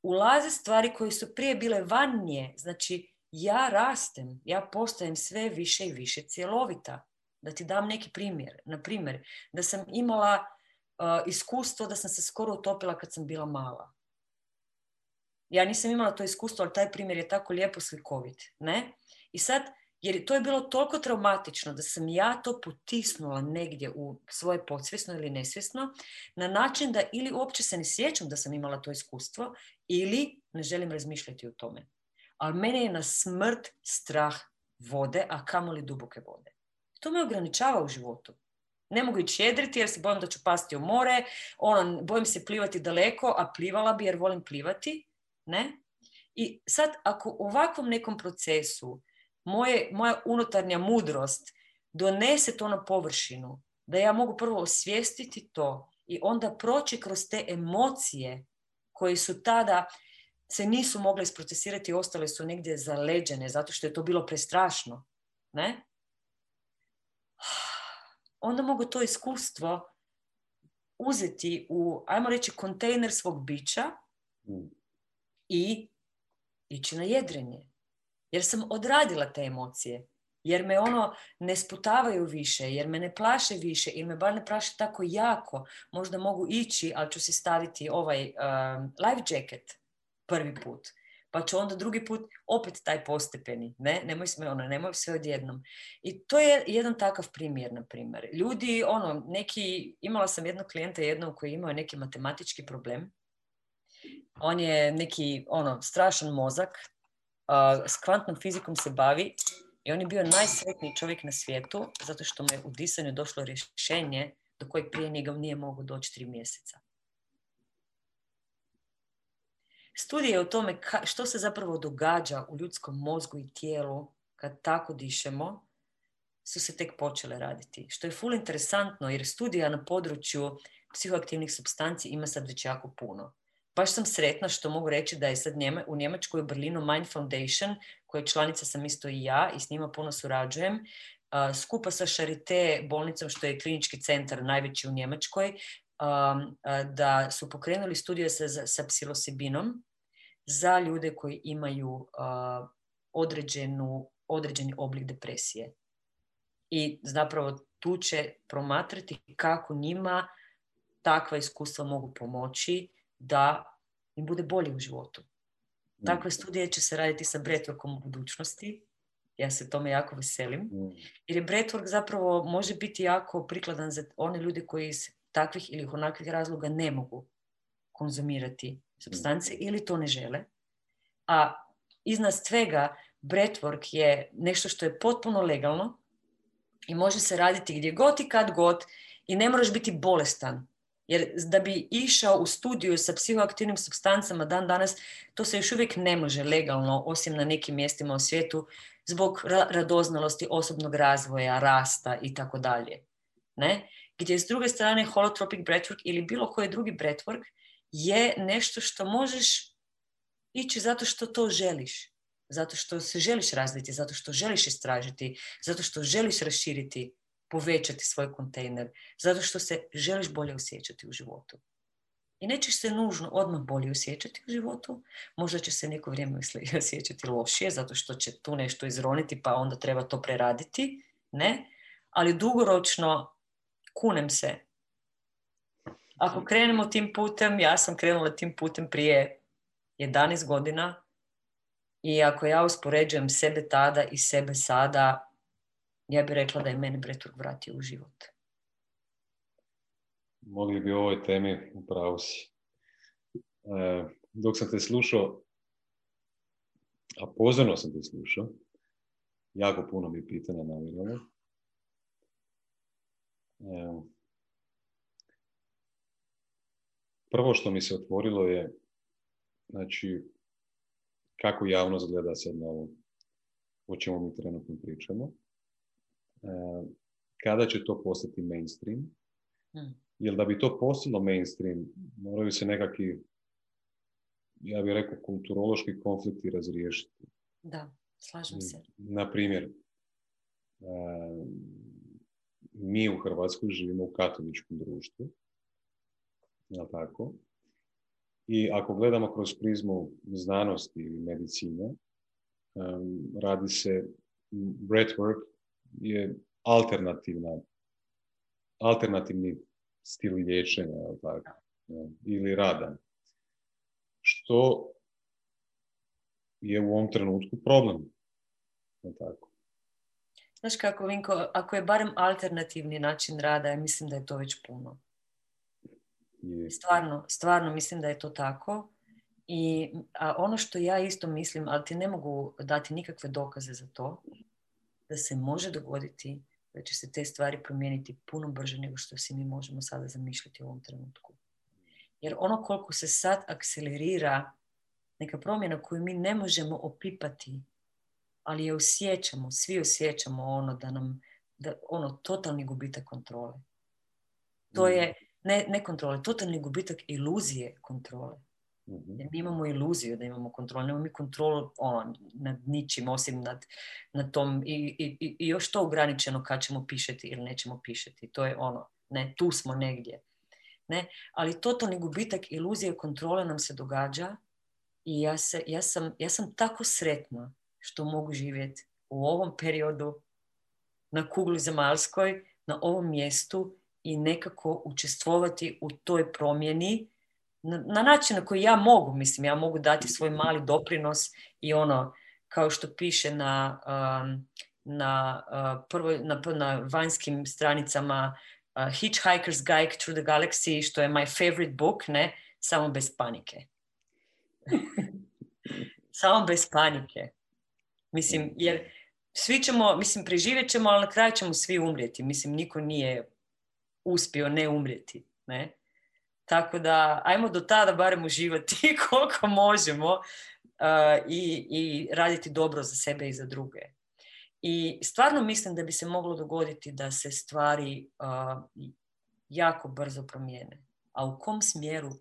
ulaze stvari koje su prije bile vannije. Znači, ja rastem, ja postajem sve više i više cjelovita. Da ti dam neki primjer. Na primjer, da sam imala uh, iskustvo da sam se skoro utopila kad sam bila mala. Ja nisam imala to iskustvo, ali taj primjer je tako lijepo slikovit. Ne? I sad... Jer to je bilo toliko traumatično da sam ja to potisnula negdje u svoje podsvjesno ili nesvjesno na način da ili uopće se ne sjećam da sam imala to iskustvo ili ne želim razmišljati o tome. Ali mene je na smrt strah vode, a kamoli duboke vode. To me ograničava u životu. Ne mogu ići jedriti jer se bojim da ću pasti u more, ono, bojim se plivati daleko, a plivala bi jer volim plivati. Ne? I sad ako u ovakvom nekom procesu Moje, moja unutarnja mudrost donese to na površinu, da ja mogu prvo osvijestiti to i onda proći kroz te emocije koje su tada se nisu mogle isprocesirati i ostale su negdje zaleđene zato što je to bilo prestrašno. Ne? Onda mogu to iskustvo uzeti u, ajmo reći, kontejner svog bića i ići na jedrenje. Jer sam odradila te emocije, jer me ono ne sputavaju više, jer me ne plaše više ili me bar ne plaše tako jako. Možda mogu ići, ali ću si staviti ovaj um, life jacket prvi put, pa ću onda drugi put opet taj postepeni. Ne? Nemoj, sme ono, nemoj sve odjednom. I to je jedan takav primjer, na primjer. Ljudi, ono, neki, imala sam jednog klijenta jednom koji je imao neki matematički problem. On je neki ono, strašan mozak. Uh, s kvantnom fizikom se bavi i on je bio najsretniji čovjek na svijetu zato što mu je u disanju došlo rješenje do kojeg prije njega nije mogao doći tri mjeseca. Studije o tome ka, što se zapravo događa u ljudskom mozgu i tijelu kad tako dišemo su se tek počele raditi. Što je ful interesantno jer studija na području psihoaktivnih supstanci ima sad već jako puno. baš sam sretna što mogu reći da je sad Njema, u Njemačkoj Berlino Mind Foundation, koje članica sam isto i ja i s njima puno surađujem, uh, skupa sa Šarite bolnicom, što je klinički centar najveći u Njemačkoj, um, da su pokrenuli studije sa, sa psilocibinom za ljude koji imaju uh, određenu, određeni oblik depresije. I zapravo tu će promatrati kako njima takva iskustva mogu pomoći da im bude bolje u životu. Mm. Takve studije će se raditi sa breathworkom u budućnosti. Ja se tome jako veselim. Mm. Jer je breathwork zapravo može biti jako prikladan za one ljude koji iz takvih ili onakvih razloga ne mogu konzumirati supstance mm. ili to ne žele. A iznad svega breathwork je nešto što je potpuno legalno i može se raditi gdje god i kad god i ne moraš biti bolestan. Jer da bi išao u studiju sa psihoaktivnim supstancama dan danas, to se još uvijek ne može legalno, osim na nekim mjestima u svijetu, zbog ra- radoznalosti, osobnog razvoja, rasta itd. Ne? Gdje s druge strane holotropic breathwork ili bilo koji drugi breathwork je nešto što možeš ići zato što to želiš, zato što se želiš razviti, zato što želiš istražiti, zato što želiš raširiti, povećati svoj kontejner, zato što se želiš bolje osjećati u životu. I nećeš se nužno odmah bolje osjećati u životu, možda će se neko vrijeme osjećati lošije, zato što će tu nešto izroniti, pa onda treba to preraditi, ne? Ali dugoročno kunem se. Ako krenemo tim putem, ja sam krenula tim putem prije jedanaest godina i ako ja uspoređujem sebe tada i sebe sada, ja bih rekla da je mene breathwork vratio u život. Mogli bi o ovoj temi, upravo si. E, dok sam te slušao, a pozorno sam te slušao, jako puno mi pitanja naviralo. E, prvo što mi se otvorilo je, znači, kako javnost gleda sad na ovo, o čemu mi trenutno pričamo. Kada će to postati mainstream? Jer da bi to postalo mainstream, moraju se nekakvi, ja bih rekao, kulturološki konflikti razriješiti. Da, slažem se. Naprimjer, mi u Hrvatskoj živimo u katoličkom društvu. Ja tako. I ako gledamo kroz prizmu znanosti ili medicine, radi se breathwork je alternativna, alternativni stil liječenja tako, ili rada, što je u ovom trenutku problem. Tako. Znaš kako, Vinko, ako je barem alternativni način rada, ja mislim da je to već puno. Je. Stvarno, stvarno mislim da je to tako. I a ono što ja isto mislim, ali ti ne mogu dati nikakve dokaze za to, da se može dogoditi da će se te stvari promijeniti puno brže nego što si mi možemo sada zamišljati u ovom trenutku. Jer ono koliko se sad akcelerira neka promjena koju mi ne možemo opipati, ali je osjećamo, svi osjećamo ono da nam, da ono totalni gubitak kontrole. To je, ne, ne kontrole, totalni gubitak iluzije kontrole. Jer mi imamo iluziju da imamo kontrolu, nemamo mi kontrolu ono, nad ničim, osim nad, nad tom i, i, i još to ograničeno kad ćemo pišeti ili nećemo pišeti. To je ono, ne, tu smo negdje. Ne? Ali totalni gubitak iluzije kontrole nam se događa i ja, se, ja, sam, ja sam tako sretna što mogu živjeti u ovom periodu na kugli zemaljskoj, na ovom mjestu i nekako učestvovati u toj promjeni na način na koji ja mogu, mislim, ja mogu dati svoj mali doprinos i ono, kao što piše na, na, prvoj, na, na vanjskim stranicama Hitchhiker's Guide Through the Galaxy, što je my favorite book, ne, samo bez panike. Samo bez panike. Mislim, jer svi ćemo, mislim, preživjet ćemo, ali na kraju ćemo svi umrijeti. Mislim, niko nije uspio ne umrijeti, ne? Tako da, ajmo do tada barem uživati koliko možemo uh, i, i raditi dobro za sebe i za druge. I stvarno mislim da bi se moglo dogoditi da se stvari uh, jako brzo promijene. A u kom smjeru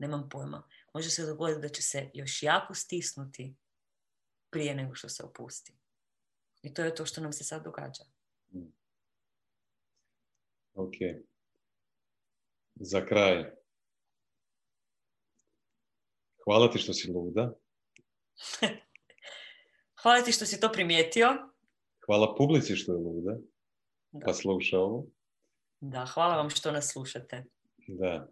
nemam pojma. Može se dogoditi da će se još jako stisnuti prije nego što se opusti. I to je to što nam se sad događa. Ok. Za kraj. Hvala ti što si luda. Hvala ti što si to primijetio. Hvala publici što je luda. Da. Pa sluša ovo. Da, hvala vam što nas slušate. Da.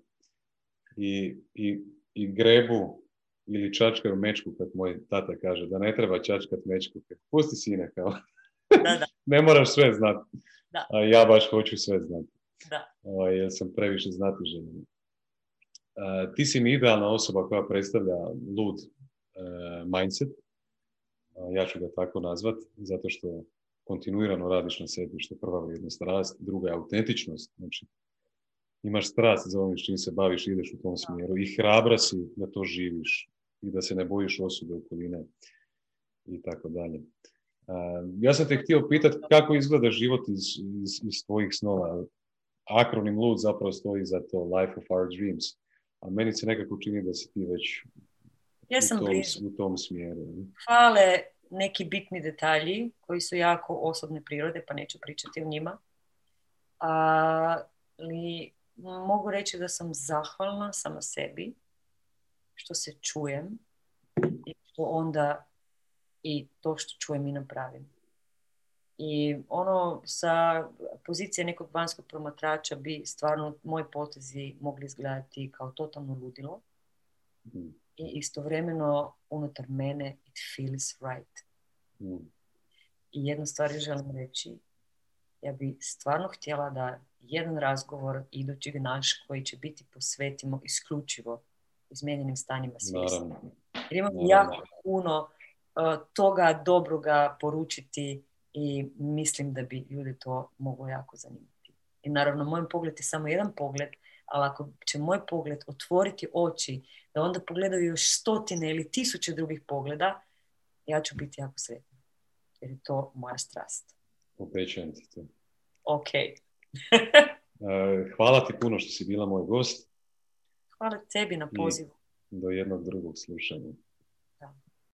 I, i, i grebu ili čačkaju mečku, kako moj tata kaže, da ne treba čačkat mečku. Pusti sine, kao. Da, da. Ne moraš sve znati. Da. A ja baš hoću sve znati. Da. A, jer sam previše znati želim. A, ti si mi idealna osoba koja predstavlja lud a, mindset. A, ja ću ga tako nazvat, zato što kontinuirano radiš na sebi, što je prva vrijednost rast, druga je autentičnost. Znači, imaš strast za onim s čim se baviš, ideš u tom smjeru i hrabra si da to živiš i da se ne bojiš osude, okoline i tako dalje. Ja sam te htio pitati kako izgleda život iz, iz, iz tvojih snova. Akronim LUD zapravo stoji za to Life of Our Dreams. A meni se nekako čini da si ti već ja sam u, tom, u tom smjeru. Hvale neki bitni detalji koji su jako osobne prirode, pa neću pričati o njima. Ali mogu reći da sam zahvalna sama sebi što se čujem i što onda i to što čujem i napravim. I ono sa pozicije nekog vanjskog promatrača bi stvarno moji potezi mogli izgledati kao totalno ludilo. Mm. I istovremeno unutar mene it feels right. Mm. I jednu stvar želim reći. Ja bi stvarno htjela da jedan razgovor idućeg naš koji će biti posvetimo isključivo izmijenjenim stanjima svijesti. Jer imamo jako puno uh, toga dobroga poručiti i mislim da bi ljudi to moglo jako zanimati. I naravno, moj pogled je samo jedan pogled, ali ako će moj pogled otvoriti oči, da onda pogledaju još stotine ili tisuće drugih pogleda, ja ću biti jako sretna. Jer je to moja strast. Opečujem ti to. Ok. Hvala ti puno što si bila moj gost. Hvala tebi na pozivu. I do jednog drugog slušanja.